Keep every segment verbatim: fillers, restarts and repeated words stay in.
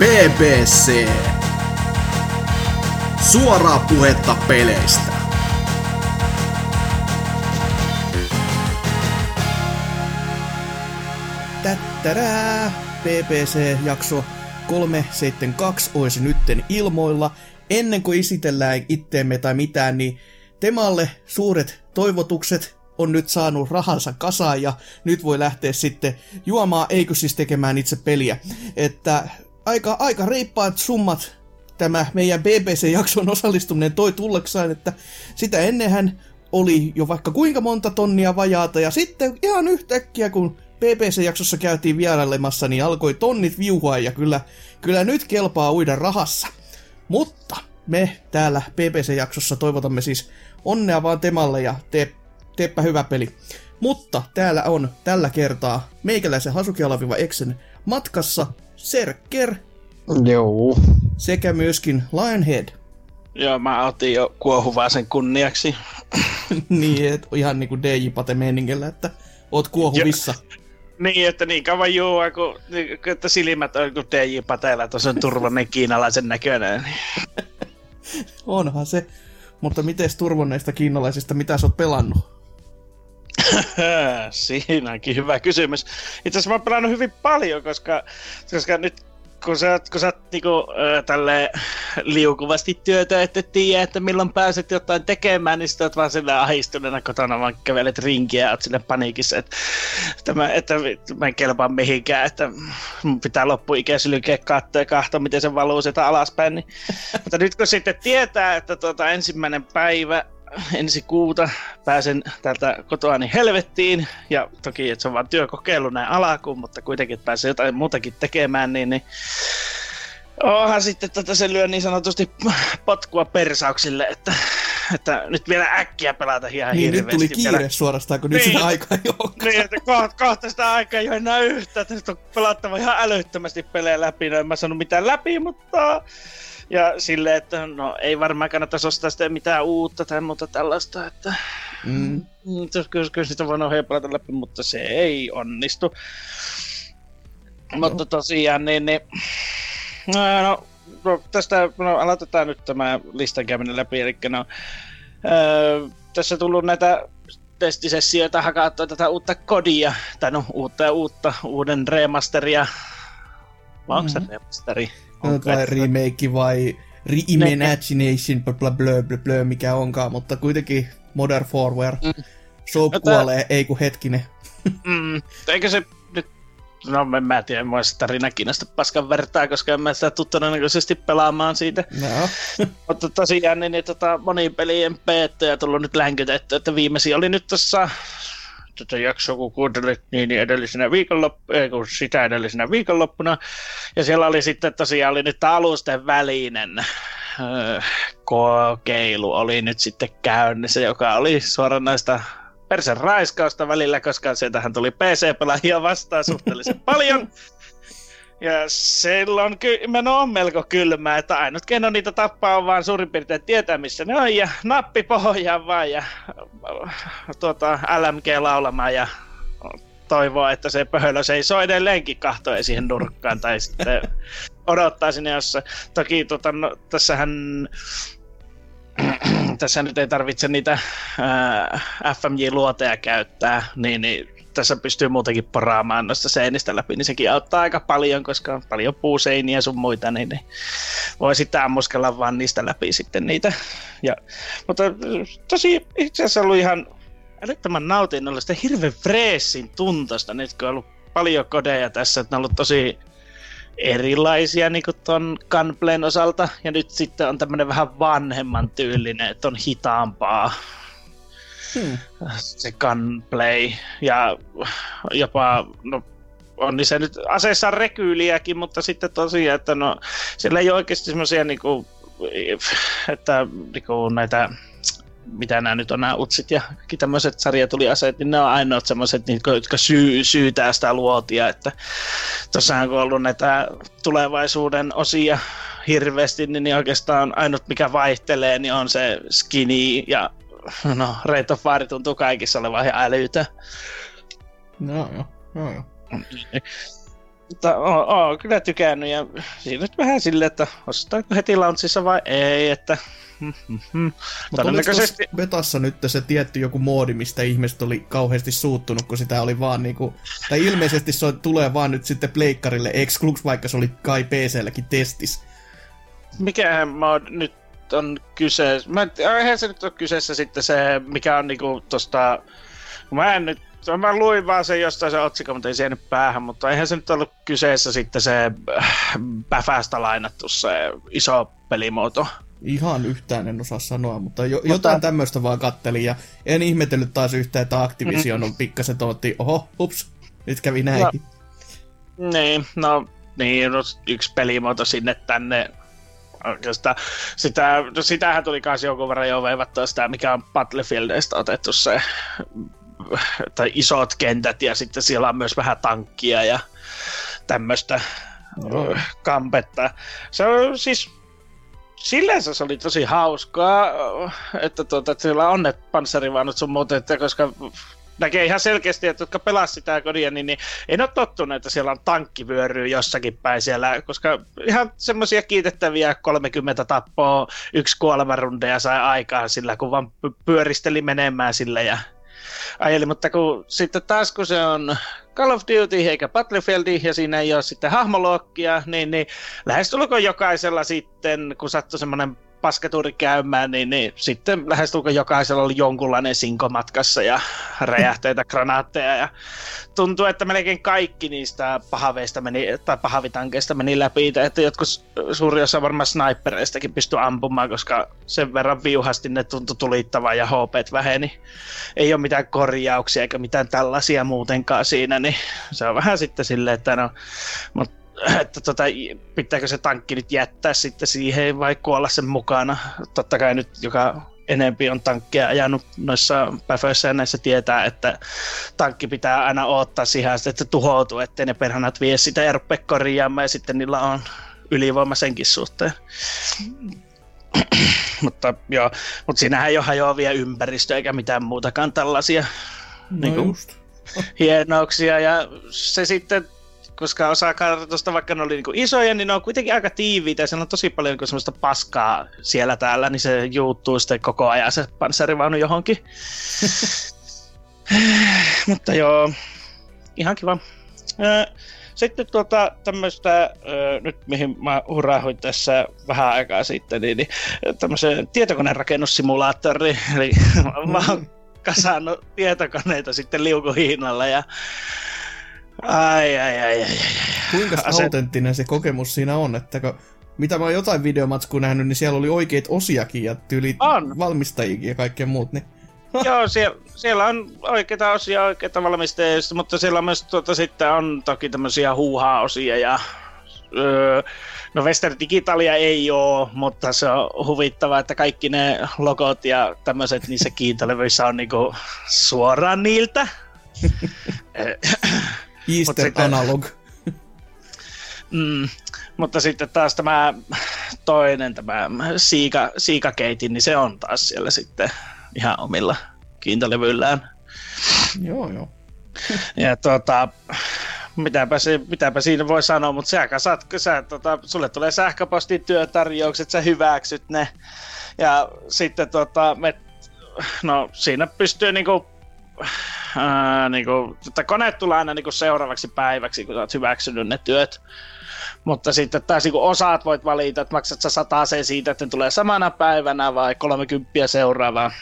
B B C. Suoraa puhetta peleistä. Tätärää! B B C-jakso kolmesataaseitsemänkymmentäkaksi olisi nytten ilmoilla. Ennen kuin esitellään itteemme tai mitään, niin temalle suuret toivotukset on nyt saanut rahansa kasaan ja nyt voi lähteä sitten juomaan, eikö siis tekemään itse peliä. Että aika, aika reippaat summat tämä meidän B B C-jakson osallistuminen toi tulleksaan, että sitä ennenhän oli jo vaikka kuinka monta tonnia vajaata ja sitten ihan yhtäkkiä kun B B C-jaksossa käytiin vierailemassa, niin alkoi tonnit viuhua ja kyllä, kyllä nyt kelpaa uida rahassa. Mutta me täällä B B C-jaksossa toivotamme siis onnea vaan temalle ja te, teepä hyvä peli. Mutta täällä on tällä kertaa meikäläisen Hasuki-Eksen matkassa Serker. Joo. Sekä myöskin Lionhead. Joo, mä otin jo kuohuvaa sen kunniaksi. Niin, et ihan niinku D J Pate-meiningellä, että oot kuohuvissa. Jo. Niin, että niin kauan juua, kun että silmät on kuin D J Patella, tuossa on turvallinen kiinalaisen näköinen. Onhan se. Mutta mites turvonneista kiinalaisista, mitä sä oot pelannut? Siinä onkin hyvä kysymys. Itse asiassa mä oon pelannut hyvin paljon, koska, koska nyt kun sä, kun sä oot niinku, tälleen liukuvasti työtä, että tiedä, että milloin pääset jotain tekemään, niin sit oot vaan silleen ahistuneena kotona, vaan kävelet rinkiä ja oot silleen paniikissa, että, että, mä, että mä en kelpaa mihinkään, että mun pitää loppuikäisi lykeä katsoa ja katsoa, miten se valuu sieltä alaspäin. Niin. Mutta nyt kun sitten tietää, että tuota, ensimmäinen päivä ensi kuuta pääsen täältä kotoani helvettiin, ja toki et se on vaan työkokeilu näin alakuun, mutta kuitenkin pääsee jotain muutakin tekemään, niin, niin onhan sitten tätä se lyö niin sanotusti potkua persauksille, että, että nyt vielä äkkiä pelata ihan niin, hirveästi. Niin, nyt tuli kiire vielä suorastaan, kun niin, nyt sitä aikaa ei olekaan. Niin, että kohta, kohta sitä aikaa ei ole enää yhtään, että nyt on pelattava ihan älyttömästi pelejä läpi, no en mä sano mitään läpi, mutta ja silleen, että no ei varmaan kannattaisi ostaa sitä mitään uutta tai muuta tällaista, että mm. kyllä, kyllä sitä voin ohjaa palata läpi, mutta se ei onnistu. No. Mutta tosiaan, niin, niin no, no, no, tästä no, aloitetaan nyt tämä listan käyminen läpi, eli no, öö, tässä on tullut näitä testisessioita hakattua tätä uutta kodia, tai no uutta ja uutta, uuden remasteria. Vai onko mm-hmm. se remasteri? Onko tai remake vai reimagination, bla bla bla bla bla, mikä onkaan, mutta kuitenkin modern forward. Mm. Soap no, kuolee, ei kun hetkinen. Mm, eikö se nyt, no en mä tiedä, mua se tarina kiinnostaa paskan vertaa, koska en mä sitä tuu todennäköisesti pelaamaan siitä. No. Mutta tosiaan niin, niin tota, monin pelien peettoja tullut nyt länkytetty, että viimeisin oli nyt tossa tätä jaksoa, kun kuuntelit niin edellisenä viikonloppuna, ei kun sitä edellisenä viikonloppuna. Ja siellä oli sitten tosiaan oli nyt alusten välinen öö, kokeilu oli nyt sitten käynnissä, joka oli suoranaista persen raiskausta välillä, koska sieltähän tuli P C-pelaajia vastaan suhteellisen paljon. Ja silloin ky- meno on melko kylmää, että ainut keino niitä tappaa on vaan suurin piirtein tietää, missä ne on, ja nappi pohjaan vaan, ja tuota, L M G laulamaan, ja toivoa, että se pöhölö seisoo edelleenkin kahtoen siihen nurkkaan, tai sitten odottaa sinne jossain. Toki tuota, no, tässähän tässä nyt ei tarvitse niitä äh, F M J-luoteja käyttää, niin, niin tässä pystyy muutenkin poraamaan noista seinistä läpi, niin sekin auttaa aika paljon, koska on paljon puuseiniä sun muita, niin, niin voi sitä ammuskella vaan niistä läpi sitten niitä. Ja, mutta tosi itse asiassa ollut ihan älyttömän nautinnolla sitä hirveän freessin tuntosta, nyt kun on ollut paljon kodeja tässä, että on ollut tosi erilaisia niin kuin tuon Gunplayn osalta, ja nyt sitten on tämmöinen vähän vanhemman tyylinen, että on hitaampaa. Hmm. Se Gunplay ja jopa, no on niin se nyt aseessa on rekyyliäkin, mutta sitten tosiaan, että no siellä ei oikeasti semmoisia niinku, että niinku näitä, mitä nämä nyt on nämä utsit ja kaikki tämmöiset sarjatuliaseet, niin ne on ainoat semmoiset, jotka syy, syytää sitä luotia, että tossahan kun on ollut näitä tulevaisuuden osia hirveästi, niin oikeastaan ainut mikä vaihtelee, niin on se skini ja no, Rate of Fire tuntuu kaikissa olevan ihan älytä. No joo, no joo. Mutta oon kyllä tykännyt ja siinä nyt vähän silleen, että ostaako heti launchissa vai ei, että... Mm-hmm. Mutta todennäköisesti... oliko betassa nyt se tietty joku moodi, mistä ihmiset oli kauheasti suuttunut, kun sitä oli vaan niinku... Tai ilmeisesti se tulee vaan nyt sitten pleikkarille exclux, vaikka se oli kai P C:lläkin testis. Mikähän mod nyt on kyseessä? Mä en... Eihän se nyt ole kyseessä sitten se, mikä on niinku tosta... Mä en nyt... Mä luin vaan sen jostain sen otsikon, mutta ei se jäänyt päähän, mutta eihän se nyt ollut kyseessä sitten se päfästä lainattu se iso pelimuoto. Ihan yhtään en osaa sanoa, mutta jo, jotain mutta... tämmöistä vaan kattelin ja en ihmetellyt taas yhtään, että Activision mm-hmm. on pikkasen toottiin, oho, hups, nyt kävi näinkin. No, niin, no niin, no, yksi pelimuoto sinne tänne. Oikeastaan sitä, no sitähän tuli kanssa jonkun verran jo veivattua sitä, mikä on Battlefieldista otettu se... tai isot kentät ja sitten siellä on myös vähän tankkia ja tämmöistä no. kampetta. Se on siis, sillänsä se oli tosi hauskaa, että, tuota, että siellä on ne panssarivaunut sun muuten, että koska näkee ihan selkeästi, että jotka pelasivat sitä kodia, niin, niin en ole tottunut, että siellä on tankkivyöryä jossakin päin siellä, koska ihan semmoisia kiitettäviä kolmekymmentä tappoa, yksi kuolemarundeja sai aikaan sillä, kun vaan pyöristeli menemään sillä ja ajeli, mutta kun sitten taas kun se on Call of Duty eikä Battlefield ja siinä ei ole sitten hahmoluokkia, niin, niin lähestulkoon jokaisella sitten, kun sattui semmoinen paskaturi käymään, niin, niin sitten lähestulkoon jokaisella oli jonkunlainen sinko matkassa ja räjähteitä, granaatteja ja tuntuu, että melkein kaikki niistä pahaveista meni, tai pahavitankeista meni läpi, että jotkut suuri osa varmaan snipereistäkin pystyi ampumaan, koska sen verran viuhasti ne tuntui tulittavaa ja H P:t väheni. Ei ole mitään korjauksia eikä mitään tällaisia muutenkaan siinä, niin se on vähän sitten silleen, että no, mutta että tota, pitääkö se tankki nyt jättää sitten siihen vai kuolla sen mukana. Totta kai nyt, joka enempi on tankkeja ajanut noissa päföissä ja näissä tietää, että tankki pitää aina odottaa siihen, että se tuhoutuu, ettei ne perhanat vie sitä ja rupea korjaamaan ja sitten niillä on ylivoima senkin suhteen. Mutta joo, mutta siinähän ei ole hajoavia ympäristöä eikä mitään muutakaan tällaisia no niin kuin, hienouksia ja se sitten koska osa kartosta, vaikka ne oli niinku isoja, niin ne on kuitenkin aika tiiviitä ja siellä on tosi paljon niinku semmoista paskaa siellä täällä, niin se juuttuu sitten koko ajan se panssarivaunu johonkin. Mutta joo, ihan kiva. Sitten tuota tämmöistä, nyt mihin mä huraahuin tässä vähän aikaa sitten, niin tämmöisen tietokonerakennussimulaattori, eli mä oon kasannut tietokoneita sitten liukuhiinalla ja Ai, ai, ai, ai, ai. Kuinka Asen... autenttinen se kokemus siinä on, että kun, mitä mä oon jotain videomatskua nähnyt, niin siellä oli oikeat osiakin ja tyyli valmistajikin ja kaikkea muut, niin... Joo, siellä, siellä on oikeita osia oikeita valmistajista, mutta siellä on myös tuota, sitten on toki tämmöisiä huuhaa-osia ja... Öö, no Western Digitalia ei oo, mutta se on huvittavaa, että kaikki ne logot ja tämmöiset niissä kiintolevyissä on niinku suoraan niiltä. Easter sitten, analog. Mm, mutta sitten taas tämä toinen, tämä Siika, Siika-keitin, niin se on taas siellä sitten ihan omilla kiintolevyillään. Joo, joo. Ja tuota, mitäpä, se, mitäpä siinä voi sanoa, mutta sä kasat, sä, tota, sulle tulee sähköpostin työtarjoukset, sä hyväksyt ne. Ja sitten tota, me, no siinä pystyy niinku... Äh, niinku, että koneet tulee aina niinku seuraavaksi päiväksi, kun sä oot hyväksynyt ne työt. Mutta sitten taas niinku osaat voit valita, että maksat sä sataseen siitä, että ne tulee samana päivänä vai kolmekymppiä seuraavaa.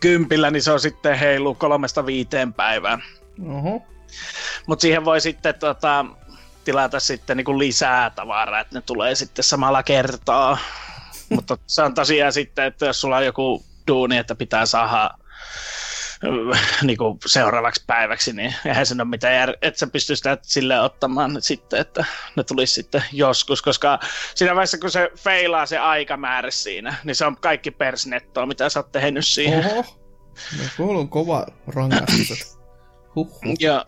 Kympillä, niin se on sitten heilu kolmesta viiteen päivään. Uh-huh. Mutta siihen voi sitten tota, tilata sitten niinku lisää tavaraa, että ne tulee sitten samalla kertaa. Mutta se on tosiaan sitten, että jos sulla on joku duuni, että pitää saada niinku seuraavaksi päiväksi, niin eihän se ole mitään, jär- että sä pystyy sitä silleen ottamaan sitten, että ne tulisi sitten joskus, koska siinä vaiheessa, kun se feilaa se aikamäärä siinä, niin se on kaikki persnettoa, mitä sä oot tehnyt siihen. Oho, no sulla on kova rangaistus. Huhhuh. Joo,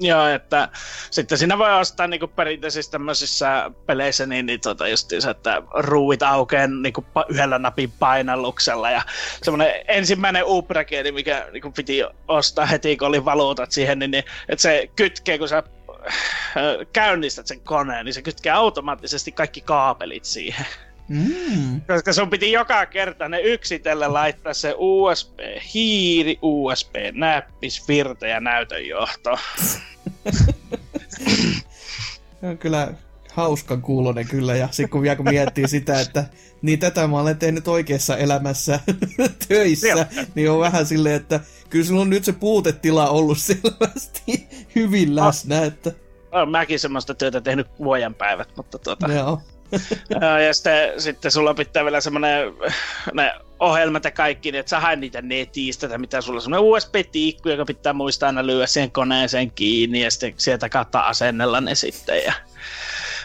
joo, että sitten siinä voi ostaa niinku perinteisissä tämmöisissä peleissä niin, niin tota justiinsa, että ruuit aukeaa niinku yhdellä napin painalluksella ja semmoinen ensimmäinen uprakeeni, mikä niinku piti ostaa heti, kun oli valuutat siihen, niin, niin että se kytkee, kun sä käynnistät sen koneen, niin se kytkee automaattisesti kaikki kaapelit siihen. Mm. Koska sun piti joka kerta ne yksitellen laittaa se U S B-hiiri, U S B-näppis, virta ja näytönjohto. Se on kyllä hauskan kuulonen kyllä, ja sitten kun vielä miettii sitä, että niin tätä mä olen tehnyt oikeassa elämässä töissä, niin on vähän silleen, että kyllä sulla on nyt se puutetila ollut selvästi hyvin läsnä, että... Olen mäkin semmoista työtä tehnyt vuoden päivät, mutta tuota... Joo. Ja sitten, sitten sulla pitää vielä semmoinen, ne ohjelmat ja kaikki, niin että sä hae niitä netistä, tai mitä sulla on semmoinen U S B-tiikku, joka pitää muistaa aina lyödä siihen koneeseen kiinni, ja sitten sieltä kautta asennella ne sitten, ja...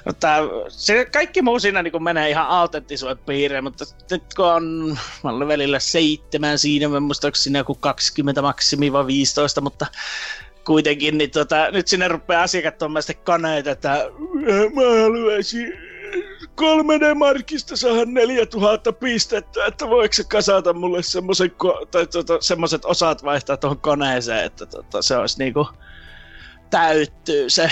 Mutta se kaikki muu siinä niin menee ihan autenttisuuden piireen, mutta nyt kun on, mä olen välillä seitsemän siinä, mä en muista, onko siinä joku kaksikymmentä maksimi vai viisitoista, mutta kuitenkin, niin tota, nyt sinne rupeaa asiakkaat tuomaan sitten koneita, että mä haluaisin kolme D-markista saada neljätuhatta pistettä, että voiko se kasata mulle semmoisen, tai tota, semmoiset osat vaihtaa tuohon koneeseen, että tota, se olisi niinku... täyttyy se,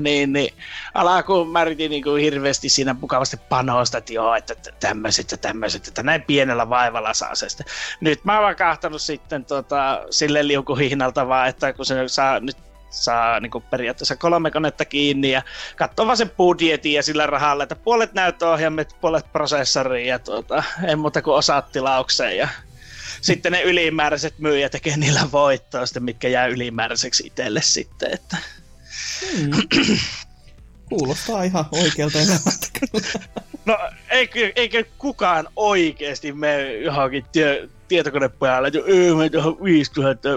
niin, niin. Alakuun mä yritin niin kuin hirveästi siinä mukavasti panosta, että joo, että tämmöiset ja tämmöiset, että näin pienellä vaivalla saa se sitten. Nyt mä oon vaan kahtanut sitten tota, sille liukuhihnalta vaan, että kun se saa nyt saa niin kuin periaatteessa kolme konetta kiinni ja katsoo vaan sen budjetin ja sillä rahalla, että puolet näyttöohjelmat, puolet prosessoriin ja tuota, en muuta kuin osaat tilaukseen ja sitten ne ylimääräiset myyjä tekee niillä voittoa sitten, mitkä jää ylimääräiseksi itselle sitten, että... Hmm. Kuulostaa ihan oikealta elämältä kyllä. No, eikö, eikö kukaan oikeesti mene johonkin työ, tietokonepojalle, että ei mene tuohon viisituhatta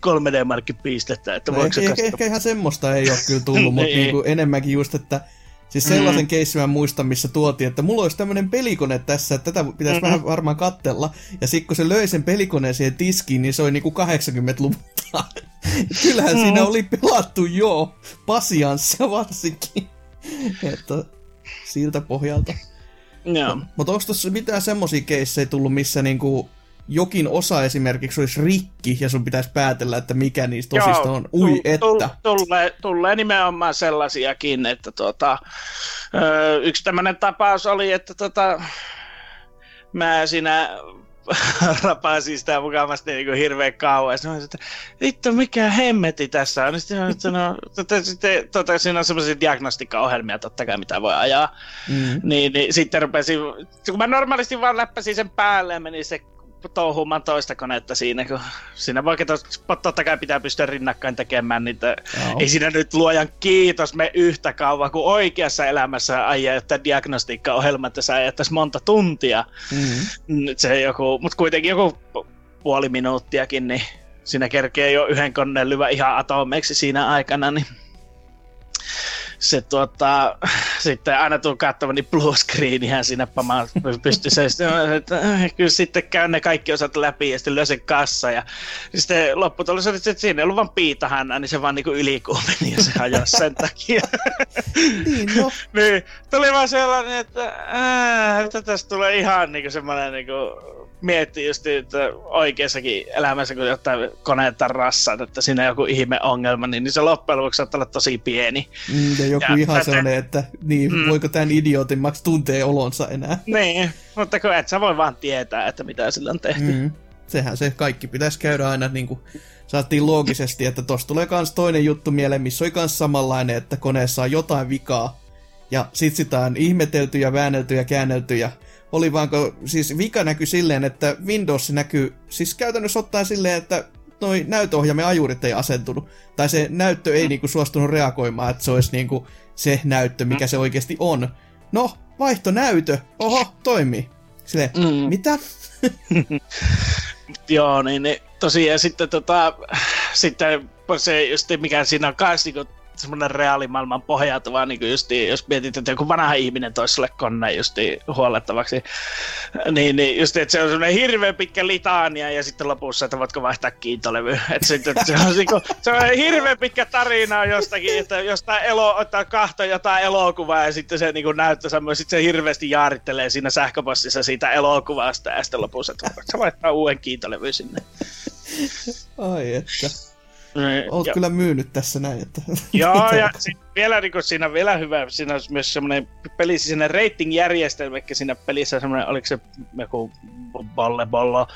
kolme D-markkipistettä, että no, voiko se ehkä, ehkä ihan semmoista ei ole kyllä tullut, mutta niinku enemmänkin just, että... Siis sellaisen mm. keissin mä muistan, missä tuotiin, että mulla olisi tämmönen pelikone tässä, että tätä pitäisi mm-hmm. vähän varmaan katsella. Ja sit kun se löi sen pelikoneen siihen tiskiin, niin se oli niinku kahdeksankymmentäluvulta. Kyllähän mm. siinä oli pelattu joo, pasianssia varsinkin. Että siltä pohjalta. Yeah. Mutta onko tossa mitään semmosia keissejä tullut, missä niinku jokin osa esimerkiksi olisi rikki, ja sun pitäisi päätellä, että mikä niistä joo, osista on. Ui, tull, että. Tulee, tulee nimenomaan sellaisiakin, että tuota, öö, yksi tämmöinen tapaus oli, että tuota, mä siinä rapasin sitä mukavasti niin kuin hirveän kauan, ja sanoin, että vittu, mikä hemmeti tässä on. Sitten no, tuota, sitten, tuota, siinä on semmoisia diagnostiikkaohjelmia totta kai, mitä voi ajaa. Mm-hmm. Niin, niin sitten rupesin, kun mä normaalisti vaan läppäsin sen päälle, ja menin se touhumaan toista konetta siinä, kun siinä voi totta kai pitää pystyä rinnakkain tekemään niitä. No. Ei siinä nyt luojan kiitos me yhtä kauan kuin oikeassa elämässä ajattaa diagnostiikkaohjelma, että sä ajattaisi monta tuntia. Mm-hmm. Nyt se joku, mut kuitenkin joku puoli minuuttiakin, niin siinä kerkee jo yhden koneen lyvä ihan atomeiksi siinä aikana, niin se tuota, sitten aina tuun katsomani blue screenihän siinä pamaa pystyssä, että kyllä sitten käyn ne kaikki osat läpi ja sitten lyö sen kassa ja sitten lopputulossa, että siinä ei ollut vaan piitahana, niin se vaan niinku ylikuumeni ja se hajosi sen takia. Niin, no. Niin, tuli vaan sellainen, että äh, tästä tulee ihan niinku semmoinen niinku miettii just että oikeassakin elämässä, kun jotain koneita rassaat, että siinä on joku ihmeongelma, niin se loppujen lopuksi saattaa olla tosi pieni. Mm, ja joku ja ihan täten... sellainen, että niin, mm. voiko tämän idiotin maks tuntee olonsa enää. Niin, mutta kun et sä voi vaan tietää, että mitä sillä on tehty. Mm. Sehän se kaikki pitäisi käydä aina niin kuin saatiin loogisesti, että tossa tulee kans toinen juttu mieleen, missä oli kans samanlainen, että koneessa on jotain vikaa. Ja sit sitä on ihmetelty ja väännelty ja käännelty ja oli vaanko, siis vika näkyy silleen, että Windows näkyy, siis käytännössä ottaen silleen, että noi näytöohjaimen ajurit ei asentunut. Tai se näyttö ei niinku suostunut reagoimaan, että se olisi niinku se näyttö, mikä se oikeasti on. No, vaihtonäytö, oho, toimii. Silleen, mm. mitä? Joo, niin, niin tosiaan sitten tota, sitten se just mikä siinä on kanssa, niin semmoinen reaalimaailman pohjautuva, niin justiin, jos mietit, että joku vanha ihminen toisi sulle koneen justiin huollettavaksi, niin, niin justiin, että se on semmoinen hirveän pitkä litaania ja sitten lopussa, että voitko vaihtaa kiintolevyä. Että sitten että se on niin kuin, semmoinen hirveän pitkä tarina jostakin, että jostain elo, ottaa kahto jotain elokuvaa ja sitten se niin näyttää semmoinen, sitten se hirveästi jaarittelee siinä sähköpostissa siitä elokuvasta ja sitten lopussa, että voitko vaihtaa uuden kiintolevy sinne. Ai että... oot ja kyllä myynyt tässä näin. Että joo, ja vielä niin siinä vielä hyvä, siinä on myös semmoinen pelissä, siinä rating-järjestelmä, ehkä siinä pelissä semmoinen, oliko se joku balleballo,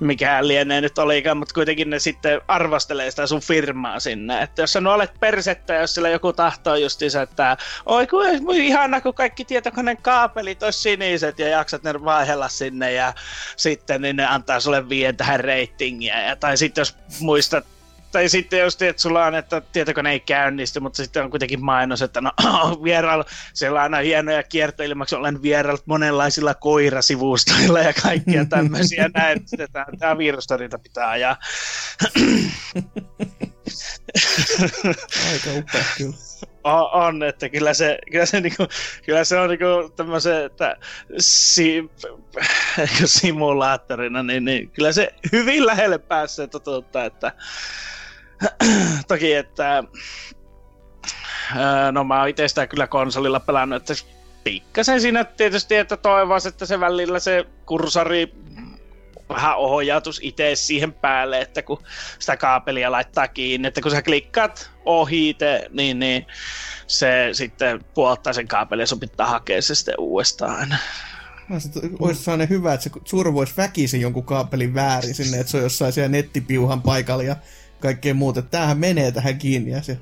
mikä lienee nyt olikaan, mutta kuitenkin ne sitten arvostelee sitä sun firmaa sinne. Että jos sä no olet persettä, jos sillä joku tahtoo justiinsa, että oi kun ihana, kun kaikki tietokoneen kaapelit ois siniset ja jaksat ne vaihella sinne ja sitten niin ne antaa sulle viien tähän ratingia. Ja, tai sitten jos muistat, tai sitten jos teet sulla on, että tietokone ei käynnisty, mutta sitten on kuitenkin mainos, että no vierailu, siellä on aina hienoja kiertoilmaksi, olen vierailut monenlaisilla koirasivustoilla ja kaikkia tämmöisiä näin, että tämä virustorjunta pitää ajaa. Aika upea kyllä. O- on, että kyllä se, kyllä se, niinku, kyllä se on niinku tämmöisen, että si- simulaattorina, niin, niin kyllä se hyvin lähelle pääsee totuutta, että toki, että no mä oon itse sitä kyllä konsolilla pelannut, että pikkasen siinä tietysti, että toivois, että se välillä se kursari vähän ohjautus itse siihen päälle, että kun sitä kaapelia laittaa kiinni, että kun sä klikkaat ohite, niin, niin se sitten puoltaa sen kaapelin ja sun pitää hakea se sitten uudestaan. No, se olisi sellainen hyvä, että se survoisi väkisin jonkun kaapelin väärin sinne, että se on jossain siellä nettipiuhan paikalla ja kaikkea muuta. Tämähän menee tähän kiinni ja se...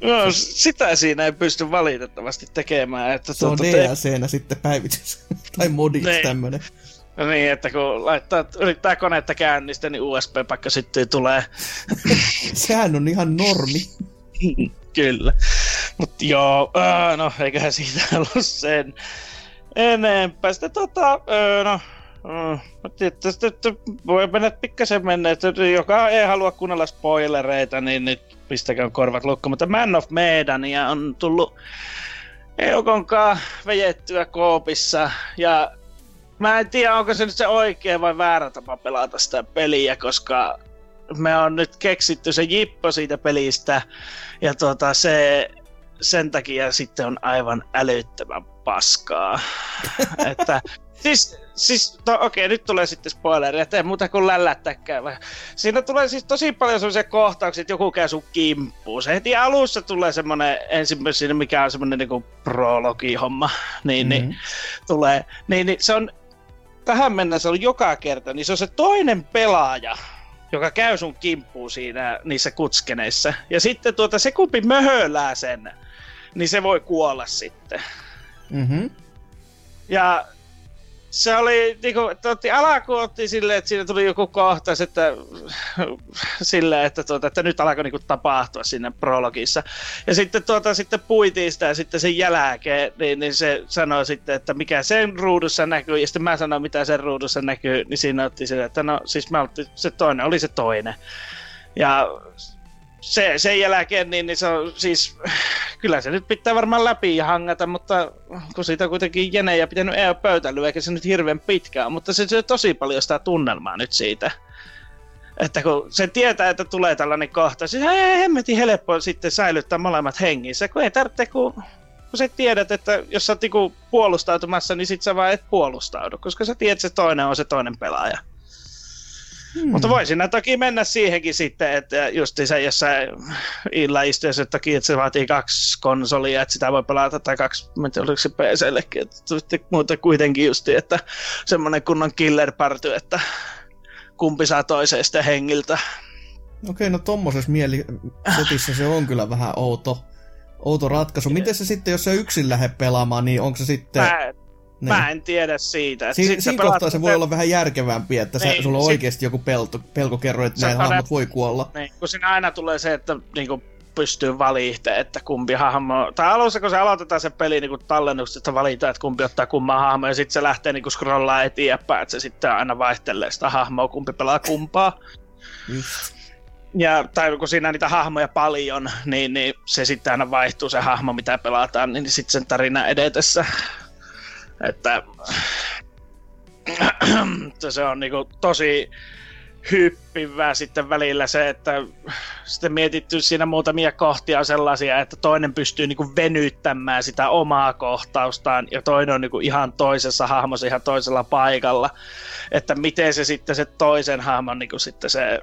No, sitä siinä ei pysty valitettavasti tekemään. Että se on D L C-nä sitten päivitys tai modiksi tämmönen. No niin, että kun laittaa, yrittää koneetta käynnistä, niin U S B-pakka sitten tulee. Sehän on ihan normi. Kyllä. Mutta joo, öö, no eiköhän siitä ollut sen enempää. Sitten tota, öö, no, tietysti voi mennä pikkasen mennä, joka ei halua kuunnella spoilereita, niin nyt pistäkää korvat lukkoon. Mutta Man of Medania on tullut E U-konkaan vejettyä koopissa ja mä en tiedä, onko se nyt se oikea vai väärä tapa pelata sitä peliä, koska me on nyt keksitty se jippo siitä pelistä ja tuota, se, sen takia sitten on aivan älyttömän paskaa. Että, siis, siis, no okei, nyt tulee sitten spoileria, ettei muuta kuin lällättäkään. Siinä tulee siis tosi paljon sellaisia kohtauksia, että joku käy sun kimppuun. Se heti alussa tulee semmonen ensimmäinen, mikä on semmonen niinku prologihomma, niin, mm-hmm. niin, tulee, niin, niin se on... Tähän mennessä on joka kerta, niin se on se toinen pelaaja, joka käy sun kimppuun siinä niissä kutskeneissä. Ja sitten tuota, se kumpi möhölää sen, niin se voi kuolla sitten. Mm-hmm. Ja se oli, niin kuin, otti alkuun otti silleen, että siinä tuli joku kohtaus, että, sille, että, tuota, että nyt alkoi niin kuin tapahtua siinä prologissa. Ja sitten, tuota, sitten puitiin sitä ja sitten sen jälkeen, niin, niin se sanoi sitten, että mikä sen ruudussa näkyy. Ja sitten mä sanoin, mitä sen ruudussa näkyy, niin siinä otti silleen, että no siis mä otti, se toinen oli se toinen. Ja se, sen jälkeen, niin, niin se on siis, kyllä se nyt pitää varmaan läpi hangata, mutta kun siitä on kuitenkin jenejä pitänyt E U-pöytäilyä, eikä se nyt hirveän pitkään, mutta se on tosi paljon sitä tunnelmaa nyt siitä. Että kun se tietää, että tulee tällainen kohta, siis ei hemmetin helppoa sitten säilyttää molemmat hengissä, kun ei tarvitse, kun, kun sä tiedät, että jos sä oot niinku puolustautumassa, niin sit sä vaan et puolustaudu, koska sä tiedät, että se toinen on se toinen pelaaja. Hmm. Mutta voi siinä toki mennä siihenkin sitten, että justiinsa jossain illan istuessa toki, että se vaatii kaksi konsolia, että sitä voi pelata tai kaksi, mä en tiedä, oliko se P C:llekin, mutta kuitenkin justiin, että semmoinen kunnon killer party, että kumpi saa toisesta hengiltä. Okei, no tommosessa mielikotissa se on kyllä vähän outo, outo ratkaisu. Miten se sitten, jos sä yksin lähdet pelaamaan, niin onko se sitten... Mä... Niin. Mä en tiedä siitä. Si- siinä kohtaa se te... voi olla vähän järkevämpi, että niin, sä, sulla on si- oikeasti joku pelto, pelkokerro, että näin hahmot voi kuolla. Niin, kun siinä aina tulee se, että niinku pystyy valihteen, että kumpi hahmo... Tai alussa, kun se aloitetaan se peli niinku tallennuksesta, valitaan, että kumpi ottaa kumman hahmo, ja sitten se lähtee niinku scrollaa eteenpäin, että se sitten aina vaihtelee sitä hahmoa, kumpi pelaa kumpaa. Just. Ja, tai kun siinä niitä hahmoja paljon, niin, niin se sitten aina vaihtuu se hahmo, mitä pelataan, niin sitten sen tarina edetessä... Että se on niinku tosi hyppivää sitten välillä se, että sitten mietitty siinä muutamia kohtia sellaisia, että toinen pystyy niinku venyttämään sitä omaa kohtaustaan ja toinen on niinku ihan toisessa hahmossa, ihan toisella paikalla. Että miten se sitten se toisen hahmon niinku sitten se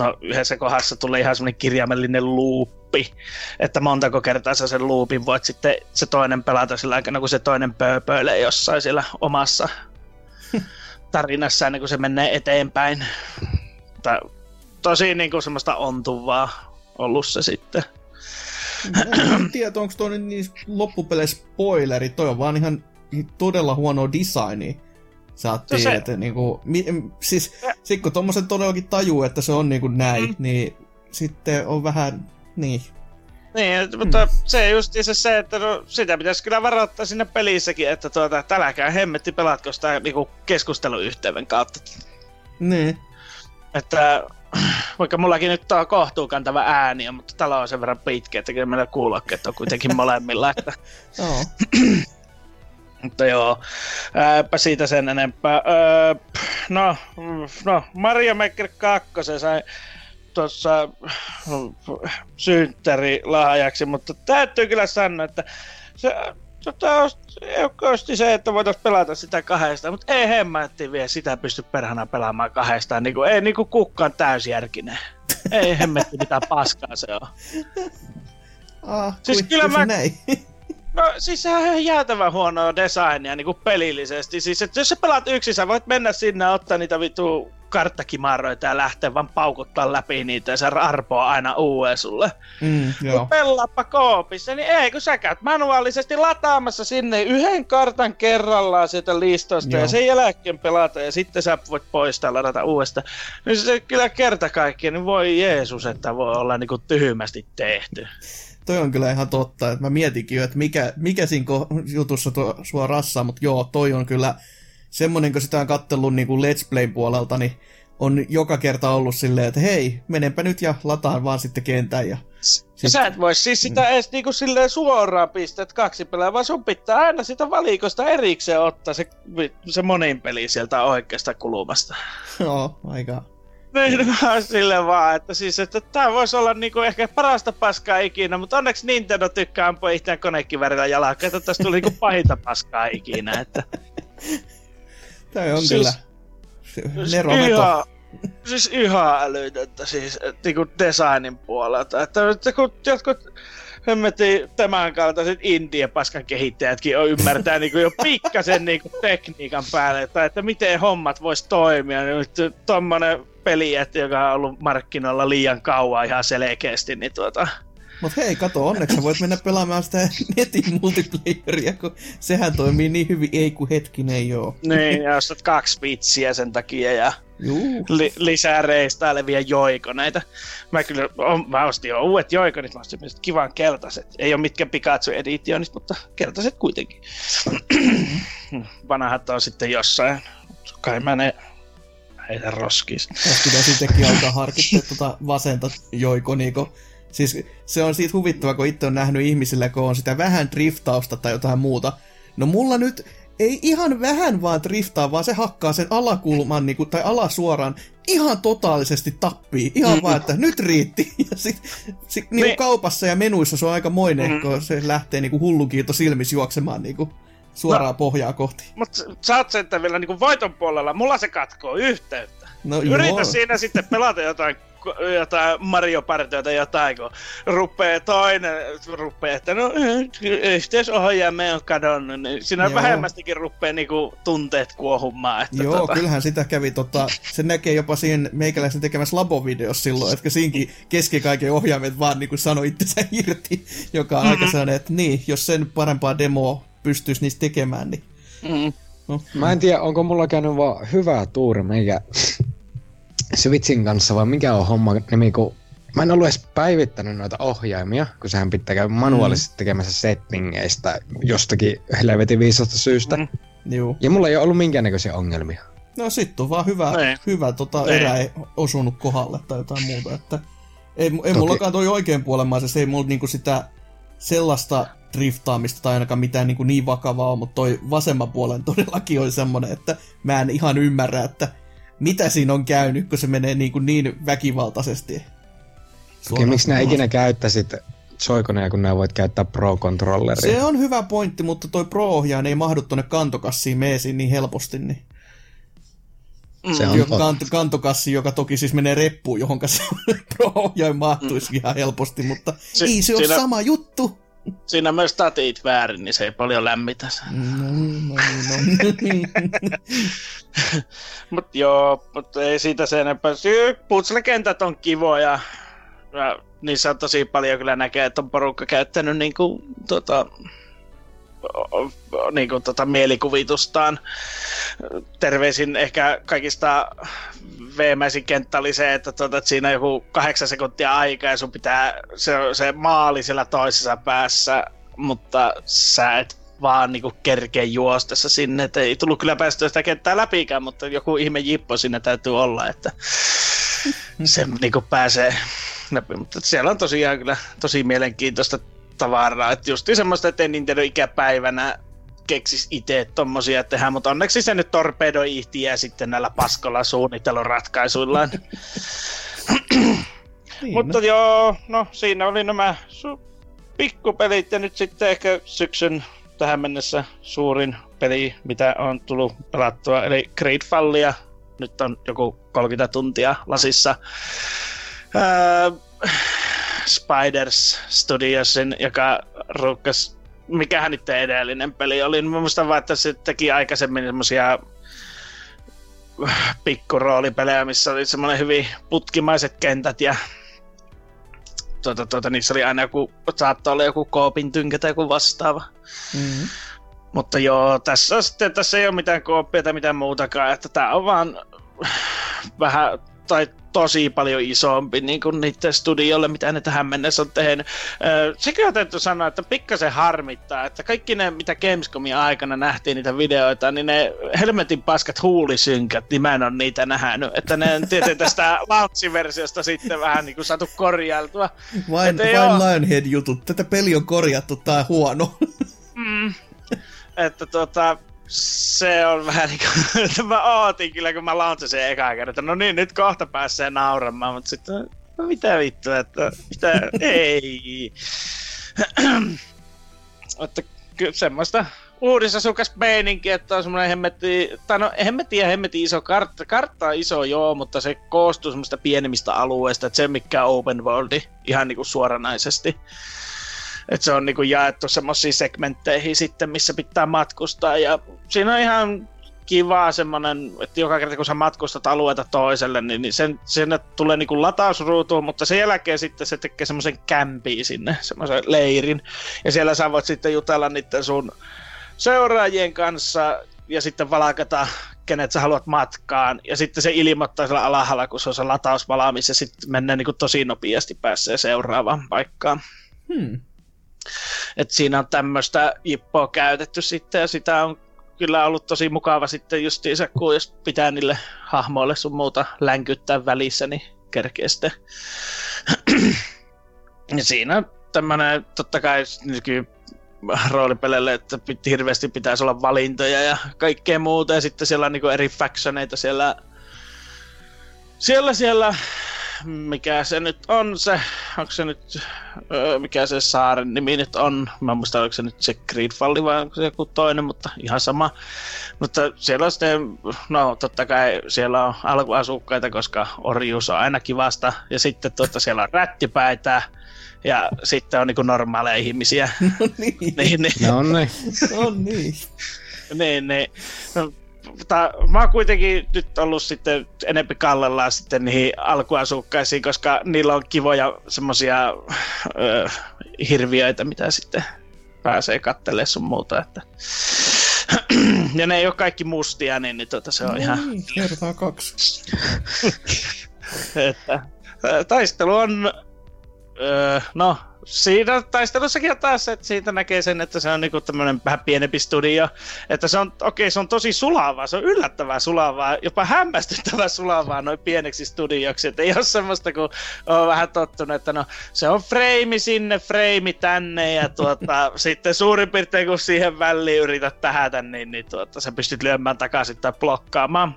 No yhdessä kohdassa tuli ihan semmoinen kirjaimellinen luuppi, että montako kertaa sä sen luupin voit sitten se toinen pelata sillä aikana, kun se toinen pööpöilee jossain siellä omassa tarinassa ennen kuin se menee eteenpäin. Mutta tosi niin kuin semmoista ontuvaa ollut se sitten. En tiedä, onko tuo nyt niin loppupeleissä spoileri, toi on vaan ihan todella huonoa designia. Sä oot tiedä, että niinku, mi, siis sit kun tommosen todellakin tajuu, että se on niinku näin, mm. niin sitten on vähän, niin. Niin, mm. mutta se just se, että no, sitä pitäisi kyllä varoittaa sinne pelissäkin, että tuota, täälläkään hemmetti pelatko sitä niinku keskusteluyhteyden kautta. Niin. Että vaikka mullakin nyt on kohtuukantava ääniä, mutta täällä on sen verran pitkä, että kyllä meillä kuulokkeet on kuitenkin molemmilla, että... Joo. Mutta joo, ääpä siitä sen enempää. Öö, no, no, Mario Maker kaksi se sai tuossa synttäri lahjaksi, mutta täytyy kyllä sanoa, että se tota, osti se, että voitaisiin pelata sitä kahdestaan, mutta ei hemmätti vielä sitä pysty perhana pelaamaan kahdestaan. Niin kuin, ei niin kuin kukaan täysjärkinen. Ei hemmätti mitään paskaa se on. Ah, siis kyllä mä... näin. No siis sehän on ihan jäätävän huonoa designia niinku pelillisesti. Siis että jos sä pelaat yksin, sä voit mennä sinne ja ottaa niitä vitu karttakimaroita ja lähteä vaan paukuttaa läpi niitä ja se arpoa aina uue sulle. Mm, joo. Pelaappa koopissa, niin ei kun sä käyt manuaalisesti lataamassa sinne yhden kartan kerrallaan sieltä listosta joo. ja sen jälkeen pelata ja sitten sä voit poistaa ladata uudesta. Niin se kyllä kerta kaikkiaan, niin voi Jeesus, että voi olla niinku tyhmästi tehty. Toi on kyllä ihan totta, että mä mietinkin jo, että mikä, mikä siinä jutussa tuo sua rassaa, mutta joo, toi on kyllä semmonen, kun sitä on kattellut niin kuin Let's Playn puolelta, niin on joka kerta ollut silleen, että hei, menenpä nyt ja lataan vaan sitten kentän. Ja sit... Sä et voi siis sitä edes niin kuin silleen suoraan pistää, että kaksi pelää, vaan sun pitää aina sitä valikosta erikseen ottaa se, se monin peli sieltä oikeasta kulmasta. Joo, aika... Niin vaan silleen vaan, että siis, että tää vois olla niinku ehkä parasta paskaa ikinä, mutta onneksi Nintendo tykkää ampua itseään konekivärillä jalakkaan, että tästä tuli niinku pahinta paskaa ikinä, että... Tää on siis, kyllä neroveto. Siis ihan älytöntä siis, että niinku designin puolelta, että, että kun jotkut... Hemmetin tämän kaltaiset indie-paskan kehittäjätkin ymmärtää niinku jo pikkasen niinku tekniikan päälle, tai että miten hommat vois toimia. Nyt tommonen peli, että joka on ollut markkinoilla liian kauan ihan selkeästi, niin tuota... Mut hei, kato, onneksi voit mennä pelaamaan sitä netin multiplayeria, kun sehän toimii niin hyvin, ei kun hetkinen joo. Niin, ja ostat kaksi vitsiä sen takia ja li- lisää reistailevia joikoneita. Mä kyllä, on, mä ostin jo uudet joikonit, mä ostin kivan keltaiset. Ei oo mitkään Pikachu-editionit, mutta keltaiset kuitenkin. Vanahat on sitten jossain, kai mä ne... Heitä roskis. Jos pitäisi itsekin alkaa harkittaa tuota vasenta joikonia, kun... Siis se on siitä huvittava, kun itse on nähnyt ihmisillä, kun on sitä vähän driftausta tai jotain muuta. No mulla nyt ei ihan vähän vaan driftaa, vaan se hakkaa sen alakulman niin kuin, tai alasuoraan ihan totaalisesti tappii. Ihan mm-hmm. vaan, että nyt riitti. Ja sit, sit niin kuin kaupassa ja menuissa se on aikamoinen, mm-hmm. kun se lähtee niin kuin hullukiito silmissä juoksemaan niin kuin suoraan no, pohjaa kohti. Mutta sä oot sentään vielä niin kuin voiton puolella, mulla se katkoo yhteyttä. No, yritä joo. siinä sitten pelata jotain. jotain Mario-partioita tai jotain, kun rupeaa toinen, rupeaa, että no yhteisohjaamme on kadonnut, niin siinä joo. vähemmästikin rupeaa niinku tunteet kuohumaan. Että joo, tota... kyllähän sitä kävi, tota, se näkee jopa siinä meikäläisen tekemässä labovideossa silloin, että siinkin keskikaiken ohjaimet vaan niinku sanoi itsensä irti, joka on mm-hmm. aika sellainen, että niin, jos sen parempaa demoa pystyisi niistä tekemään, niin... Mm-hmm. No. Mä en tiedä, onko mulla käynyt vaan hyvää tuuri meikä... Switchin kanssa, vai mikä on homma nimi, kun mä en ollut edes päivittänyt noita ohjaimia, kun sehän pitää käydä manuaalisesti tekemässä settingeistä jostakin helvetin viisasta syystä. Mm. Ja mulla ei ole ollut minkäännäköisiä ongelmia. No sit on vaan hyvä, hyvä tota, erä ei osunut kohdalle tai jotain muuta. Että ei ei mullakaan toi oikein puolemaisesti, ei mulla niinku sitä sellaista driftaamista tai ainakaan mitään niinku niin vakavaa on, mutta toi vasemman puolen todellakin on semmonen, että mä en ihan ymmärrä, että mitä siinä on käynyt, kun se menee niin, kuin niin väkivaltaisesti? Okei, miksi nää ikinä käyttäisit Joy-Conia, kun nää voit käyttää Pro-kontrolleria? Se on hyvä pointti, mutta toi Pro-ohjaan ei mahdu tonne kantokassiin meesiin niin helposti. Niin. Se on kant- kantokassi, joka toki siis menee reppuun, johonka se Pro-ohjain mahtuisi mm. ihan helposti, mutta si- ei se siinä, ole sama juttu. Siinä myös statit väärin, niin se ei paljon lämmitä. No, no, no. Mutta joo, mut ei siitä sen enempää. Putsle-kentät on kivoja. Ja niissä on tosi paljon kyllä näkee, että on porukka käyttänyt niinku, tota, niinku, tota, mielikuvitustaan. Terveisin ehkä kaikista veemäisin kenttä oli se, että, tuota, että siinä on joku kahdeksan sekuntia aikaa ja sun pitää se, se maali siellä toisessa päässä, mutta sä et vaan niinku kerkeä juostessa sinne. Et ei tullut kyllä päästöä sitä kenttää läpikään, mutta joku ihme jippo siinä täytyy olla, että se niinku pääsee läpi. Mutta siellä on tosiaan kyllä tosi mielenkiintoista tavaraa. Että justiin semmoista, ettei Nintendo ikäpäivänä keksisi itse tommosia tehdä, mutta onneksi se nyt torpedoi ihtiä sitten näillä paskolla suunnitteluratkaisuillaan. Mutta joo, no siinä oli nämä su- pikkupelit ja nyt sitten ehkä syksyn tähän mennessä suurin peli, mitä on tullut pelattua, eli GreedFallia. Nyt on joku kolmekymmentä tuntia lasissa. Ää, Spiders Studiosin, joka ruukkasi, mikähän nyt edellinen peli oli. Mä muistan vaan, että se teki aikaisemmin semmosia pikkuroolipelejä, missä oli semmoinen hyvin putkimaiset kentät ja Tuota, tuota, niissä oli aina joku, saattaa olla joku koopin tynkä tai joku vastaava. Mm-hmm. Mutta joo, tässä, sitten, tässä ei ole mitään kooppia tai mitään muutakaan, että tää on vaan vähän tai tosi paljon isompi niin kuin niiden studiolle, mitä ne tähän mennessä on tehnyt. Sekin on täytyy sanoa, että pikkasen harmittaa, että kaikki ne, mitä Gamescomin aikana nähtiin niitä videoita, niin ne helmetin paskat huulisynkät, niin mä en ole niitä nähnyt. Että ne on tietenkin tästä launchiversiosta sitten vähän niin kuin saatu korjailtua. Vain, vain Lionhead-jutut. Tätä peli on korjattu, tää on huono. Mm. Että tuota... Se on vähän niin kuin, että mä ootin kyllä, kun mä launsin sen ekaan kertaa. No niin, nyt kohta pääsee nauramaan, mutta sitten, no mitä vittua, että mitä, ei. Että kyllä semmoista uudisasukas meininki, että on semmoinen hemmetti, tai no hemmetti ja hemmetti iso kartta. Kartta on iso, joo, mutta se koostuu semmoista pienemmistä alueista, että se on mikään open worldi, ihan niin kuin suoranaisesti. Että se on niinku jaettu semmoisiin segmentteihin sitten, missä pitää matkustaa ja siinä on ihan kiva semmonen, että joka kerta kun sä matkustat alueelta toiselle, niin sen, sinne tulee niinku latausruutuun, mutta sen jälkeen sitten se tekee semmoisen kämpiin sinne, semmoisen leirin. Ja siellä sä voit sitten jutella niiden sun seuraajien kanssa ja sitten valakata, kenet sä haluat matkaan. Ja sitten se ilmoittaa siellä alhaalla, kun se on se lataus valmis ja sitten mennään niinku tosi nopeasti pääsee seuraavaan paikkaan. Hmm. Et siinä on tämmöistä jippoa käytetty sitten ja sitä on kyllä ollut tosi mukava sitten justiinsa, kun jos pitää niille hahmoille sun muuta länkyttää välissä, niin kerkee sitten. Ja siinä on tämmönen, totta kai nyky roolipelelle, että hirveästi pitäisi olla valintoja ja kaikkea muuta ja sitten siellä on niinku eri factioneita siellä, siellä, siellä. Mikä se nyt on se, onko se nyt, öö, mikä se saaren nimi nyt on, mä en muista oliko se nyt se Greedfall vai onko se joku toinen, mutta ihan sama. Mutta siellä on sitten, no totta kai siellä on alkuasukkaita, koska orjuus on aina kivasta ja sitten tuota, siellä on rättipäitä ja sitten on niinku normaaleja ihmisiä. No niin, niin, niin. No niin. No niin. niin, niin. No, mutta mä oon kuitenkin nyt ollut sitten enempi kallellaan sitten niihin alkuasukkaisiin, koska niillä on kivoja semmosia öö, hirviöitä, mitä sitten pääsee kattelemaan sun muuta. Että. Ja ne ei ole kaikki mustia, niin, niin tuota, se on no ihan... Niin, kertaa kaksi. Että, taistelu on... Öö, no... Siinä taistelussakin on taas se, että siitä näkee sen, että se on niinku tämmönen vähän pienempi studio. Että se on, okei, se on tosi sulavaa, se on yllättävää sulavaa, jopa hämmästyttävää sulavaa noin pieneksi studioksi. Että ei ole semmoista, kun on vähän tottunut, että no se on frame sinne, frame tänne ja tuota, sitten suurin piirtein kun siihen väliin yrität tähätä, niin, niin tuota, sä pystyt lyömään takaisin tai blokkaamaan.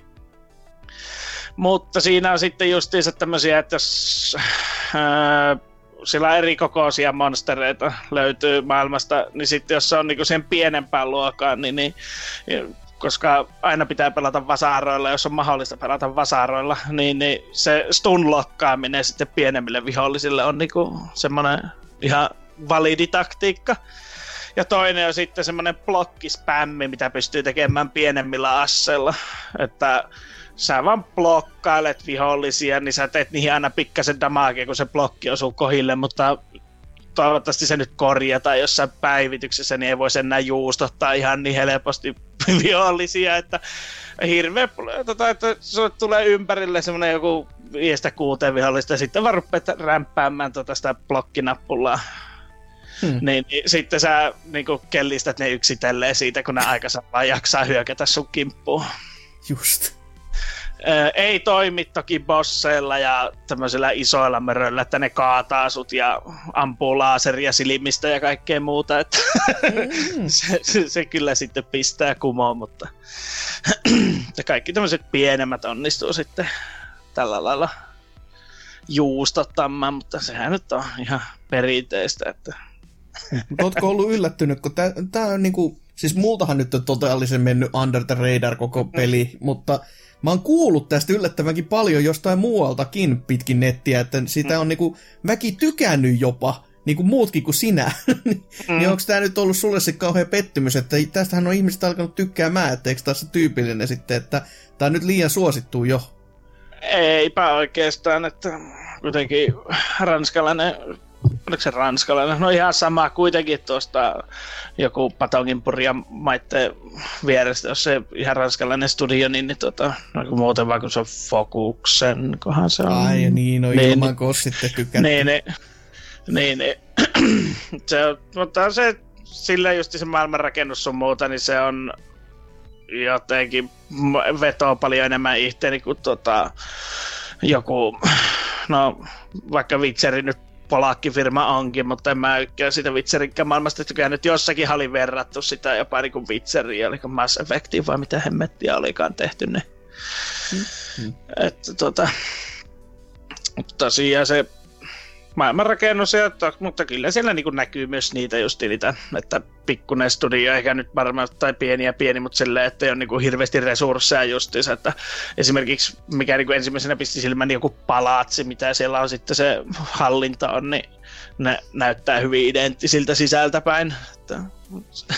Mutta siinä on sitten justiinsa tämmösiä, että jos... Öö, sillä eri kokoisia monstereita löytyy maailmasta, niin sitten jos se on niinku sen pienempään luokaan, niin, niin koska aina pitää pelata vasaroilla, jos on mahdollista pelata vasaroilla, niin, niin se stunlokkaaminen sitten pienemmille vihollisille on niinku semmoinen ihan validi taktiikka. Ja toinen on sitten semmoinen blokkispämmi, mitä pystyy tekemään pienemmillä asseilla, että sä vaan blokkailet vihollisia, niin sä teet niihin aina pikkasen damagea, kun se blokki osuu kohille, mutta toivottavasti se nyt korjataan jossain päivityksessä, niin ei voisi enää juustottaa ihan niin helposti vihollisia, että hirveä, tota, että sulle tulee ympärille semmoinen joku viistä kuuteen vihollista, ja sitten vaan rupeat rämpäämään tota sitä blokkinappulaa. Hmm. Niin, niin sitten sä niin kun kellistät ne yksitelleen siitä, kun ne aikaisemmin vaan jaksaa hyökätä sun kimppuun. Just. Ei toimi toki bosseilla ja tämmöisillä isoilla möröillä, että ne kaataa sut ja ampuu laaseria silmistä ja kaikkea muuta. Että mm. se, se, se kyllä sitten pistää kumoon, mutta kaikki tämmöiset pienemmät onnistuu sitten tällä lailla juustottamaan, mutta sehän nyt on ihan perinteistä. Että ootko ollut yllättynyt, kun tää, tää on niinku, siis multahan nyt on totaalisen mennyt under the radar koko peli, mm. mutta mä oon kuullut tästä yllättävänkin paljon jostain muualtakin pitkin nettiä, että sitä on niinku väki tykännyt jopa, niinku muutkin kuin sinä. Mm. Niin onks tää nyt ollut sulle se kauhea pettymys, että tästähän on ihmiset alkanut tykkäämään, että eikö taas se tyypillinen sitten, että tää nyt liian suosittuu jo? Eipä oikeastaan, että kuitenkin ranskalainen, oliko se ranskalainen, no ihan sama kuitenkin tuosta joku Patonginpurjan maitteen vierestä, jos se ihan ranskalainen studio, niin, niin tuota, no kun muuten vaan kun se on Focuksen, kohan se on. Ai niin, no niin, ilman kossitte tykätty. Niin, niin, niin, niin. Se on, mutta se, sillä justi se maailmanrakennus sun muuta, niin se on jotenkin vetoo paljon enemmän itseäni kuin tuota, joku, no vaikka Witcheri nyt polakkifirma onkin, mutta en mä ykkä sitä Witcherinkään maailmasta tykään nyt jossakin oli verrattu sitä jopa niin kuin Witcheriin, oliko Mass Effectiin vai mitä hemmettiä olikaan tehty ne. Mm-hmm. Että tota, tosiaan se maailmanrakennus, mutta kyllä siellä niin kuin näkyy myös niitä just niitä, että pikkuinen studio, eikä nyt varmaan, tai pieni ja pieni, mutta silleen, että ei ole niin kuin hirveästi resursseja justiinsa, että esimerkiksi mikä niin kuin ensimmäisenä pisti silmään niin joku palatsi, mitä siellä on sitten se hallinta on, niin ne näyttää hyvin identtisiltä sisältäpäin.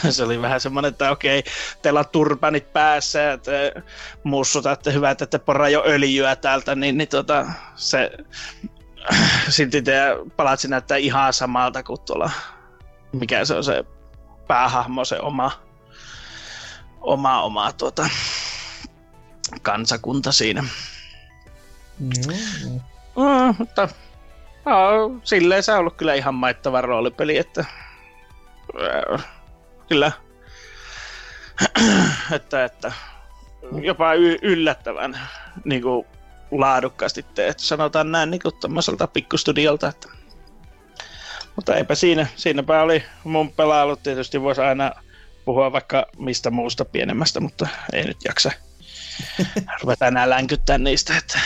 Se oli vähän semmoinen, että okei, teillä on turpanit päässä ja te mussutatte hyvä, että te poraa jo öljyä täältä, niin, niin tota, se silti teidän palatsi näyttää ihan samalta kuin tuolla, mikä se on se päähahmo, se oma, oma, oma tuota, kansakunta siinä. Mm. Mm, mutta no, silleen se on ollut kyllä ihan maittava roolipeli, että äh, kyllä, että, että jopa y- yllättävän niin kuin laadukkaasti tehty, sanotaan näin niin kuin tommoselta pikkustudiolta, että mutta eipä siinä. Siinäpä oli mun pelailut. Tietysti voisi aina puhua vaikka mistä muusta pienemmästä, mutta ei nyt jaksa ruveta enää länkyttämään niistä. Että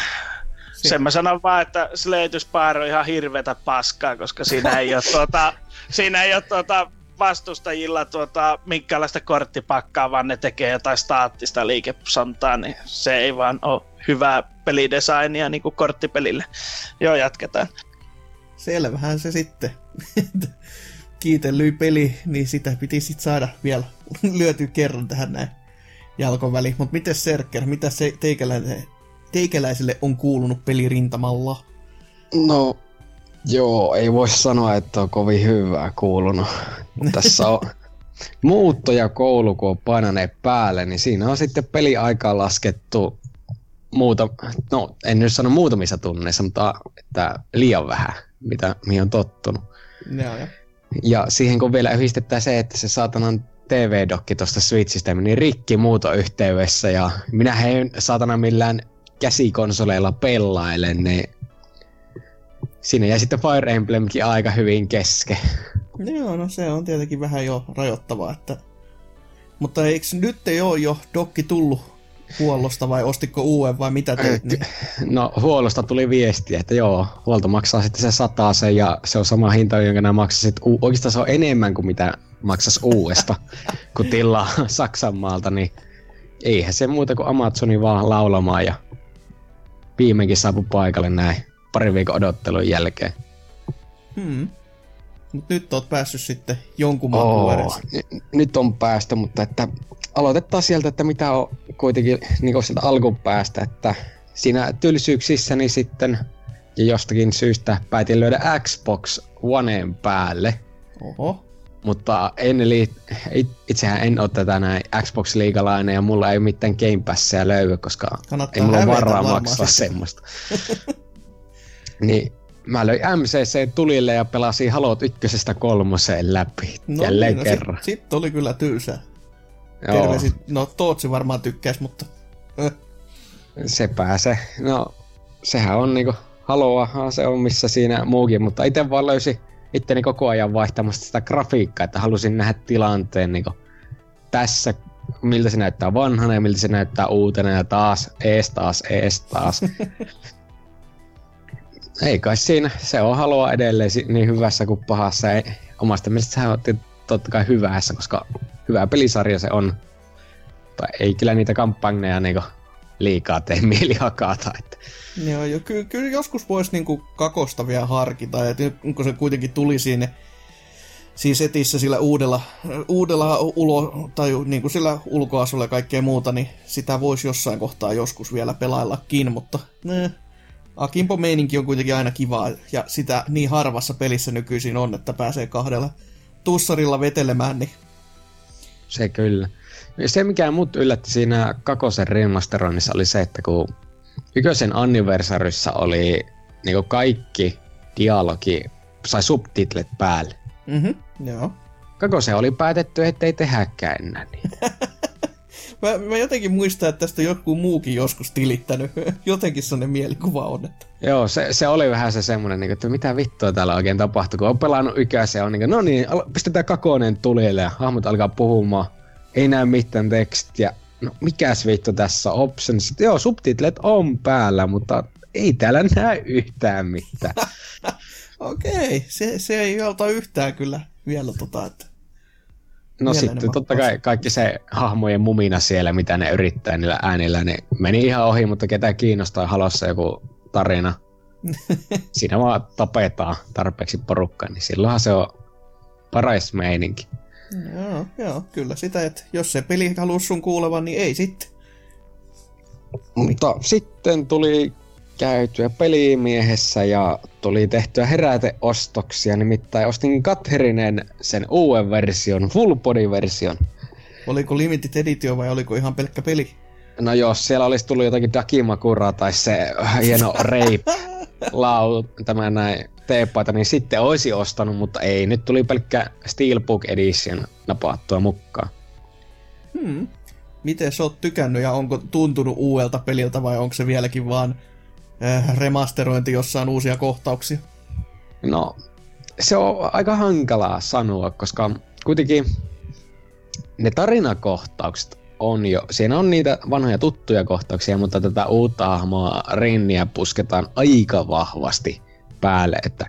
sen mä sanon vaan, että Slate Spire on ihan hirveätä paskaa, koska siinä ei ole, tuota, siinä ei ole tuota vastustajilla tuota, minkäänlaista korttipakkaa, vaan ne tekee jotain staattista liikesontaa, niin se ei vaan ole hyvää pelidesignia niin kuin korttipelille. Joo, jatketaan. Selvähän se sitten. Kiitellyi peli, niin sitä piti sitten saada vielä lyötyä kerran tähän näin jalkoväliin. Mutta miten Serker, mitä se teikäläiselle, teikäläiselle on kuulunut pelirintamalla? No, joo, ei voi sanoa, että on kovin hyvää kuulunut. Tässä on muutto ja koulu, kun on painaneet päälle, niin siinä on sitten peliaikaa laskettu muuta, no en nyt sano muutamissa tunneissa, mutta että liian vähän, mitä mihin on tottunut. Joo, joo. Ja siihen kun vielä yhdistetään se, että se saatanan T V-dokki tuosta Switchistä meni rikki muutoyhteydessä ja minä en saatana millään käsikonsoleilla pelaile, niin siinä jäi sitten Fire Emblemkin aika hyvin kesken. Joo, no se on tietenkin vähän jo rajoittavaa, että mutta eikö nyt ei ole jo dokki tullut huollosta vai ostitko uuden vai mitä teit? Niin? No huollosta tuli viesti, että joo, huolto maksaa sitten se satasen ja se on sama hinta, jonka nämä maksasit. U- Oikeastaan se on enemmän kuin mitä maksas uudesta, kun tilaa Saksan maalta, niin eihän se muuta kuin Amazoni vaan laulamaan ja viimeinkin saapui paikalle näin parin viikon odottelun jälkeen. Hmm. Mut nyt oot päässyt sitten jonkun maailman n- Nyt on päästy, mutta että aloitetaan sieltä, että mitä on kuitenkin niin sieltä alkupäästä, että siinä tylsyyksissäni sitten ja jostakin syystä päätin löydä Xbox Oneen päälle. Oho. Mutta en li- itsehän en oo tätä näin Xbox-liigalainen ja mulla ei mitään Game Passia löydy, koska kannattaa ei mulla varaa maksaa semmoista. Niin mä löin M C C tulille ja pelasin Halot ykkösestä kolmoseen läpi. No, jälleen no, kerran. Sit, sit oli kyllä tylsää. Terveisin, no Tootsi varmaan tykkäis, mutta... Sepä se. No, sehän on niinku... Haloahan se on missä siinä muukin, mutta ite vaan löysin itteni koko ajan vaihtamasta sitä grafiikkaa, että halusin nähdä tilanteen niinku tässä, miltä se näyttää vanhana ja miltä se näyttää uutena ja taas, ees taas, ees taas. Ei kai siinä, se on Haloa edelleen niin hyvässä kuin pahassa. Ei, omasta mielestä sehän on totta kai hyvässä, koska hyvä pelisarja se on. Tai ei kyllä niitä kampanjeja niinku liikaa tee mieli hakata. Että. Joo, jo, kyllä ky- joskus voisi niinku kakosta vielä harkita, että kun se kuitenkin tuli siinä, siinä setissä sillä uudella, uudella ulo, tai niinku sillä ulkoasulla ja kaikkea muuta, niin sitä voisi jossain kohtaa joskus vielä pelaillakin, mutta ne, akimpo-meininki on kuitenkin aina kivaa, ja sitä niin harvassa pelissä nykyisin on, että pääsee kahdella tussarilla vetelemään, niin... Se kyllä. Se, mikä mut yllätti siinä kakosen remasteroinnissa oli se, että kun yköisen anniversaryssa oli niinku kaikki dialogi, sai subtitlet päälle. Mhm, joo. Kakosen oli päätetty, ettei tehäkään enää niitä. mä, mä jotenkin muistan, että tästä on joku muukin joskus tilittänyt. Jotenkin sellainen mielikuva on, että... Joo, se, se oli vähän se semmonen, niinku, että mitä vittua täällä oikein tapahtui, kun on pelannut yköisen ja on niinku, no niin, pistetään kakonen tulille ja hahmot alkaa puhumaan. Ei näy mitään tekstiä. No mikäs vittu tässä on? Options. Joo, subtitlet on päällä, mutta ei täällä näy yhtään mitään. Okei, se, se ei ota yhtään kyllä vielä tota, että... No sitten totta kai kaikki se hahmojen mumina siellä, mitä ne yrittää niillä äänillä, ne meni ihan ohi, mutta ketään kiinnostaa Halossa joku tarina. Siinä vaan tapetaan tarpeeksi porukkaa, niin silloinhan se on paras meininki. Joo, joo, kyllä sitä, että jos se peli halusi sun kuulevan, niin ei sitten. Mutta sitten tuli käytyä pelimiehessä ja tuli tehtyä heräteostoksia, nimittäin ostin Katherinen sen uuden version, full body version. Oliko limited edition vai oliko ihan pelkkä peli? No jos siellä olisi tullut jotakin Dakimakuraa tai se hieno rape lau, tämä näin. Teepaita, niin sitten olisi ostanut, mutta ei. Nyt tuli pelkkä Steelbook Edition napaattua mukaan. Hmm. Miten sä oot tykännyt ja onko tuntunut uudelta peliltä vai onko se vieläkin vaan äh, remasterointi, jossa on uusia kohtauksia? No, se on aika hankalaa sanoa, koska kuitenkin ne tarinakohtaukset on jo. Siinä on niitä vanhoja tuttuja kohtauksia, mutta tätä uutta hahmoa Reinniä pusketaan aika vahvasti päälle, että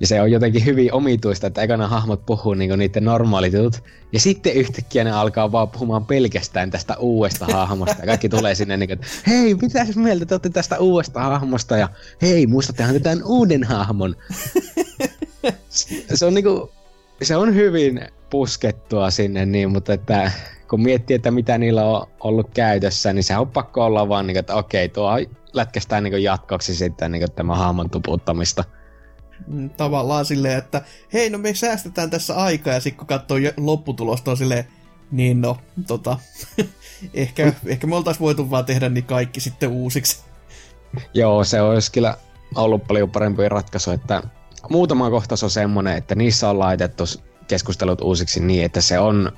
ja se on jotenkin hyvin omituista, että ekana hahmot puhuu niinku niitten normaalit jutut, ja sitten yhtäkkiä ne alkaa vaan puhumaan pelkästään tästä uudesta hahmosta, ja kaikki tulee sinne niinku, että hei, mitäs mieltä te ootte tästä uudesta hahmosta, ja hei, muistattehan te tämän uuden hahmon. Se on niinku, se on hyvin puskettua sinne, niin, mutta että kun miettii, että mitä niillä on ollut käytössä, niin se on pakko olla vaan niinku, että okei, tuo lätkästään niin jatkoksi sitten niin tämän hahmon tuputtamista. Tavallaan silleen, että hei, no me säästetään tässä aikaa, ja sitten kun katsoo lopputulosta on silleen, niin no, tota, ehkä, ehkä me oltais voitu vaan tehdä niin kaikki sitten uusiksi. Joo, se olisi kyllä ollut paljon parempi ratkaisu, että muutama kohtaus on semmoinen, että niissä on laitettu keskustelut uusiksi niin, että se on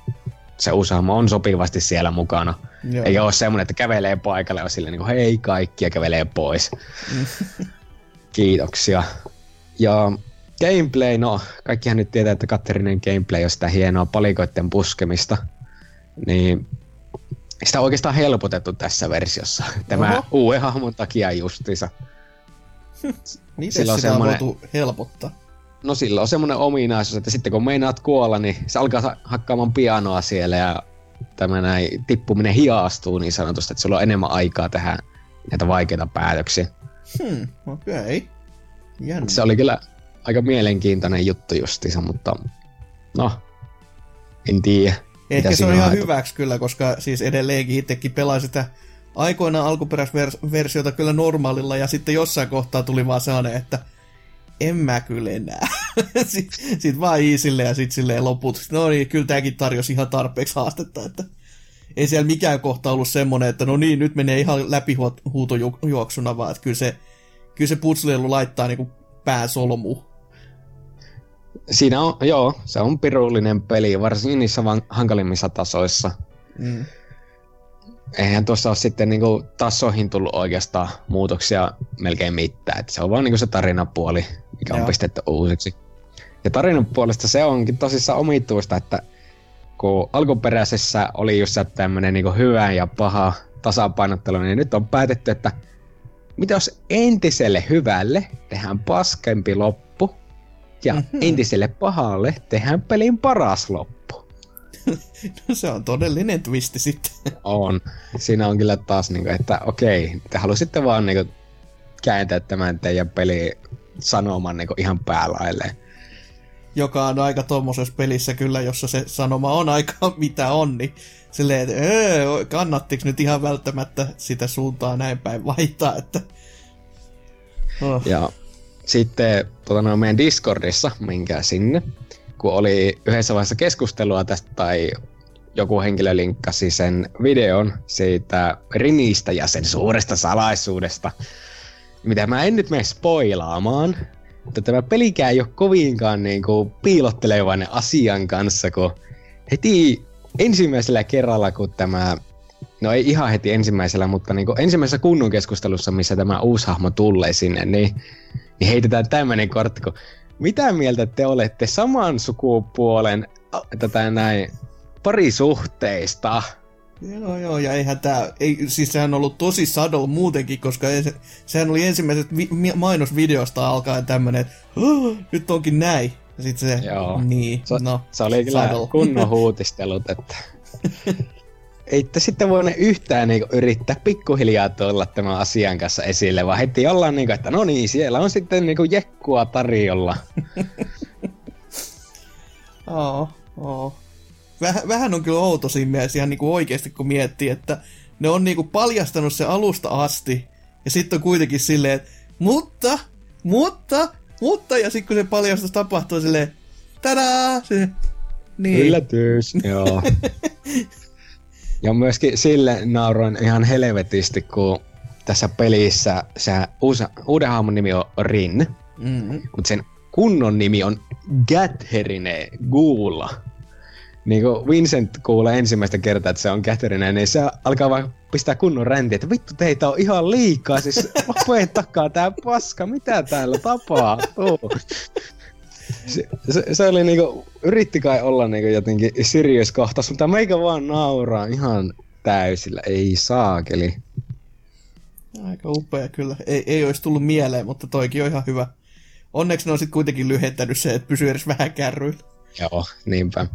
se uusi hahmo on sopivasti siellä mukana. Joo. Ei ole semmoinen, että kävelee paikalle ja on silleen niin hei kaikki ja kävelee pois. Kiitoksia. Ja gameplay, no kaikkihan nyt tietää, että Katherinen gameplay on sitä hienoa palikoiden puskemista. Niin sitä on oikeastaan helpotettu tässä versiossa. Tämä oho. Uuden hahmon takia justiinsa. Miten sitä semmoinen... on voitu helpottaa? No sillä on semmoinen ominaisuus, että sitten kun meinaat kuolla, niin se alkaa hakkaamaan pianoa siellä ja tämä näin tippuminen hiastuu niin sanotusti, että sulla on enemmän aikaa tehdä näitä vaikeita päätöksiä. Hmm, okei. Okay. Se oli kyllä aika mielenkiintoinen juttu justiinsa, mutta no, en tiedä. Ehkä se on ihan haetu. Hyväksi kyllä, koska siis edelleenkin itsekin pelaa sitä aikoinaan alkuperäisversiota kyllä normaalilla, ja sitten jossain kohtaa tuli vaan sellainen, että en mä kyllä enää. Sitten sit vaan iisille ja sitten silleen loput. No niin, kyllä tämäkin tarjosi ihan tarpeeksi haastetta, että ei siellä mikään kohta ollut semmoinen, että no niin, nyt menee ihan läpihuutojuoksuna, vaan että kyllä se, kyllä se putsleilu laittaa niinku pääsolmuun. Siinä on, joo, se on pirullinen peli, varsinkin niissä van, hankalimmissa tasoissa. Mm. Eihän tuossa ole sitten niinku tasoihin tullut oikeastaan muutoksia melkein mitään. Et se on vaan niinku se tarinapuoli, mikä joo. on pistetty uusiksi. Ja tarinan puolesta se onkin tosissaan omituista, että kun alkuperäisessä oli just tämmönen niinku hyvä ja paha tasapainottelu, niin nyt on päätetty, että mitä jos entiselle hyvälle tehdään paskempi loppu ja mm-hmm. entiselle pahalle tehdään pelin paras loppu. No se on todellinen twisti sitten. On. Siinä on kyllä taas niinku, että okei, te halusitte vaan niinku kääntää tämän teidän pelin sanoman niinku ihan päälailleen. Joka on aika tommosessa pelissä kyllä, jossa se sanoma on aika mitä on, niin silleen, että öö, kannattiko nyt ihan välttämättä sitä suuntaa näin päin vaihtaa, että... Oh. Ja sitten tuota, no, meidän Discordissa, menkää sinne, kun oli yhdessä vaiheessa keskustelua tästä, tai joku henkilö linkkasi sen videon siitä Rimistä ja sen suuresta salaisuudesta, mitä mä en nyt mene spoilaamaan. Mutta tämä pelikään ei ole kovinkaan niin kuin piilottelevainen asian kanssa, kun heti ensimmäisellä kerralla, kun tämä, no ei ihan heti ensimmäisellä, mutta niin kuin ensimmäisessä kunnon keskustelussa, missä tämä uusi hahmo tulee sinne, niin, niin heitetään tämmöinen kortti, kun mitä mieltä te olette saman sukupuolen tätä näin parisuhteista? Joo, joo, ja eihän tää, ei, siis sehän on ollut tosi sado muutenkin, koska se, sehän oli ensimmäiset vi, mi, mainosvideosta alkaen tämmönen, että nyt onkin näin, ja sit se, joo. niin, so, no, se oli kyllä sadol. Kunnon huutistelut, että eitte sitten voinut yhtään niinku yrittää pikkuhiljaa tulla tämän asian kanssa esille, vaan heti ollaan niinku, että no niin, siellä on sitten niinku jekkua tarjolla. Oo, oo. Vähän on kyllä outo siinä mielessä ihan niinku oikeasti, kun miettii, että ne on niinku paljastanut se alusta asti, ja sitten on kuitenkin silleen, että mutta, mutta, mutta, ja sitten kun se paljastus tapahtuu silleen, tadaa, se, niin. Yllätys, joo. Ja myöskin sille nauroin ihan helvetisti, kun tässä pelissä se uusi, uuden hahmon nimi on Rin, mm-hmm. mutta sen kunnon nimi on Catherine Guula. Niin kun Vincent kuulee ensimmäistä kertaa, että se on Catherine, niin se alkaa vaan pistää kunnon räntiä, että vittu teitä on ihan liikaa, siis lopettakaa tää paska, mitä täällä tapahtuu? Se, se, se oli niinku, yritti kai olla niinku jotenkin serious kohtaus, mutta meikä vaan nauraa ihan täysillä, ei saakeli. Aika upea kyllä, ei, ei ois tullut mieleen, mutta toikin on ihan hyvä. Onneksi ne on sit kuitenkin lyhentänyt se, että pysyy edes vähän kärryillä. Joo, niinpä.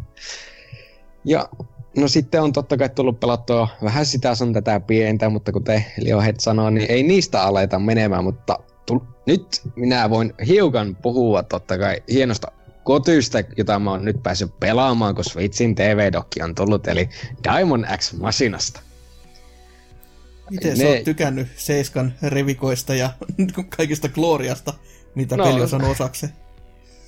Ja no sitten on totta kai tullut pelattua vähän sitä sun tätä pientä, mutta kuten Lionhead sanoo, niin ei niistä aleta menemään, mutta tu- nyt minä voin hiukan puhua totta kai hienosta kotystä, jota mä oon nyt päässyt pelaamaan, kun Switchin T V-dokki on tullut, eli Diamond X Machinasta. Miten ne... sä oot tykännyt Seiskan revikoista ja kaikista gloriasta, mitä no, peli on saanut osakseen?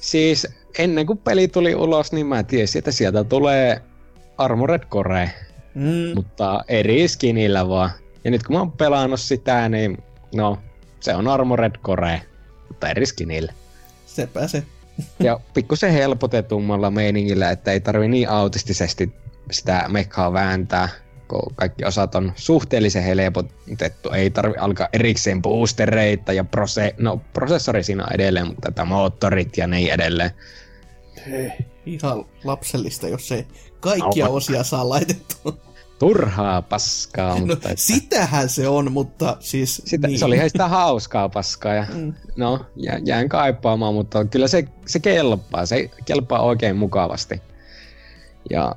Siis ennen kuin peli tuli ulos, niin mä tiesin, että sieltä tulee Armored Core, mm. mutta eri skinillä vaan. Ja nyt kun mä oon pelannut sitä, niin no, se on Armored Core, mutta eri skinillä. Sepä se. Ja pikkusen helpotetummalla meiningillä, että ei tarvi niin autistisesti sitä mekkaa vääntää, kun kaikki osat on suhteellisen helpotettu. Ei tarvi alkaa erikseen boostereita ja prose- no, prosessori siinä edelleen, mutta tämä moottorit ja niin edelleen. Hei, ihan lapsellista, jos ei kaikkia no, osia saa laitettua. Turhaa paskaa. Mutta no, että... sitähän se on, mutta siis... Sitä, niin. Se oli ihan sitä hauskaa paskaa. Ja, mm. No, jä, jään kaipaamaan, mutta kyllä se, se kelpaa. Se kelpaa oikein mukavasti. Ja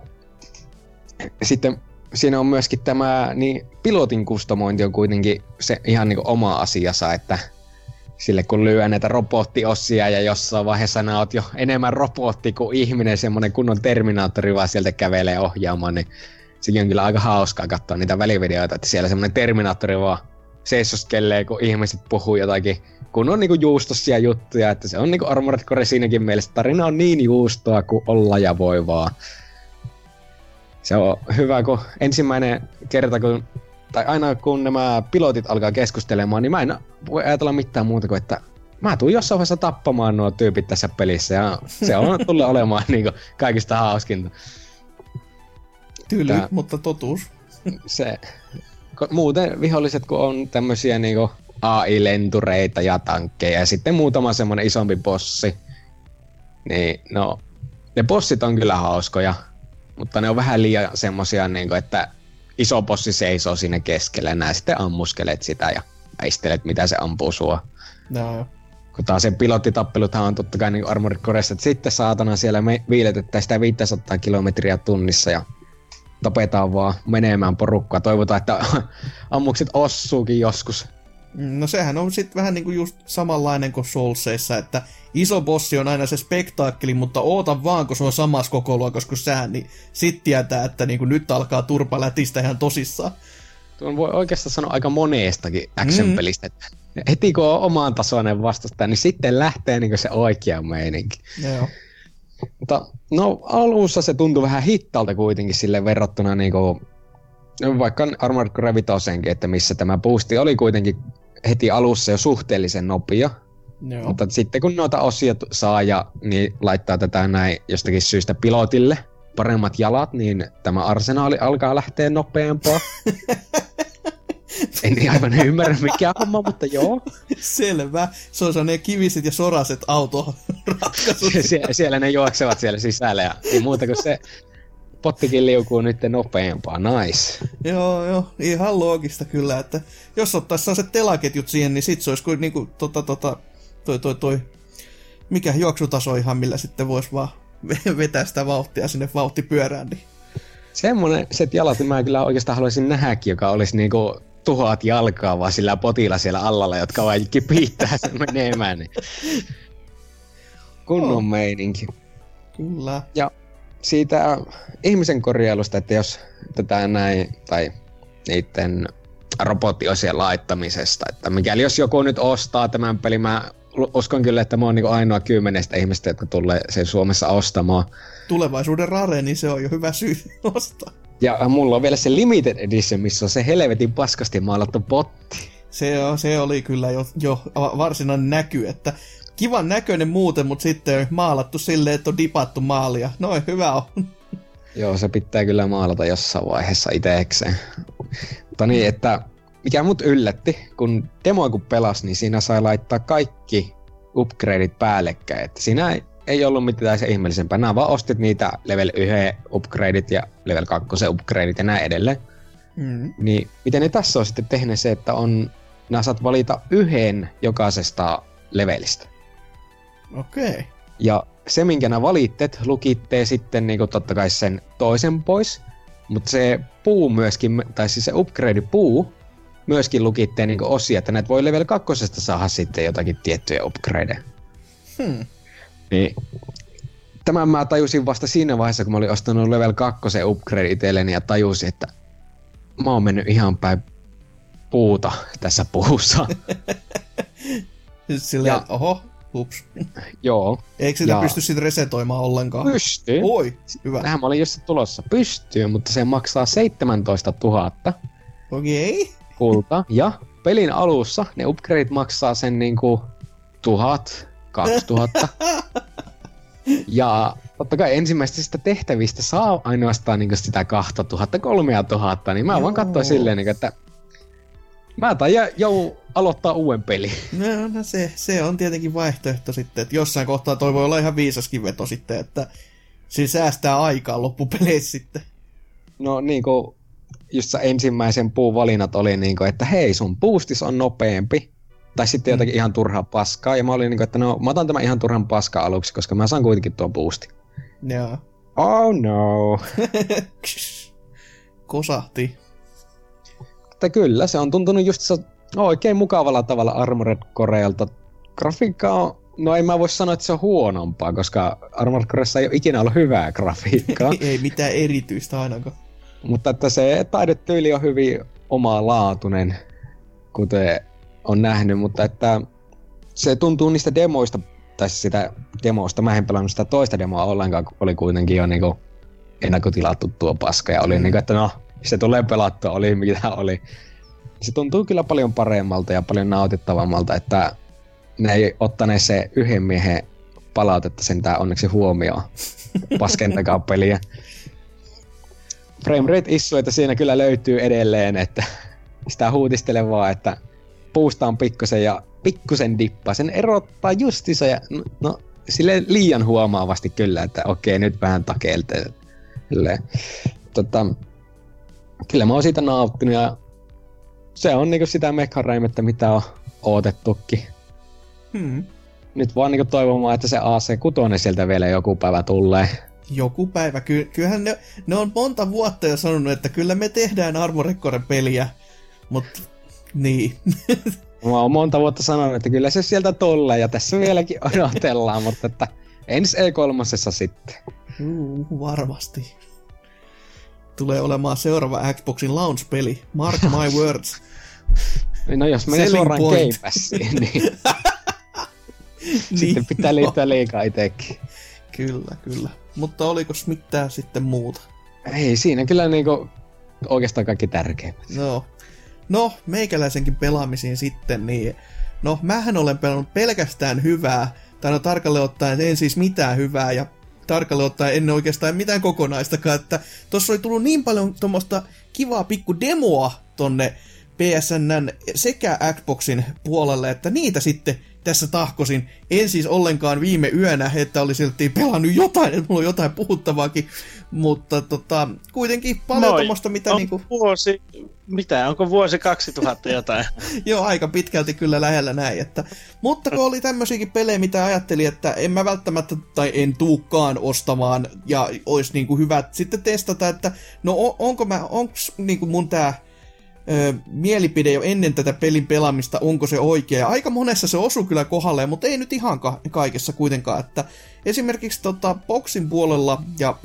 sitten siinä on myöskin tämä, niin pilotin kustomointi on kuitenkin se ihan niin kuin oma asiansa, että sille kun lyö näitä robottiossia ja jossain vaiheessa nää oot jo enemmän robotti kuin ihminen, semmoinen kunnon Terminaattori vaan sieltä kävelee ohjaamaan, niin sekin on kyllä aika hauskaa katsoa niitä välivideoita, että siellä semmoinen Terminaattori vaan seissoskelee, kun ihmiset puhuu jotakin, kun on niinku juustosia juttuja, että se on niinku Armored Core siinäkin mielessä, tarina on niin juustoa kuin olla ja voi vaan. Se on hyvä, kun ensimmäinen kerta, kun, tai aina kun nämä pilotit alkaa keskustelemaan, niin mä en voi ajatella mitään muuta kuin, että mä tuun jossain vaiheessa tappamaan nuo tyypit tässä pelissä, ja se on tulee olemaan niinku kaikista hauskinta. Tyly, Tää, mutta totuus. Se, muuten viholliset, kun on tämmösiä niinku A I-lentureita ja tankkeja, ja sitten muutama semmonen isompi bossi, niin no, ne bossit on kyllä hauskoja. Mutta ne on vähän liian semmosia, niin että iso bossi seisoo siinä keskellä ja nää sitten ammuskelet sitä ja väistelet, mitä se ampuu sua. No. Kun taas sen pilottitappeluthan on totta kai niin Armored Coressa, että sitten saatana siellä me viiletetään sitä viisisataa kilometriä tunnissa ja tapetaan vaan menemään porukkaa. Toivotaan, että ammukset ossuukin joskus. No sehän on sitten vähän niinku just samanlainen kuin Soulsissa, että iso bossi on aina se spektaakkeli, mutta oota vaan, kun se on samassa kokoluokassa, koska sähän niin sit tietää, että niinku nyt alkaa turpa lätistä ihan tosissaan. Tuon voi oikeastaan sanoa aika monestakin action-pelistä, että heti kun on omaan tasoinen vastustaja, niin sitten lähtee niinku se oikea meininki. Joo. Mutta no alussa se tuntui vähän hittaalta kuitenkin sille verrattuna niinku vaikka Armored Core vitosenkin, että missä tämä boosti oli kuitenkin heti alussa jo suhteellisen nopea. Joo. Mutta sitten kun noita osia saa ja niin laittaa tätä näin jostakin syystä pilotille paremmat jalat, niin tämä arsenaali alkaa lähteä nopeampaa. En aivan ymmärrä mikä homma, mutta joo. Selvä. Se on sellainen kiviset ja soraset autoratkaisut. Sie- siellä ne juoksevat siellä sisällä ja ei muuta kuin se pottikin liukuu nyt nopeampaa, nais. Nice. Joo, joo, ihan loogista kyllä, että jos ottais sellaiset telaketjut siihen, niin sit se ois kuin niinku tota tota toi toi toi mikä juoksutaso ihan, millä sitten vois vaan vetää sitä vauhtia sinne vauhtipyörään, niin semmonen set jalat, mä kyllä oikeastaan haluaisin nähäkin, joka olisi niinku tuhat jalkaa vaan sillä potilla siellä allalla, jotka vaan kipittää sen menemään, niin kunnon oh. meininki. Kyllä. Ja siitä ihmisen korjailusta, että jos tätä näin, tai niiden robottiosien laittamisesta, että mikäli jos joku nyt ostaa tämän pelin, mä uskon kyllä, että mä oon niin ainoa kymmenestä ihmistä, jotka tulee sen Suomessa ostamaan. Tulevaisuuden rare, niin se on jo hyvä syy ostaa. Ja mulla on vielä se limited edition, missä on se helvetin paskasti maalattu botti. Se, se oli kyllä jo, jo varsinainen näky, että kivan näköinen muuten, mutta sitten on maalattu silleen, että on dipattu maalia. Noin, hyvä on. Joo, se pitää kyllä maalata jossain vaiheessa itsekseen. Mutta niin, että mikä mut yllätti, kun demoa kun pelasi, niin siinä sai laittaa kaikki upgradeit päällekkäin. Että siinä ei ollut mitään se ihmeellisempää. Nää vaan ostit niitä level yksi upgradeit ja level kaksi upgradeit ja näin edelleen. Mm. Niin miten ne tässä on sitten tehnyt se, että on, nää saat valita yhden jokaisesta levelistä. Okei. Ja se, minkä nää valittet, lukitte sitten niinku totta kai sen toisen pois, mutta se puu myöskin, tai siis se upgrade-puu myöskin lukitte niinku osia, että näitä voi level kakkosesta saada sitten jotakin tiettyjä upgradeja. Hmm. Niin. Tämän mä tajusin vasta siinä vaiheessa, kun mä olin ostanut level kakkosen upgrade itselleni ja tajusin, että mä oon mennyt ihan päin puuta tässä puussa. Silleen, ja, oho. Ups. Joo. Eikö sitä ja pysty sit resetoimaan ollenkaan? Pystyy. Oi, hyvä. Tähän mä olin jossain tulossa. Pystyy, mutta se maksaa seitsemäntoista tuhatta. Okei. Okay. Kulta. Ja pelin alussa ne upgradeit maksaa sen niinku tuhat, kaksituhatta. Ja totta kai ensimmäisistä tehtävistä saa ainoastaan niinku sitä kaksituhatta, kolmetuhatta, niin mä joo. vaan katsoin silleen, että mä taidan jou aloittaa uuden pelin. No, no se, se on tietenkin vaihtoehto sitten, että jossain kohtaa toi voi olla ihan viisaskin veto sitten, että se säästää aikaa loppupeleissä sitten. No niinku, just ensimmäisen puun valinnat oli niinku, että hei sun boostis on nopeampi, tai sitten jotakin mm. ihan turhaa paskaa, ja mä olin niinku, että no mä otan tämän ihan turhan paskaa aluksi, koska mä saan kuitenkin tuon boostin. Joo. Oh no. kosahti. Mutta kyllä, se on tuntunut just se oikein mukavalla tavalla Armored Coreelta. Grafiikka on, no ei mä voi sanoa, että se on huonompaa, koska Armored Coressa ei ole ikinä ollut hyvää grafiikkaa. Ei mitään erityistä ainakaan. Mutta että se taidetyyli on hyvin omalaatuinen, kuten on nähnyt, mutta että se tuntuu niistä demoista, tai sitä demoista, mä en pelannut sitä toista demoa ollenkaan, kun oli kuitenkin jo niinku ennakkotilattu tuo paska, ja oli niinku, että no, se tulee pelattua, oli mitä oli. Se tuntuu kyllä paljon paremmalta ja paljon nautittavammalta, että ne ei ottaneet se yhden miehen palautetta sentään onneksi huomioon paskentakaan peliä. Frame rate issueita siinä kyllä löytyy edelleen, että sitä huutistele vaan, että puusta on pikkusen ja pikkusen dippaa. Sen erottaa justiinsa ja no, no silleen liian huomaavasti kyllä, että okei, nyt vähän takeilta. Tota, kyllä mä oon siitä nauttinut ja se on niinku sitä mecha-räimettä, mitä on odotettukin. Hmm. Nyt vaan niinku toivomaan, että se A C kuusi sieltä vielä joku päivä tulee. Joku päivä. Ky- kyllähän ne, ne on monta vuotta jo sanonut, että kyllä me tehdään Armored Core-peliä, mutta niin. Mä oon monta vuotta sanonut, että kyllä se sieltä tulee ja tässä vieläkin odotellaan, mutta että ensi E kolme sitten. Juu, varmasti. Tulee olemaan seuraava Xboxin launch-peli. Mark my words. No jos menee suoraan Game Passiin, niin sitten pitää liittyä liikaa itsekin. Kyllä, kyllä. Mutta olikos mitään sitten muuta? Ei, siinä kyllä niinku oikeastaan kaikki tärkeimmät. No, no meikäläisenkin pelaamisiin sitten, niin no mähän olen pelannut pelkästään hyvää, tai no tarkalleen ottaen en siis mitään hyvää, ja tarkalleen ottaen en oikeastaan mitään kokonaistakaan, että tossa oli tullut niin paljon tommoista kivaa pikku demoa tonne P S N:n sekä Xboxin puolelle, että niitä sitten tässä tahkosin. En siis ollenkaan viime yönä, että oli silti pelannut jotain, että mulla on jotain puhuttavaakin, mutta tota, kuitenkin paljon Moi. tommoista, mitä on niinku... vuosi... Mitä? Onko vuosi kaksituhatta jotain? Joo, aika pitkälti kyllä lähellä näin, että... Mutta kun oli tämmöisiäkin pelejä, mitä ajattelin, että en mä välttämättä, tai en tuukaan ostamaan, ja olisi niinku hyvä sitten testata, että no onko mä, onks niinku mun tää... Öö, mielipide jo ennen tätä pelin pelaamista, onko se oikea. Ja aika monessa se osuu kyllä kohdalleen, mutta ei nyt ihan ka- kaikessa kuitenkaan. Että esimerkiksi tota, Boxin puolella, ja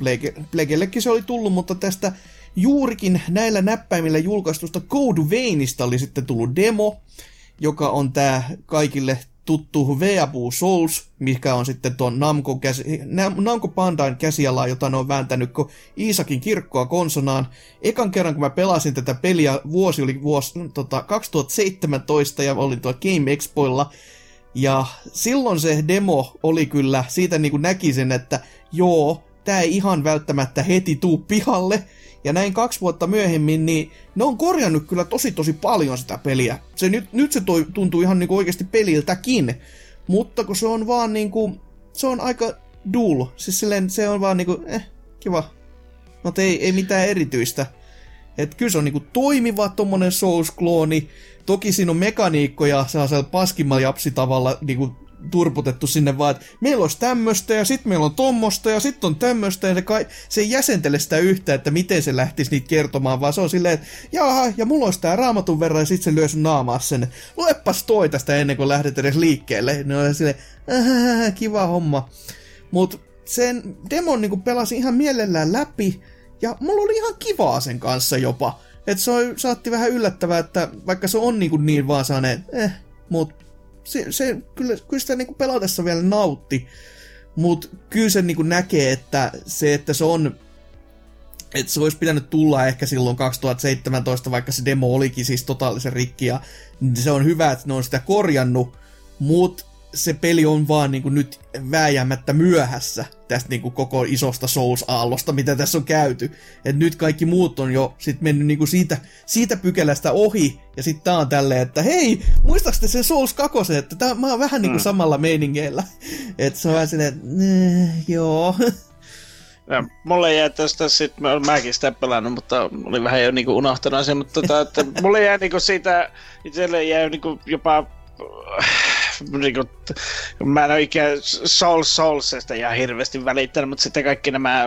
Plegellekin se oli tullut, mutta tästä juurikin näillä näppäimillä julkaistusta Code Veinistä oli sitten tullut demo, joka on tää kaikille tuttu Weeaboo Souls, mikä on sitten tuon Namco, käsi, Namco Bandain käsialaa, jota ne on vääntänyt Iisakin kirkkoa konsonaan. Ekan kerran, kun mä pelasin tätä peliä, vuosi oli vuosi tota, kaksituhattaseitsemäntoista ja olin tuolla Game Expoilla. Ja silloin se demo oli kyllä, siitä niin kuin näki sen, että joo, tää ei ihan välttämättä heti tuu pihalle. Ja näin kaksi vuotta myöhemmin, niin ne on korjannut kyllä tosi tosi paljon sitä peliä. Se nyt, nyt se toi, tuntuu ihan niinku oikeasti peliltäkin, mutta kun se on vaan niinku, se on aika dull. Siis silleen se on vaan niinku, eh, kiva. Mut ei, ei mitään erityistä. Et kyllä se on niinku toimiva tommonen Souls-klooni. Toki siinä on mekaniikkoja sellaisella paskimmalla japsitavalla niinku turputettu sinne vaan, että meillä olisi tämmöstä ja sit meillä on tommosta ja sit on tämmöstä ja se, kai, se ei jäsentele sitä yhtä, että miten se lähtisi niitä kertomaan, vaan se on silleen, että jaha, ja mulla olisi tää raamatun verran ja sit se lyö sun naamaa sen. Luepas toi tästä ennen kuin lähdet edes liikkeelle. Ne on silleen, äh, kiva homma. Mut sen demon niinku pelasin ihan mielellään läpi ja mulla oli ihan kivaa sen kanssa jopa. Et se on, saatti vähän yllättävää, että vaikka se on niinku niin vaan saaneen, eh, mut Se, se, kyllä, kyllä sitä niinku pelatessa vielä nautti, mutta kyllä se niinku näkee, että se, että se on, että se olisi pitänyt tulla ehkä silloin kaksituhattaseitsemäntoista, vaikka se demo olikin siis totaalisen rikki, ja se on hyvä, että ne on sitä korjannut, mutta se peli on vaan niinku nyt vääjäämättä myöhässä tästä niinku koko isosta Souls-aallosta, mitä tässä on käyty. Et nyt kaikki muut on jo sit mennyt niinku siitä, siitä pykälästä ohi, ja sit tää on tälleen, että hei, muistaaks te sen Souls kaksi, että tää, mä oon vähän niinku mm. samalla meiningeillä. Et se on vähän silleen, että nee, joo. Ja, mulle jäi tästä, sit, mä, mäkin sitä pelannut, mutta oli vähän jo niinku unohtanut sen, mutta tota, että mulle jäi niinku siitä, itselle jäi niinku jopa... niinku, mä en ole ikinä Souls Soulsesta ihan hirveästi välittänyt, mutta sitten kaikki nämä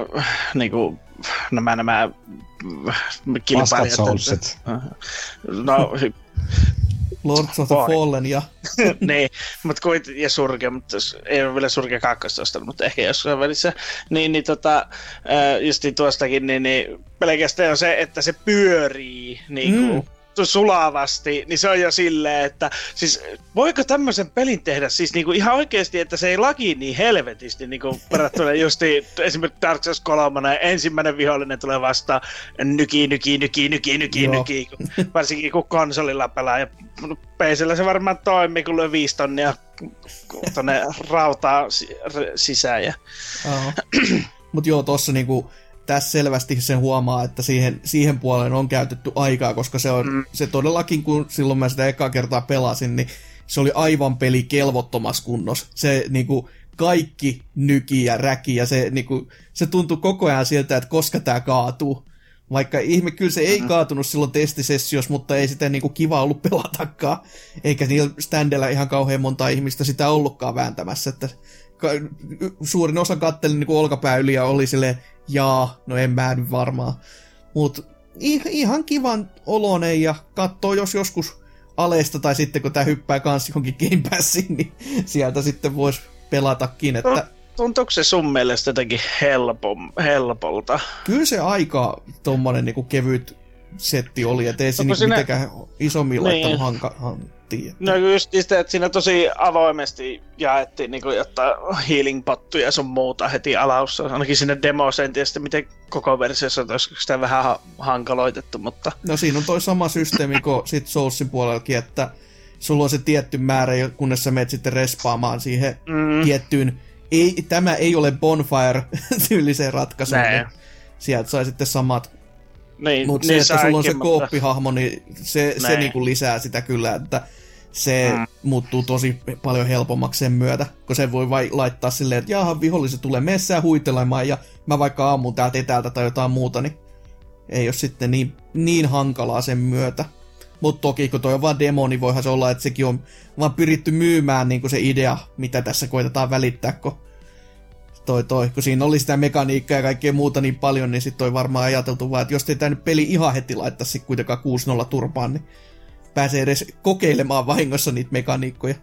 niinku, nämä, nämä kilpailijat. Paskat Soulset. No, Lords of the Fallen ja... niin, mut kuit, ja Surge, mutta ei ole vielä Surge kakkosta, mutta ehkä jossain välissä. Niin, niin tota, just niin tuostakin, niin, niin pelkästään on se, että se pyörii niinku... Mm. sulavasti, niin se on jo silleen, että siis voiko tämmöisen pelin tehdä siis niinku ihan oikeesti, että se ei laki niin helvetisti niinku verrattuna justi esimerkiksi Dark Souls kolme, ensimmäinen vihollinen tulee vastaan nyki, nyki, nyki, nyki, nyki, Joo. nyki, varsinkin kun konsolilla pelaa ja P C:llä se varmaan toimii, kun lyö viisi tonnia tonne rautaa sisään ja... Mut joo, tossa niinku tässä selvästi sen huomaa, että siihen, siihen puoleen on käytetty aikaa, koska se, on, mm. se todellakin, kun silloin mä sitä ekaa kertaa pelasin, niin se oli aivan peli kelvottomassa kunnossa. Se niinku kaikki nyki ja räki ja se, niinku, se tuntui koko ajan siltä, että koska tää kaatuu. Vaikka ihme, kyllä se ei mm. kaatunut silloin testisessiossa, mutta ei sitä niinku kiva ollut pelatakaan. Eikä niillä standilla ihan kauhean monta ihmistä sitä ollutkaan vääntämässä. Että suurin osa katteli niinku olkapää yli ja oli silleen, jaa, no en mä nyt varmaan. Mut ihan kivan oloinen ja kattoo jos joskus alesta tai sitten kun tää hyppää kans johonkin Game Passiin, niin sieltä sitten vois pelatakin. Että... Tuntuuko se sun mielestä jotenkin helpom, helpolta? Kyllä se aika tommonen niinku kevyt setti oli, ettei se niinku sinä... mitenkään isommin niin. laittanut hanka... Han... No just niistä, että siinä tosi avoimesti jaettiin niin kuin jotta healing-pottuja sun muuta heti alaussa. Ainakin sinne demossa, en tiedä sitten miten koko versiossa on, olisiko sitä vähän ha- hankaloitettu, mutta... No siinä on toi sama systeemi kuin sit Soulsin puolellakin, että sulla on se tietty määrä, kunnes sä menet sitten respaamaan siihen mm. tiettyyn... Ei, tämä ei ole bonfire-tyyliseen ratkaisuun, niin sieltä sai sitten samat... Niin, mutta niin se, että sulla on se kooppihahmo, niin se, se niinku lisää sitä kyllä, että se mm. muuttuu tosi paljon helpommaksi sen myötä, kun sen voi vai laittaa silleen, että jaha, viholliset tulee messään huitelemaan ja mä vaikka ammun täältä etäältä tai jotain muuta, niin ei ole sitten niin, niin hankalaa sen myötä. Mutta toki, kun toi on vaan demo, niin voihan se olla, että sekin on vaan pyritty myymään niin kuin se idea, mitä tässä koitetaan välittää, kun Toi, toi. Kun siinä oli sitä mekaniikkaa ja kaikkea muuta niin paljon, niin sitten toi varmaan ajateltu vaan, että jos ei tämä nyt peli ihan heti laittaisi kuitenkaan kuusi nolla turpaan, niin pääsee edes kokeilemaan vahingossa niitä mekaniikkoja.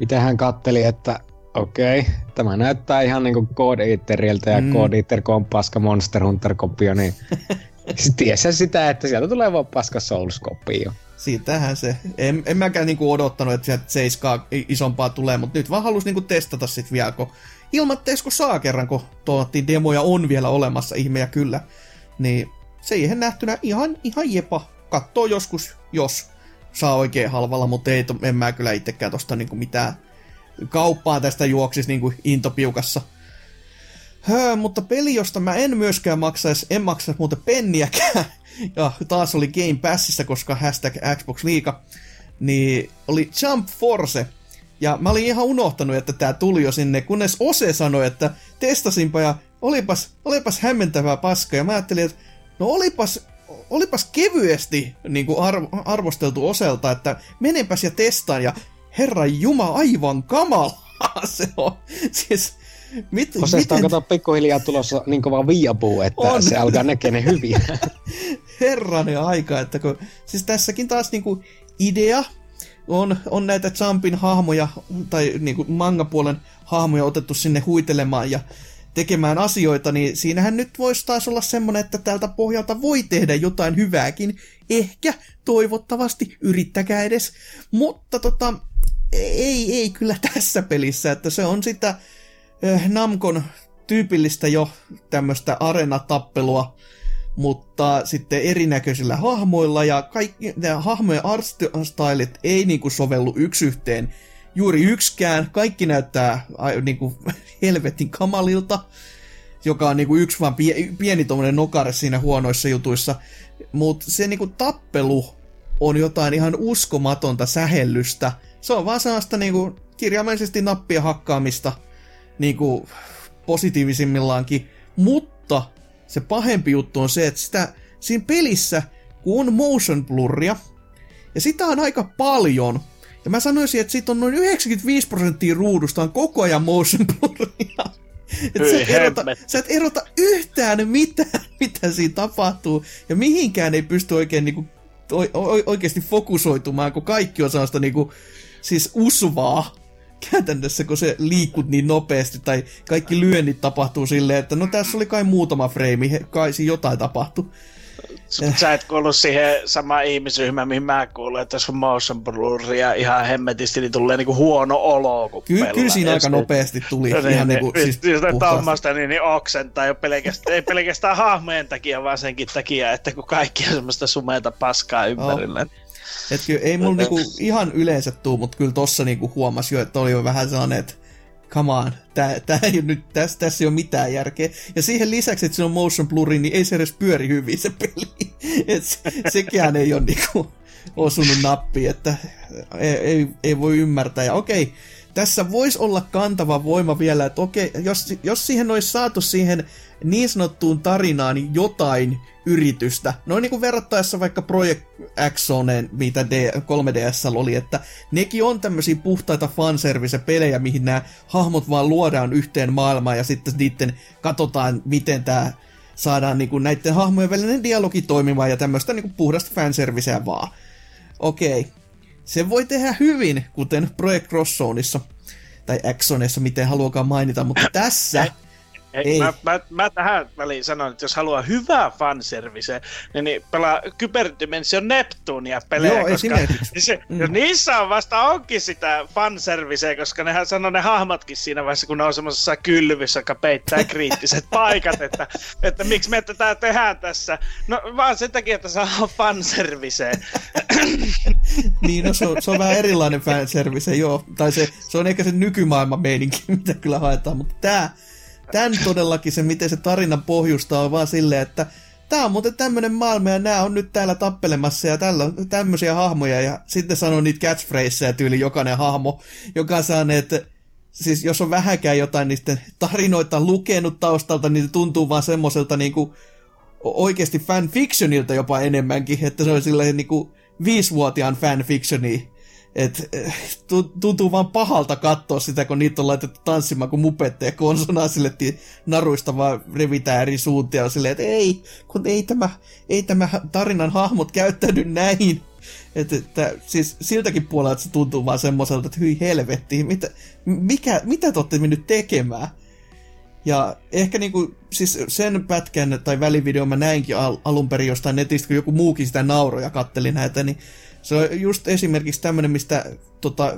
Itsehän katteli, että okei, okay, tämä näyttää ihan niinku Code Eateriltä ja mm. Code Eater on paska Monster Hunter-kopio, niin tiesä sitä, että sieltä tulee vaan paska Souls-kopio. Siitähän se. En, en mäkään niinku odottanut, että sieltä seiskaa isompaa tulee, mutta nyt vaan halusi niinku testata sit vielä, kun ilmatteis kun saa kerran, kun tuolattiin demoja on vielä olemassa, ihmeä kyllä, niin siihen nähtynä ihan, ihan jepa. Kattoo joskus, jos saa oikein halvalla, mutta ei, en mä kyllä itsekään tosta niinku mitään kauppaa tästä juoksis niinku intopiukassa. Höö, mutta peli, josta mä en myöskään maksaisi, en maksaisi muuten penniäkään, ja taas oli Game Passissa, koska hashtag Xbox Liiga, niin oli Jump Force. Ja mä olin ihan unohtanut, että tää tuli jo sinne, kunnes Ose sanoi, että testasinpa ja olipas, olipas hämmentävää paskaa. Ja mä ajattelin, että no olipas, olipas kevyesti niin kuin arv, arvosteltu Oselta, että menenpäs ja testaan. Ja herran juma, aivan kamalaa se on. Siis, mit, Osesta miten... on kato pikkuhiljaa tulossa niin kova viabuu, että on. Se alkaa näkee ne hyviä. Herranen aika, että kun... Siis tässäkin taas niin kuin idea... On, on näitä Jumpin hahmoja, tai niinku manga-puolen hahmoja otettu sinne huitelemaan ja tekemään asioita, niin siinähän nyt voisi taas olla semmoinen, että tältä pohjalta voi tehdä jotain hyvääkin. Ehkä, toivottavasti, yrittäkää edes. Mutta tota, ei, ei kyllä tässä pelissä, että se on sitä äh, Namcon tyypillistä jo tämmöistä arenatappelua, mutta sitten erinäköisillä hahmoilla ja kaikki nämä hahmojen artstylit ei niinku sovellu yksi yhteen juuri yksikään. Kaikki näyttää niinku helvetin kamalilta, joka on niinku yksi vaan pie- pieni tommonen nokare siinä huonoissa jutuissa. Mut se niinku tappelu on jotain ihan uskomatonta sähellystä. Se on vaan sellaista niinku kirjaimellisesti nappia hakkaamista niinku positiivisimmillaankin, mutta se pahempi juttu on se, että sitä, siinä pelissä, kun on motion blurria, ja sitä on aika paljon, Ja mä sanoisin, että siitä on noin yhdeksänkymmentäviisi prosenttia ruudustaan koko ajan motion blurria. Sä et, erota, sä et erota yhtään mitään, mitä siinä tapahtuu. Ja mihinkään ei pysty oikein, niinku, oikeasti fokusoitumaan, kun kaikki on sellaista niinku, siis usvaa käytännössä, kun se liikut niin nopeasti. Tai kaikki lyönnit tapahtuu silleen, että no tässä oli kai muutama freimi, kai siinä jotain tapahtui. Sä et kuullut siihen samaan ihmisryhmään, mihin mä kuulun, että jos on motion blurria ihan hemmetisti, niin tulee niinku huono olo, kun Ky- pelaa. Kyllä siinä aika nopeasti tuli. No, ihan niin, niinku, siis jos tommoista niin, niin oksentaa, ei pelkästään, ei pelkästään hahmojen takia, vaan senkin takia, että kun kaikki on semmoista sumeita paskaa ympärillä. Oh. Et kyllä ei mulla niinku ihan yleensä tuu, mutta kyllä tossa niinku huomasi jo, että oli jo vähän sellainen, että come on, tää, tää ei nyt, tässä, tässä ei ole mitään järkeä. Ja siihen lisäksi, että se on motion blurri, niin ei se edes pyöri hyvin se peli. Et se, sekään ei ole niinku osunut nappiin, että ei, ei, ei voi ymmärtää. Ja okei, tässä voisi olla kantava voima vielä, että okei, jos, jos siihen olisi saatu siihen niin sanottuun tarinaan jotain yritystä, noin niin kuin verrattaessa vaikka Project Xoneen, mitä kolme D S oli, että nekin on tämmöisiä puhtaita fanservice-pelejä, mihin nämä hahmot vaan luodaan yhteen maailmaan ja sitten niiden katsotaan, miten tämä saadaan niin kuin näiden hahmojen välinen dialogi toimimaan ja tämmöistä niin kuin puhdasta fanserviceä vaan. Okei. Se voi tehdä hyvin, kuten Project Crosszoneissa, tai Xonessa, miten haluakaan mainita, mutta tässä... Ei, Ei. Mä, mä, mä tähän väliin sanon, että jos haluaa hyvää fanserviceä, niin, niin pelaa Kyberdimension Neptunia pelejä. Joo, koska se, mm. niissä on vasta onkin sitä fanserviceä, koska nehän sanoo ne hahmatkin siinä vaiheessa, kun ne on semmoisessa kylvyssä, joka peittää kriittiset paikat, että, että miksi me tätä tehdään tässä. No vaan sen takia, että saa fanserviceä. Niin, no se on, se on vähän erilainen fanservice, joo. Tai se, se on ehkä se nykymaailman meininki, mitä kyllä haetaan, mutta tää... Tän todellakin se, miten se tarina pohjustaa, on vaan silleen, että tää on muuten tämmönen maailma ja nää on nyt täällä tappelemassa ja täällä on tämmösiä hahmoja ja sitten sanoo niitä catchphraseja tyyli jokainen hahmo, joka saa ne, että siis jos on vähäkään jotain niistä tarinoita lukenut taustalta, niin se tuntuu vaan semmoiselta niinku oikeesti fanfictionilta jopa enemmänkin, että se on silleen niinku viisivuotiaan fanfictionia. Et, tuntuu vaan pahalta katsoa sitä, kun niitä on laitettu tanssimaan kuin mupetteja, kun on sanaa sille naruista vaan revitään eri suuntia silleen, että ei, kun ei tämä, ei tämä tarinan hahmot käyttäydy näin. Et, että, siis siltäkin puolelta se tuntuu vaan semmoiselta, että hyi helvettiin, mitä, mikä, mitä te olette mennyt tekemään? Ja ehkä niinku, siis sen pätkän tai välivideon mä näinkin al- alun perin jostain netistä, kun joku muukin sitä nauroi ja katteli näitä, niin se on just esimerkiksi tämmönen, mistä tota,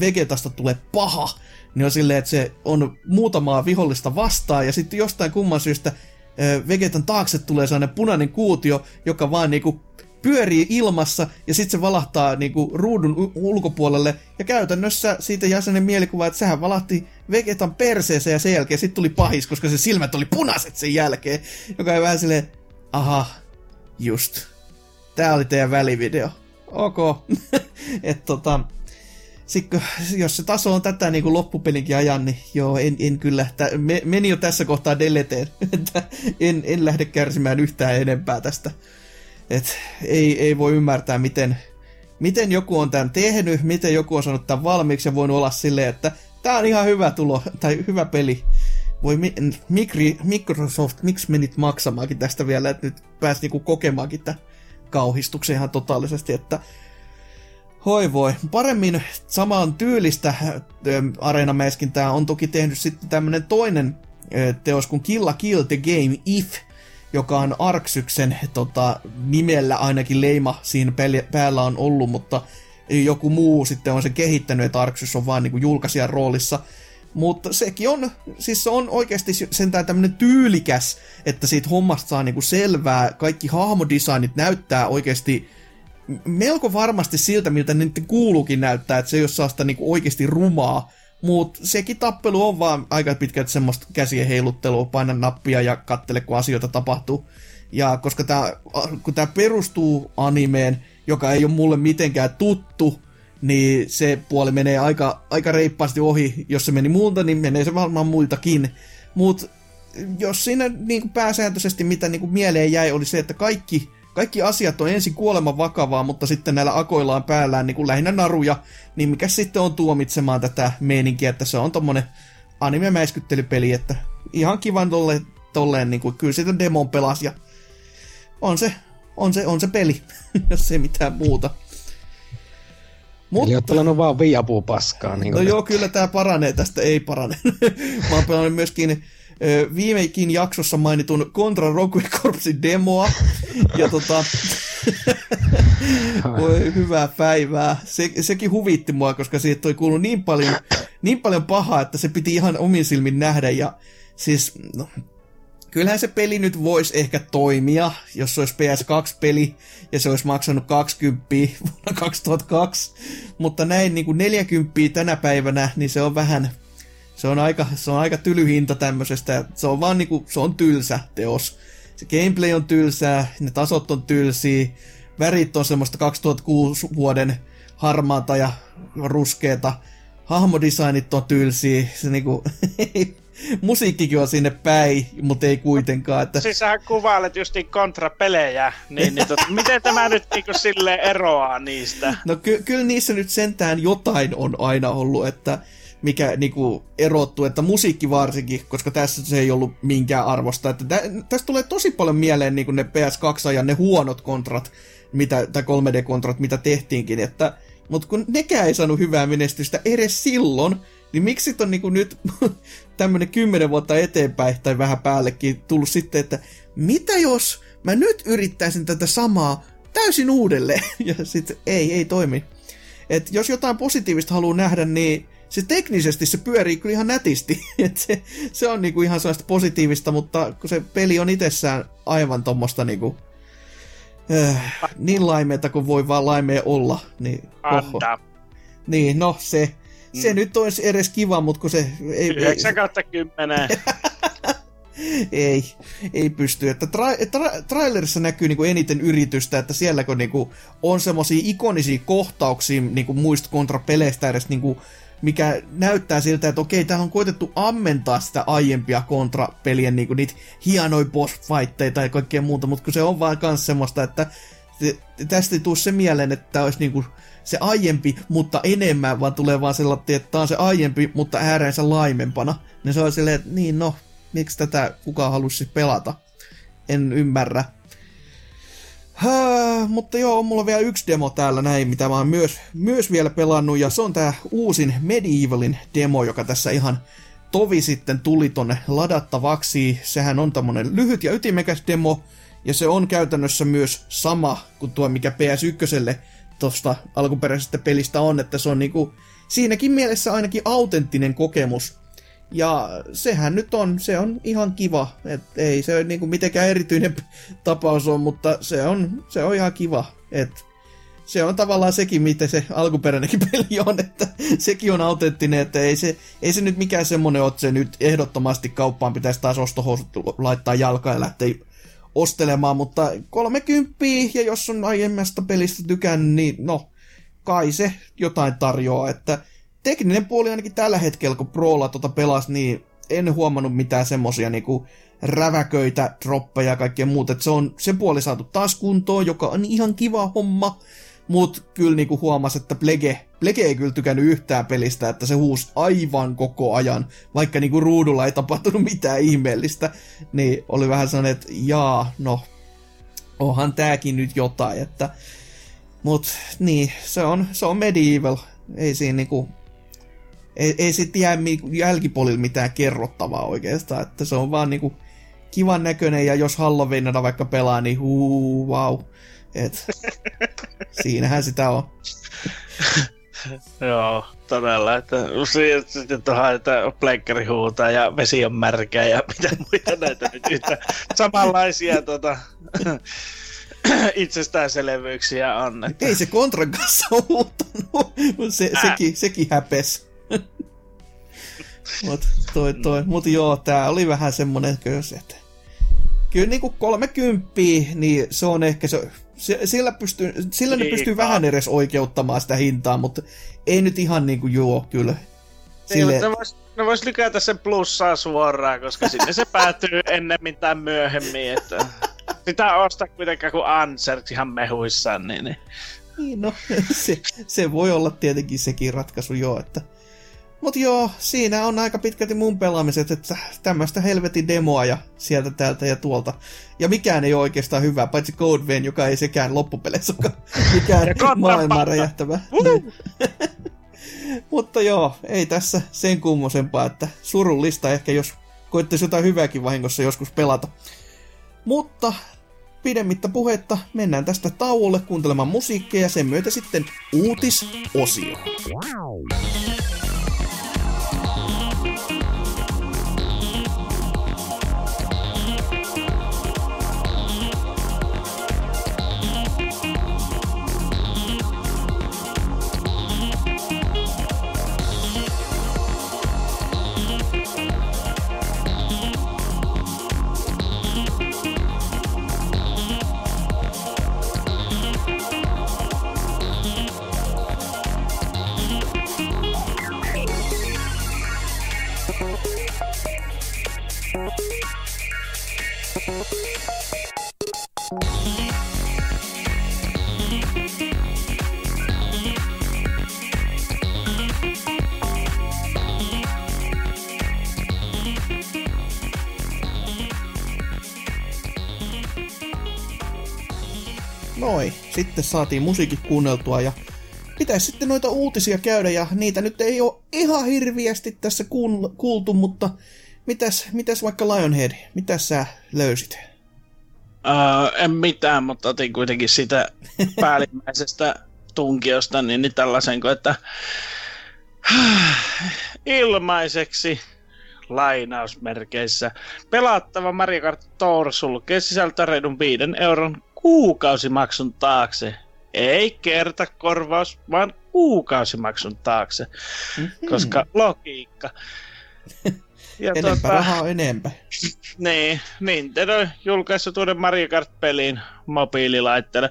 Vegetasta tulee paha, niin on silleen, että se on muutamaa vihollista vastaan, ja sitten jostain kumman syystä ää, Vegetan taakse tulee sellainen punainen kuutio, joka vaan niinku pyörii ilmassa, ja sitten se valahtaa niinku ruudun ulkopuolelle, ja käytännössä siitä jää sellainen mielikuva, että sehän valahti Vegetan perseeseen, ja sen jälkeen sitten tuli pahis, koska se silmät oli punaiset sen jälkeen, joka ei vähän silleen, aha, just, tää oli teidän välivideo. Ok, että tota, sit, jos se taso on tätä niin kuin loppupelinkin ajan, niin joo, en, en kyllä, tä, me, meni jo tässä kohtaa deleteen, että en, en lähde kärsimään yhtään enempää tästä, että ei, ei voi ymmärtää, miten, miten joku on tämän tehnyt, miten joku on saanut tämän valmiiksi ja voinut olla silleen, että tää on ihan hyvä tulo, tai hyvä peli, voi mi, mikri, Microsoft, miksi menit maksamaankin tästä vielä, että nyt pääsi niin kuin kokemaankin tämän kauhistuksen ihan totaalisesti, että hoi voi. Paremmin samaan tyylistä areenameskintää on toki tehnyt sitten tämmönen toinen teos kuin Kill Kill The Game If, joka on Arksyksen tota, nimellä ainakin leima siinä päällä on ollut, mutta joku muu sitten on sen kehittänyt, että Arksys on vaan niinku julkaisijan roolissa. Mutta sekin on, siis se on oikeasti sentään tämmönen tyylikäs, että siitä hommasta saa niinku selvää, kaikki hahmodesignit näyttää oikeasti melko varmasti siltä, miltä ne nyt kuuluukin näyttää, että se ei ole saa sitä niinku oikeasti rumaa, mutta sekin tappelu on vaan aika pitkälti semmoista käsien heiluttelua, paina nappia ja kattele, kun asioita tapahtuu. Ja koska tää, kun tää perustuu animeen, joka ei ole mulle mitenkään tuttu, niin se puoli menee aika, aika reippaasti ohi. Jos se meni multa, niin menee se varmaan muiltakin. Mut jos siinä niin kuin pääsääntöisesti mitä niin kuin mieleen jäi, oli se, että kaikki Kaikki asiat on ensin kuoleman vakavaa, mutta sitten näillä akoillaan päällään niin kuin lähinnä naruja, niin mikä sitten on tuomitsemaan tätä meininkiä, että se on tommonen anime-mäiskyttelypeli, että ihan kivan tolle, tolleen, niin kuin kyllä sitä demon pelasi, ja on se, on se, on se peli, jos ei mitään muuta. Mutta... Eli oot pelannut vaan viapuu-paskaa. Niin no joo, kyllä tää paranee, tästä ei parane. Mä oon pelannut myöskin viimeikin jaksossa mainitun Contra Rogue Corpsin demoa. Ja tota... Voi hyvää päivää. Se, sekin huvitti mua, koska siitä toi kuului niin paljon, niin paljon pahaa, että se piti ihan omin silmin nähdä. Ja siis... No, kyllähän se peli nyt voisi ehkä toimia, jos se olisi P S kaksi -peli ja se olisi maksanut kaksikymmentä vuonna kaksituhattakaksi, mutta näin niin kuin neljäkymmentä tänä päivänä, niin se on vähän, se on aika, se on aika tylyhinta tämmöisestä, se on vaan niin kuin, se on tylsä teos. Se gameplay on tylsää, ne tasot on tylsiä, värit on semmoista kaksituhattakuusi vuoden harmaata ja ruskeata, hahmodesignit on tylsiä, se niinku... Musiikkikin on sinne päin, mutta ei kuitenkaan. Että... Siis sähän kuvailet just niin kontrapelejä, niin, niin tot, miten tämä nyt niin silleen eroaa niistä? No ky- kyllä niissä nyt sentään jotain on aina ollut, että mikä niin kuin erottuu, että musiikki varsinkin, koska tässä se ei ollut minkään arvosta. Että tä- tästä tulee tosi paljon mieleen niin kuin ne P S kaksi -ajan ne huonot kontrat, mitä, tai kolme D -kontrat, mitä tehtiinkin, että, mutta kun nekään ei saanut hyvää menestystä edes silloin, niin miksi sit on niinku nyt tämmönen kymmenen vuotta eteenpäin tai vähän päällekin tullut sitten, että mitä jos mä nyt yrittäisin tätä samaa täysin uudelleen? Ja sitten ei, ei toimi. Et jos jotain positiivista haluaa nähdä, niin se teknisesti se pyörii kyllä ihan nätisti. Et se, se on niinku ihan sellaista positiivista, mutta kun se peli on itsessään aivan tommosta niinku... Äh, niin laimeeta kuin voi vaan laimea olla. Niin, Anta. Niin, no se... Se mm. nyt olisi edes kiva, mutta kun se... Ei, yhdeksän kautta kymmenen. ei, ei pysty. Että tra- tra- trailerissa näkyy niinku eniten yritystä, että sielläkö niinku on semmosia ikonisia kohtauksia niinku muista kontrapeleistä edes, niinku, mikä näyttää siltä, että okei, täällä on koitettu ammentaa sitä aiempia kontrapelien niinku niitä hienoja boss-fightteita ja kaikkea muuta, mutta kun se on vaan kans semmoista, että tästä ei tule se mieleen, että tämä olisi niinku... se aiempi, mutta enemmän, vaan tulee vaan sellainen, että tämä on se aiempi, mutta ääreensä laimempana. Niin se on silleen, että niin no, miksi tätä kukaan halusi pelata? En ymmärrä. Hää, mutta joo, on mulla vielä yksi demo täällä näin, mitä mä oon myös, myös vielä pelannut, ja se on tää uusin Medievalin demo, joka tässä ihan tovi sitten tuli tonne ladattavaksi. Sehän on tämmönen lyhyt ja ytimekäs demo, ja se on käytännössä myös sama kuin tuo, mikä P S ykköselle tosta alkuperäisestä pelistä on, että se on niinku siinäkin mielessä ainakin autenttinen kokemus. Ja sehän nyt on, se on ihan kiva. Et ei se niinku mitenkään erityinen tapaus on, mutta se on, se on ihan kiva. Et se on tavallaan sekin, miten se alkuperäinenkin peli on, että sekin on autenttinen, että ei se, ei se nyt mikään semmonen ole, että se nyt ehdottomasti kauppaan pitäisi taas ostohousut laittaa jalkaan ja lähteä ostelemaan, mutta kolmekymppiä, ja jos on aiemmasta pelistä tykännyt, niin no, kai se jotain tarjoaa, että tekninen puoli ainakin tällä hetkellä, kun Prolla tota pelasi, niin en huomannut mitään semmosia niinku räväköitä, droppeja ja kaikkea muuta, että se on se puoli saatu taas kuntoon, joka on ihan kiva homma, mut kyllä niinku huomasi, että Plege, Plege ei kyllä tykännyt yhtään pelistä, että se huusi aivan koko ajan, vaikka niinku ruudulla ei tapahtunut mitään ihmeellistä, niin oli vähän sellainen, että jaa, no, onhan tääkin nyt jotain, että, mut niin, se on, se on Medieval, ei siinä niinku, ei, ei sit jää jälkipuolilla mitään kerrottavaa oikeastaan, että se on vaan niinku kivan näköinen, ja jos Halloweenina vaikka pelaa, niin huu, vau. Et, siinähän sitä on. Joo, todella. Että sitten tuohon, että pleikkari huutaa ja vesi on märkää ja mitä muita näitä nyt yhtä samanlaisia tota, itsestäänselvyyksiä on. Että... Ei se Kontran kanssa huutanut, se, sekin, sekin häpes. Mut toi toi, mut joo, tää oli vähän semmonen köys, että kyllä niinku kolmekymmentä, niin se on ehkä se... Sillä, pystyy, sillä ne pystyy vähän edes oikeuttamaan sitä hintaa, mutta ei nyt ihan niinku joo, kyllä. Sille... Ei, ne vois, ne vois lykätä sen plussaa suoraan, koska sinne se päätyy ennemmin tai myöhemmin, että... sitä osta kuitenkaan kuin Anserks ihan mehuissaan, niin... niin. Niin, no, se, se voi olla tietenkin sekin ratkaisu, joo, että... Mut joo, siinä on aika pitkälti mun pelaamiset, että tämmöstä helvetin demoa ja sieltä täältä ja tuolta. Ja mikään ei ole oikeastaan hyvää, paitsi Code Vein, joka ei sekään loppupeleissä ole mikään maailmaa räjähtävä. Mutta joo, ei tässä sen kummosempaa, että surullista ehkä, jos koittaisi jotain hyvääkin vahingossa joskus pelata. Mutta pidemmittä puhetta mennään tästä tauolle kuuntelemaan musiikkia ja sen myötä sitten uutisosioon. Noi, sitten saatiin musiikit kuunneltua ja pitäisi sitten noita uutisia käydä ja niitä nyt ei ole ihan hirviästi tässä kuultu, mutta mitäs, mitäs vaikka Lionhead, mitäs sä löysit? Öö, en mitään, mutta otin kuitenkin sitä päällimmäisestä tunkiosta niin, niin tällaisenko, että ilmaiseksi lainausmerkeissä pelattava Mario Kart Tour sulkee sisältää reidun viiden euron kuukausimaksun taakse. Ei kertakorvaus, vaan kuukausimaksun taakse. Mm-hmm. Koska logiikka. Ja enempä tuota, rahaa on enempä. Niin, Nintendo on julkaissut uuden Mario Kart-pelin mobiililaitteelle.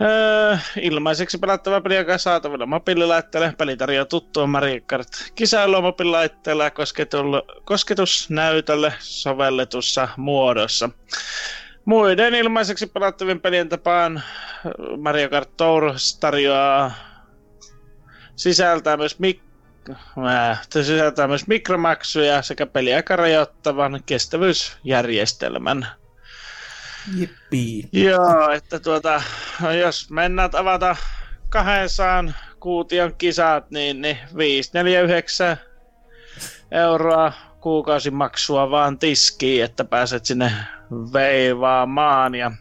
Öö, ilmaiseksi pelattava peli, joka on saatavilla mobiililaitteelle. Peli tarjoaa tuttua Mario Kart-kisailua mobiililaitteella kosketusnäytölle sovelletussa muodossa. Muiden ilmaiseksi pelattavien pelien tapaan Mario Kart Tour tarjoaa sisältää myös mikromaksuja. Se sisältää myös mikromaksuja sekä peliaikaa rajoittavan kestävyysjärjestelmän. Jippii. Joo, että tuota, jos mennät avata kahdestaan kuution kisat, niin, niin viisi neljäkymmentäyhdeksän euroa kuukausimaksua vaan tiskiin, että pääset sinne veivaamaan. Ja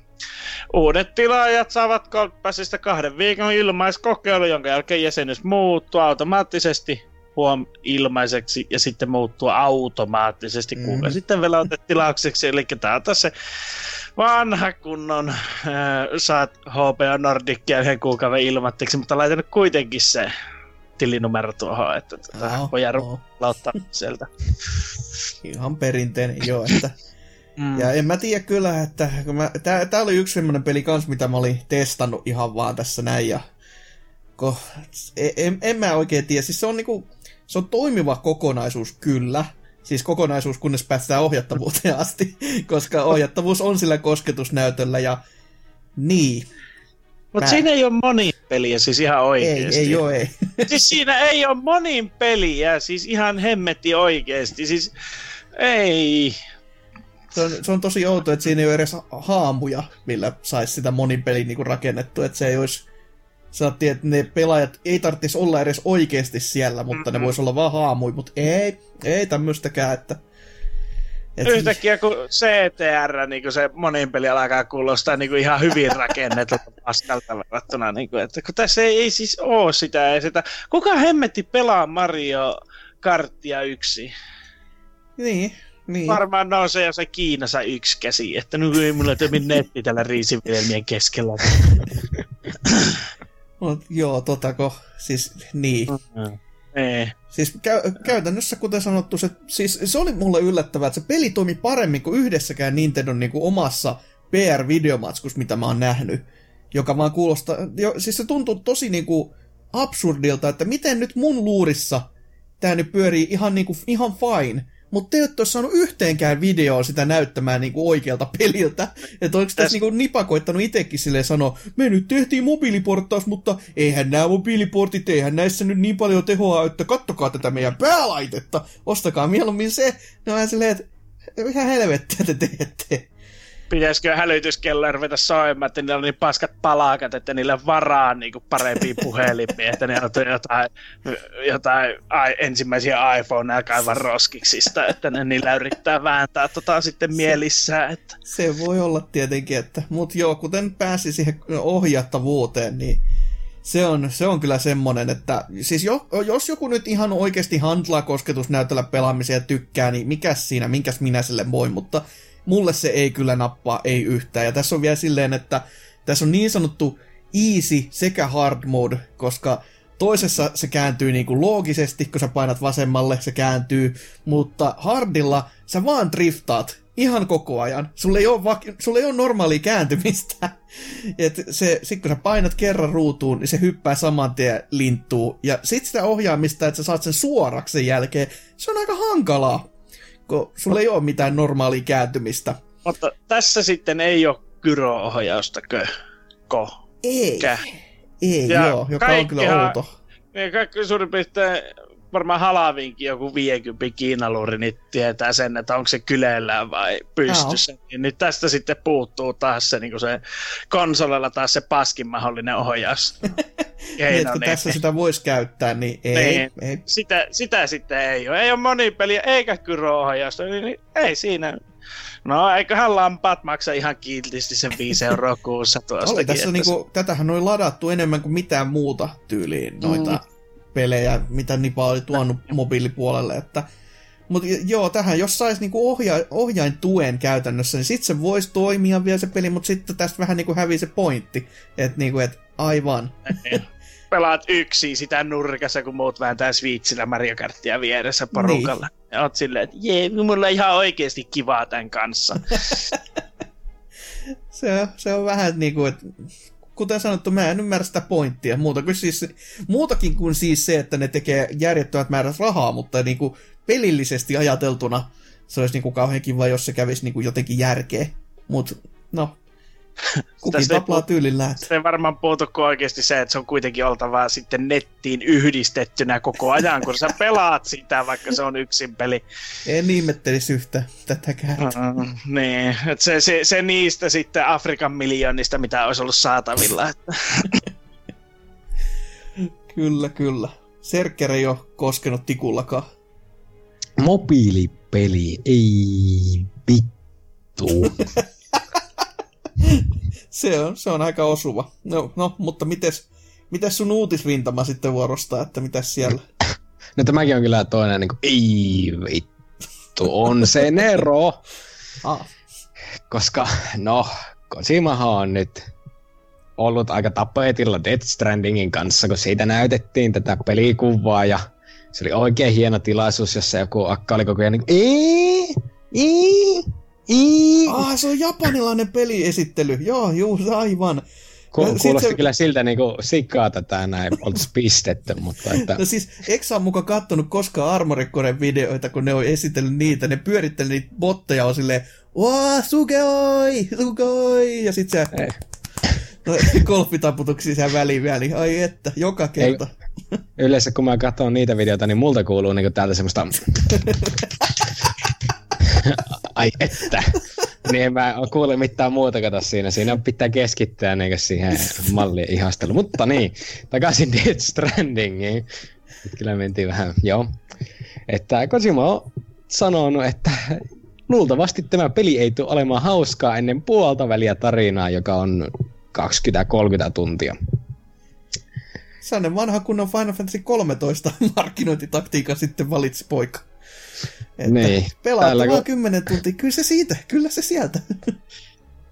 uudet tilaajat saavat Goldpassista kahden viikon ilmaiskokeilu, jonka jälkeen jäsenyys muuttuu automaattisesti huom ilmaiseksi ja sitten muuttuu automaattisesti mm. kuukauden sitten velotetilaukseksi. Eli tää on se vanha kunnon, äh, saat H P O Nordicia yhden kuukauden ilmatteeksi, mutta laitanut kuitenkin se tilinumero tuohon, että tuota, oh, voi oh. lauttaa sieltä. Ihan perinteinen, joo, että... Mm. Ja en mä tiedä kyllä, että mä, tää, tää oli yksi semmonen peli kans, mitä mä olin testannut ihan vaan tässä näin, ja ko, en, en mä oikein tiedä, siis se on niinku, se on toimiva kokonaisuus kyllä, siis kokonaisuus kunnes päästään ohjattavuuteen asti, koska ohjattavuus on sillä kosketusnäytöllä, ja niin. Mut mä... siinä ei ole monin peliä, siis ihan oikeesti. Ei, ei oo, ei. Siis siinä ei ole monin peliä, siis ihan hemmetti oikeesti, siis ei... Se on, se on tosi outo, että siinä ei ole edes haamuja, millä saisi sitä monin pelin niinku rakennettua, että se ei olisi, sanottiin, että ne pelaajat ei tarvitsisi olla edes oikeasti siellä, mutta mm-hmm. ne voisi olla vaan haamuja, mutta ei, ei tämmöistäkään, että... Et... Yhtäkkiä kun C T R, niin se monin peli alkaa kuulostaa niin ihan hyvin rakennetulta paskalta verrattuna, niin kuin, että kun tässä ei, ei siis ole sitä, ei sitä... Kuka hemmetti pelaa Mario Karttia yksi? Niin... Niin. Varmaan nousee jossain Kiinassa yksi käsi, että nyt ei mulla toimi netti tällä riisiviljelmien keskellä. No, joo, totako. Siis niin. Mm-hmm. Ei. Siis kä- käytännössä, kuten sanottu, se, siis, se oli mulle yllättävää, että se peli toimi paremmin kuin yhdessäkään Nintendon niin kuin omassa P R-videomatskussa, mitä mä oon nähnyt. Joka vaan kuulostaa... Jo, siis se tuntuu tosi niin kuin absurdilta, että miten nyt mun luurissa tää nyt pyörii ihan, niin kuin, ihan fine... mutta te ette ole saanut yhteenkään videoa sitä näyttämään niinku oikealta peliltä. Että oliko tässä niinku nipakoittanut itsekin silleen sanoa, me nyt tehtiin mobiiliporttaus, mutta eihän nämä mobiiliportit, eihän näissä nyt niin paljon tehoa, että kattokaa tätä meidän päälaitetta, ostakaa mieluummin se. Ne on silleen, että mitä helvettiä te teette? Pitäisikö hälytyskelloja ruveta soimaan, että niillä on niin paskat palakat, että niillä on varaa niin kuin parempia puhelimia, että ne on jotain, jotain ai, ensimmäisiä iPhoneja kaivan roskiksista, että ne niillä yrittää vääntää tota sitten mielissään. Että. Se voi olla tietenkin, että, mutta joo, kuten pääsi siihen ohjattavuuteen, niin se on, se on kyllä semmoinen, että siis jo, jos joku nyt ihan oikeasti handlaa kosketusnäytöllä pelaamisia ja tykkää, niin mikäs siinä, minkäs minä sille voin, mutta mulle se ei kyllä nappaa, ei yhtään. Ja tässä on vielä silleen, että tässä on niin sanottu easy sekä hard mode, koska toisessa se kääntyy niin kuin loogisesti, kun sä painat vasemmalle, se kääntyy, mutta hardilla sä vaan driftaat ihan koko ajan. Sulla ei ole, vak- Sulla ei ole normaalia kääntymistä. Sitten kun sä painat kerran ruutuun, niin se hyppää saman tien linttuun. Ja sit sitä ohjaamista, että sä saat sen suoraksi sen jälkeen, se on aika hankalaa. Sulla ei ole mitään normaalia kääntymistä. Mutta tässä sitten ei ole gyro-ohjaustakö? Ko? Ei. Kä. Ei, ja joo, joka on kyllä outo. Ja kaikki suurin piirtein, varmaan halavinkin joku viisikymmentä kiinaluuri, niin tietää sen, että onko se kyleellään vai pystyssä. Nyt tästä sitten puuttuu taas se, niin se konsolella taas se paskin mahdollinen ohjaus. Niin, kun tässä sitä voisi käyttää, niin ei. Niin. ei. Sitä, sitä sitten ei ole. Ei ole monipeliä eikä kyro-ohjausta, niin ei siinä. No, eiköhän lampaat maksa ihan kiiltisti sen viisi euroa kuussa tuosta. Oli tässä niinku, tätähän oli ladattu enemmän kuin mitään muuta tyyliin noita mm. pelejä, mitä Nipa oli tuonut mobiilipuolelle. Että. Mut joo, tähän jos saisi niinku ohja- ohjain tuen käytännössä, niin sit se voisi toimia vielä se peli, mutta sitten tästä vähän niinku hävii se pointti, että niinku, et aivan. Pelaat yksin sitä nurkassa, kun muut vääntää Switchillä Mario Karttia vieressä porukalla. Niin. Ja oot silleen, että jee, mulla on ihan oikeesti kivaa tän kanssa. se, on, se on vähän niinku, että kuten sanottu, mä en ymmärrä sitä pointtia. Muuta kuin siis, muutakin kuin siis se, että ne tekee järjettömät määrät rahaa, mutta niinku pelillisesti ajateltuna se olisi niinku kauhean kiva, jos se kävisi niinku jotenkin järkeä. Mut no. Kukin taplaa tyylillään. Se ei varmaan puutu kuin oikeasti se, että se on kuitenkin oltavaa sitten nettiin yhdistettynä koko ajan, kun sä pelaat sitä, vaikka se on yksin peli. En ihmettelisi yhtä tätäkään. Mm, niin, että se, se, se niistä sitten Afrikan miljoonista, mitä olisi ollut saatavilla. Kyllä, kyllä. Serker ei ole koskenut tikullakaan. Mobiilipeli, ei vittu. Se on, se on aika osuva. No, no mutta mites, mites sun uutisrintama sitten vuorostaa, että mitäs siellä? No tämäkin on kyllä toinen, niin kuin, ei vittu, on se ero. Ah. Koska, no, Kojimahan on nyt ollut aika tapetilla Death Strandingin kanssa, kun siitä näytettiin tätä pelikuvaa, ja se oli oikein hieno tilaisuus, jossa joku akka oli koko ajan niin kuin, ei, ei. I... Ah, se on japanilainen peliesittely. Joo, juu, aivan. Ku, kuulosti se kyllä siltä niinku sikaa tätä näin, oltais pistettä, mutta että. No siis, eikö sä muka kattonut koskaan Armored Coren videoita, kun ne on esitellyt niitä, ne pyöritteli niitä botteja, on silleen, waa, sugoi, sugoi, ja sit se no, golfitaputuksia siihen väliin vielä, niin ai että, joka kerta. Ei, yleensä kun mä katson niitä videoita, niin multa kuuluu niinku täältä semmoista. Ai että. Niin en mä kuule mitään muuta kato siinä. Siinä pitää keskittää niin siihen mallien ihasteluun. Mutta niin, takaisin Death Strandingiin. Nyt kyllä mentiin vähän, joo. Että Kojima on sanonut, että luultavasti tämä peli ei tule olemaan hauskaa ennen puolta väliä tarinaa, joka on kaksikymmentä kolmekymmentä tuntia. Sellainen vanha kunnon Final Fantasy kolmetoista markkinointitaktiikka sitten valitsi poika. Että niin, pelaatte vaan kymmenen tuntia, kyllä se siitä, kyllä se sieltä.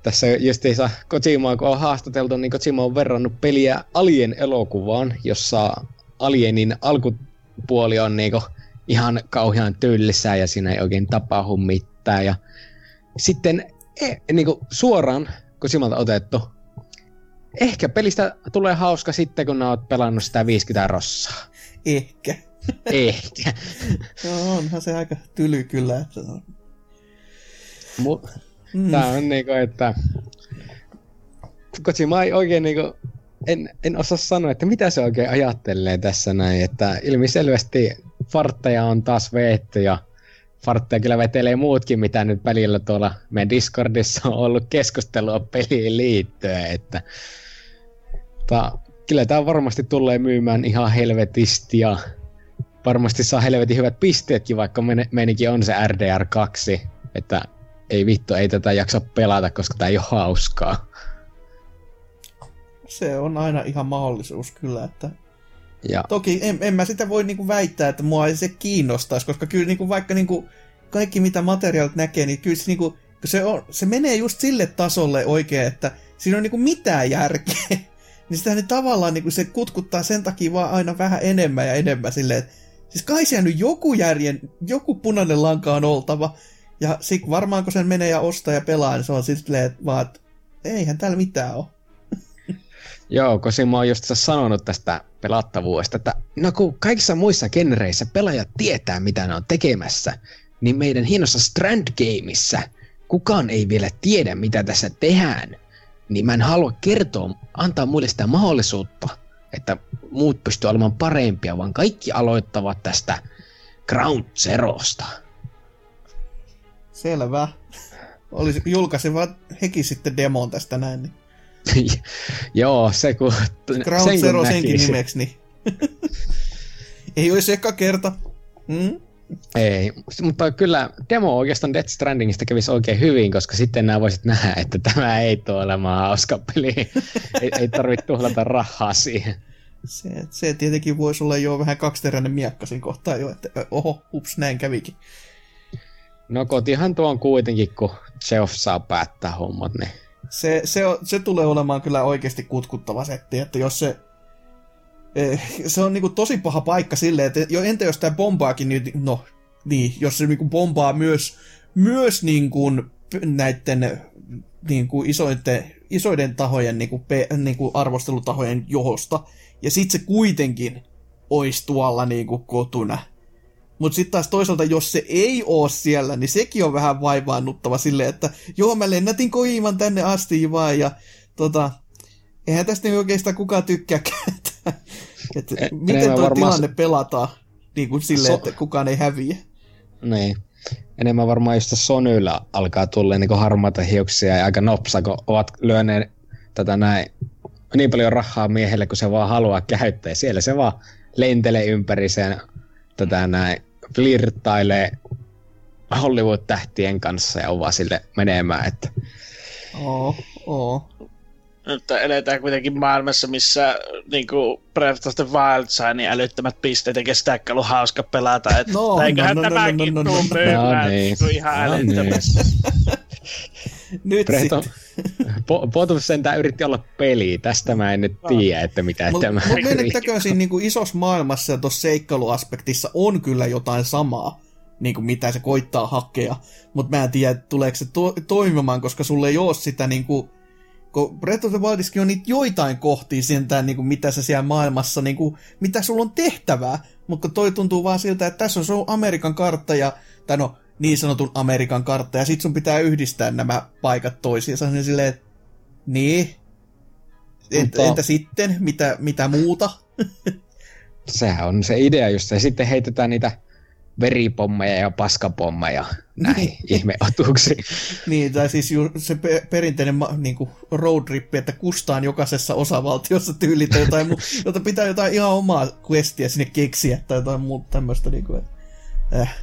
Tässä justiinsa Kojimaa, kun on haastateltu, niin Kojima on verrannut peliä Alien-elokuvaan, jossa Alienin alkupuoli on niin ihan kauhean tylsää ja siinä ei oikein tapahdu mitään. Ja sitten niin suoraan Kojimalta otettu, ehkä pelistä tulee hauska sitten, kun olet pelannut sitä viisikymmentä rossaa. Ehkä. Ehkä. No onhan se aika tyly kyllä. Että... Mut, mm. Tää on niinku, että... Kojima ei oikein niinku... En, en osaa sanoa, että mitä se oikein ajattelee tässä näin, että ilmiselvästi fartteja on taas veetty ja fartteja kyllä vetelee muutkin, mitä nyt välillä tuolla meidän Discordissa on ollut keskustelua peliin liittyen, että ta, kyllä tää varmasti tulee myymään ihan helvetisti ja varmasti saa helvetin hyvät pisteetkin, vaikka meininkin on se R D R kaksi, että ei vittu, ei tätä jaksa pelata, koska tää ei oo hauskaa. Se on aina ihan mahdollisuus kyllä, että ja. Toki en, en mä sitä voi niinku väittää, että mua ei se kiinnostaisi, koska kyllä niinku vaikka niinku kaikki mitä materiaalit näkee, niin kyllä se, niinku, se, on, se menee just sille tasolle oikein, että siinä on niinku mitään järkeä, niin sitä ne tavallaan niinku se kutkuttaa sen takia vaan aina vähän enemmän ja enemmän silleen, että siis kai siellä nyt joku järjen, joku punainen lanka on oltava, ja sit varmaan kun sen menee ja ostaa ja pelaa, niin se on silleen, että vaan, että eihän täällä mitään ole. Joo, Kojima on just sanonut tästä pelattavuudesta, että no kun kaikissa muissa genreissä pelaajat tietää, mitä ne on tekemässä, niin meidän hienossa Strand Gameissä kukaan ei vielä tiedä, mitä tässä tehdään, niin mä en halua kertoa, antaa muille sitä mahdollisuutta, että muut pystyy olemaan parempia, vaan kaikki aloittavat tästä Ground Zerosta. Selvä. Olisi julkaisevat hekin sitten demon tästä näin, niin. Joo, se kun... Ground sen kun Zero näkisi. Senkin nimeksi, niin... Ei olisi eka kerta. Mm? Ei, mutta kyllä demo oikeastaan Death Strandingista kävisi oikein hyvin, koska sitten nämä voisit nähdä, että tämä ei tule olemaan hauska peli. ei, ei tarvitse tuhlata rahaa siihen. Se, se tietenkin voisi olla jo vähän kaksiteräinen miekka siinä kohtaa jo, että oho, ups, näin kävikin. No kotihan tuo on kuitenkin, kun Geoff saa päättää hommat, niin... Se, se, on, se tulee olemaan kyllä oikeasti kutkuttava setti, että jos se... Se on niinku tosi paha paikka silleen, että jo entä jos tää bombaakin, niin no, niin, jos se niinku bombaa myös, myös niinku näitten niinku isoiden, isoiden tahojen, niinku, pe, niinku arvostelutahojen johosta, ja sit se kuitenkin ois tuolla niinku kotona. Mut sit taas toisaalta, jos se ei oo siellä, niin sekin on vähän vaivaannuttava silleen, että joo, mä lennätin Kojiman tänne asti vaan, ja tota, eihän tästä ei oikeastaan kukaan tykkääkään, että, että e, miten tuo tilanne s- pelataan, niin kuin silleen, so- että kukaan ei häviä. Niin, enemmän varmaan just Sonylla alkaa tulla niin harmaita hiuksia ja aika nopsa, kun ovat lyöneet tätä näin niin paljon rahaa miehelle, kun se vaan haluaa käyttää, siellä se vaan lentelee ympäri sen, tätä näin flirttailee Hollywood-tähtien kanssa ja on vaan sille menemään, että... Oo, oh, oo. Oh. Nyt eletään kuitenkin maailmassa, missä niinku Breath of the Wild sai niin älyttömät pisteet, eikä sitäkään ollut hauska pelata, että no, eiköhän no, no, tämäkin no, no, no, tuu myymään, no, niin. Tuu ihan no, älyttömästi. Niin. Nyt sitten. Potus sentään yritti olla peli. Tästä mä en nyt tiedä, että mitä mut, tämä... Mutta menettäköön siinä niinku isossa maailmassa ja tuossa seikkailuaspektissa on kyllä jotain samaa, niinku mitä se koittaa hakea. Mutta mä en tiedä, tuleeko se to- toimimaan, koska sulle ei ole sitä niinku... Kun Breath of the Wildissakin on niitä joitain kohtia sentään, niinku, mitä sä siellä maailmassa, niinku, mitä sulla on tehtävää. Mutta toi tuntuu vaan siltä, että tässä on sun Amerikan kartta ja... Tai no, niin sanotun Amerikan kartta, ja sit sun pitää yhdistää nämä paikat toisiinsa, niin silleen, että niin, entä, entä sitten, mitä, mitä muuta? Sehän on se idea just, ja sitten heitetään niitä veripommeja ja paskapommeja näihin ihmeotuksiin. Niin, tai siis se perinteinen niin kuin roadrippi, että kustaan jokaisessa osavaltiossa tyylitä jotain muuta, jota pitää jotain ihan omaa questia sinne keksiä, tai jotain muuta tämmöistä, niin kuin, äh.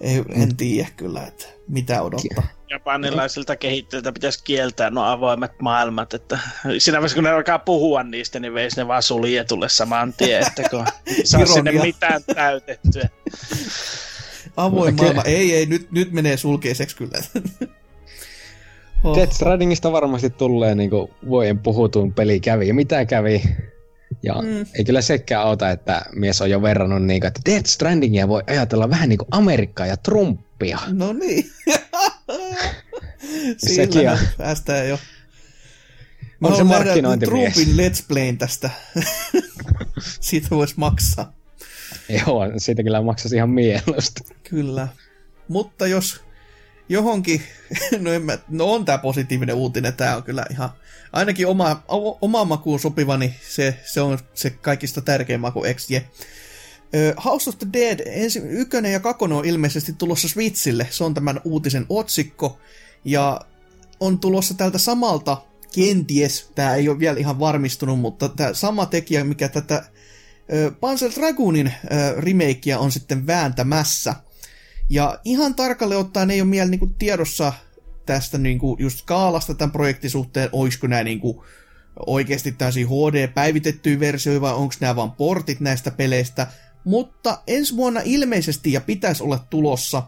Ei, en tiedä kyllä, että mitä odottaa. Japanilaisilta kehittäjiltä pitäisi kieltää nuo avoimet maailmat, että siinä vaiheessa kun ne alkaa puhua niistä, niin veisi ne vaan suljetulle saman tien, että kun saa sinne mitään täytettyä. Avoin maailma, ei, ei, nyt, nyt menee sulkeiseksi kyllä. Oh. Death Strandingista varmasti tulee niin kuin vuoden puhutun peli kävi, mitä kävi. Ja mm. ei kyllä sekään auta, että mies on jo verrannut niin, että Death Strandingia voi ajatella vähän niin kuin Amerikkaa ja Trumpia. No niin. Sillä on. Päästään jo. Mä on se markkinointimies. Trumpin let's playin tästä. Siitä voisi maksaa. Joo, siitä kyllä maksasi ihan mieluusti. Kyllä. Mutta jos johonkin, no, en mä, no on tää positiivinen uutinen, tää on kyllä ihan, ainakin oma, oma makuun sopiva, niin se, se on se kaikista tärkein maku, eks je. House of the Dead, ensi, ykkönen ja kakonen on ilmeisesti tulossa Switchille, se on tämän uutisen otsikko, ja on tulossa tältä samalta, kenties, tää ei ole vielä ihan varmistunut, mutta tää sama tekijä, mikä tätä Panzer Dragoonin remakeä on sitten vääntämässä. Ja ihan tarkalleen ottaen ei ole vielä niinku tiedossa tästä niinku just skaalasta tämän projektin suhteen, olisiko nämä niinku oikeasti täysin H D-päivitettyjä versioita vai onko nämä vaan portit näistä peleistä. Mutta ensi vuonna ilmeisesti ja pitäisi olla tulossa,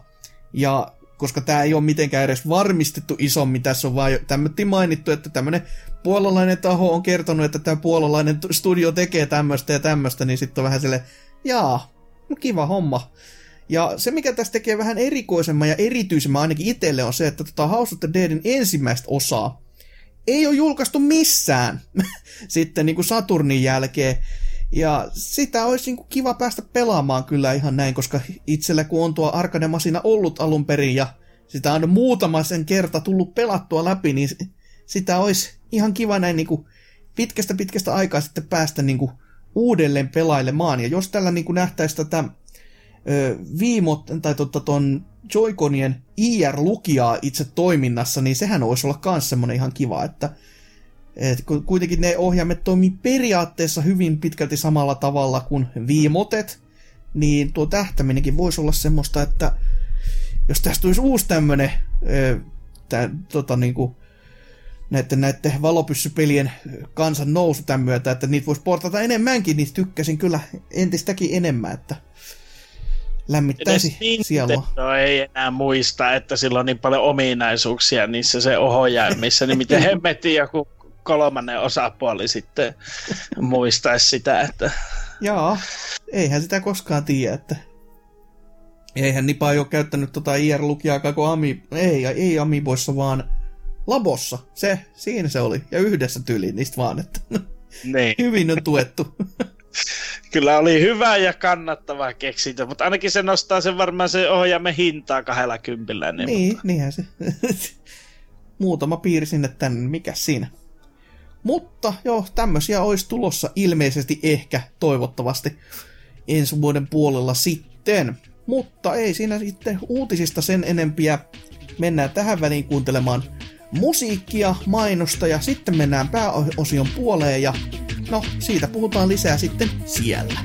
ja koska tämä ei ole mitenkään edes varmistettu isommin, tässä on vaan tämmöttiin mainittu, että tämmöinen puolalainen taho on kertonut, että tämä puolalainen studio tekee tämmöistä ja tämmöistä, niin sitten on vähän silleen, jaa, no kiva homma. Ja se, mikä tässä tekee vähän erikoisemman ja erityisemmän ainakin itselle, on se, että tota House of the Deadin ensimmäistä osaa ei ole julkaistu missään sitten niin kuin Saturnin jälkeen. Ja sitä olisi niin kuin kiva päästä pelaamaan kyllä ihan näin, koska itsellä kun on tuo arcade-masina ollut alun perin ja sitä on muutama sen kerta tullut pelattua läpi, niin sitä olisi ihan kiva näin niin kuin pitkästä pitkästä aikaa sitten päästä niin kuin uudelleen pelailemaan. Ja jos tällä niin kuin nähtäisi tätä viimot, tai totta ton Joy-Conien I R-lukijaa itse toiminnassa, niin sehän olisi olla kans semmonen ihan kiva, että et kuitenkin ne ohjaimet toimii periaatteessa hyvin pitkälti samalla tavalla kuin viimotet, niin tuo tähtäminenkin voisi olla semmoista, että jos tästä tulisi uusi tämmönen tämän, tota niinku näiden, näiden valopyssypelien kansan nousu tämän myötä, että niitä voisi portata enemmänkin, niin tykkäsin kyllä entistäkin enemmän, että lämmittäisi sielua. No ei enää muista, että sillä on niin paljon ominaisuuksia niissä se ohjaimissa, niin miten hemmetin joku kolmannen osapuoli sitten muistaisi sitä, että... Joo, eihän sitä koskaan tiedä, että... Eihän Nipa ole käyttänyt tota I R-lukijaakaan kuin Ami... Ei, ei Amiiboissa, vaan Labossa. Se, siinä se oli. Ja yhdessä tyyliin niistä vaan, että... Niin. Hyvin on tuettu. Kyllä oli hyvä ja kannattava keksintö, mutta ainakin se nostaa sen varmaan se ohjaamme hintaa kahdella kympillä. Niin, niin mutta... niinhän se. Muutama piiri sinne tänne, mikä siinä. Mutta joo, tämmöisiä olisi tulossa ilmeisesti ehkä, toivottavasti, ensi vuoden puolella sitten. Mutta ei siinä sitten uutisista sen enempiä. Mennään tähän väliin kuuntelemaan musiikkia, mainosta ja sitten mennään pääosion puoleen ja... No, siitä puhutaan lisää sitten siellä.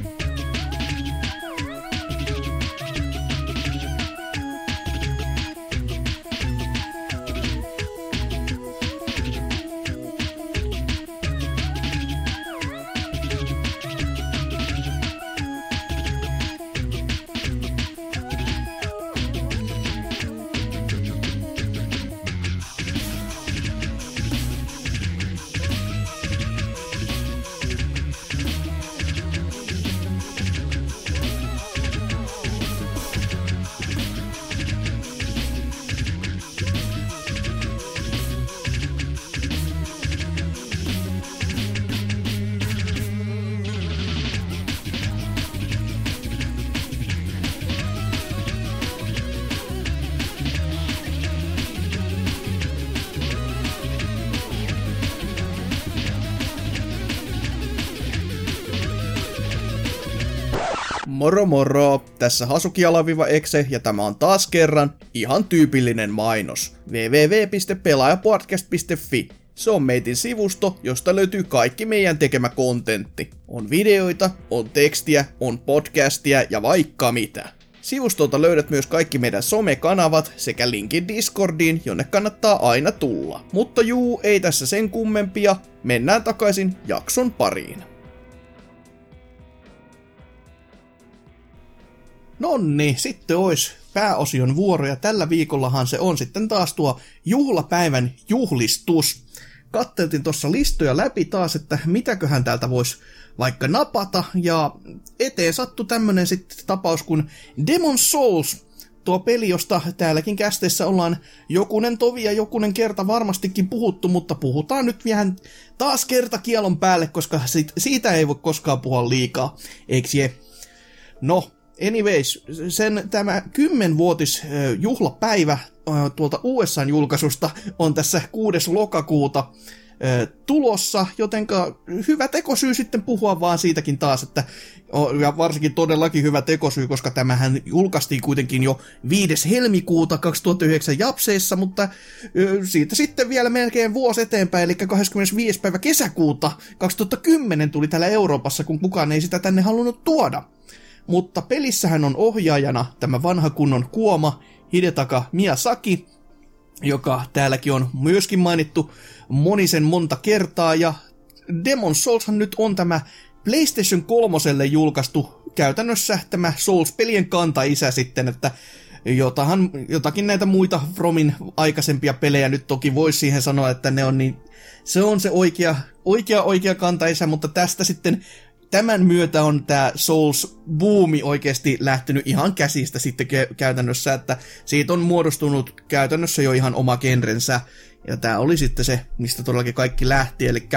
Moro moro, tässä Hasuki-Exe ja tämä on taas kerran ihan tyypillinen mainos. www piste pelaajapodcast piste fi. Se on meitin sivusto, josta löytyy kaikki meidän tekemä kontentti. On videoita, on tekstiä, on podcastia ja vaikka mitä. Sivustolta löydät myös kaikki meidän somekanavat sekä linkin Discordiin, jonne kannattaa aina tulla. Mutta juu, ei tässä sen kummempia. Mennään takaisin jakson pariin. Nonni, sitten olisi pääosion vuoro, ja tällä viikollahan se on sitten taas tuo juhlapäivän juhlistus. Katteltiin tuossa listoja läpi taas, että mitäköhän täältä voisi vaikka napata, ja eteen sattui tämmönen sitten tapaus kuin Demon's Souls, tuo peli, josta täälläkin kästeissä ollaan jokunen tovi ja jokunen kerta varmastikin puhuttu, mutta puhutaan nyt vähän taas kerta kielon päälle, koska siitä ei voi koskaan puhua liikaa, eiks je? No, anyways, sen tämä kymmenvuotisjuhlapäivä tuolta U S A:n julkaisusta on tässä kuudes lokakuuta tulossa, jotenka hyvä tekosyy sitten puhua vaan siitäkin taas, että ja varsinkin todellakin hyvä tekosyy, koska tämähän julkaistiin kuitenkin jo viides helmikuuta kaksituhattayhdeksän Japseissa, mutta siitä sitten vielä melkein vuosi eteenpäin, eli kahdeskymmenesviides päivä kesäkuuta kaksituhattakymmenen tuli täällä Euroopassa, kun kukaan ei sitä tänne halunnut tuoda. Mutta pelissähän on ohjaajana tämä vanha kunnon kuoma Hidetaka Miyazaki, joka täälläkin on myöskin mainittu monisen monta kertaa, ja Demon's Soulshan nyt on tämä PlayStation kolmoselle julkaistu käytännössä tämä Souls-pelien kantaisä sitten, että jotahan, jotakin näitä muita Fromin aikaisempia pelejä nyt toki voisi siihen sanoa, että ne on niin, se on se oikea, oikea, oikea kantaisä, mutta tästä sitten tämän myötä on tämä Souls-buumi oikeasti lähtenyt ihan käsistä sitten ke- käytännössä, että siitä on muodostunut käytännössä jo ihan oma genrensä, ja tämä oli sitten se, mistä todellakin kaikki lähti, eli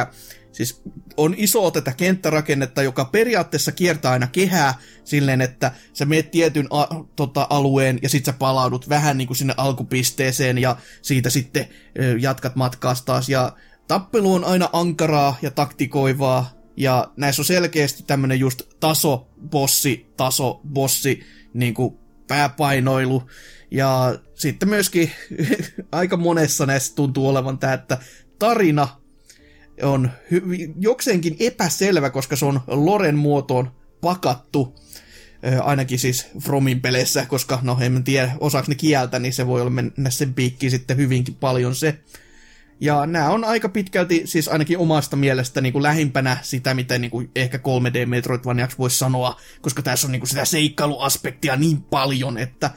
siis on iso tätä kenttärakennetta, joka periaatteessa kiertää aina kehää silleen, että sä meet tietyn a- tota alueen ja sit sä palaudut vähän niin kuin sinne alkupisteeseen ja siitä sitten ö, jatkat matkaa taas, ja tappelu on aina ankaraa ja taktikoivaa. Ja näissä on selkeästi tämmönen just taso-bossi, taso-bossi, niinku pääpainoilu. Ja sitten myöskin aika monessa näissä tuntuu olevan tää, että tarina on hy- jokseenkin epäselvä, koska se on loren muotoon pakattu. Ö, ainakin siis Fromin peleissä, koska no en tiedä, osaako ne kieltä, niin se voi olla mennä sen piikkiin sitten hyvinkin paljon se. Ja nämä on aika pitkälti, siis ainakin omasta mielestä, niin kuin lähimpänä sitä, mitä niin kuin ehkä kolme D-metroidvaniaksi voisi sanoa, koska tässä on niin kuin sitä seikkailuaspektia niin paljon, että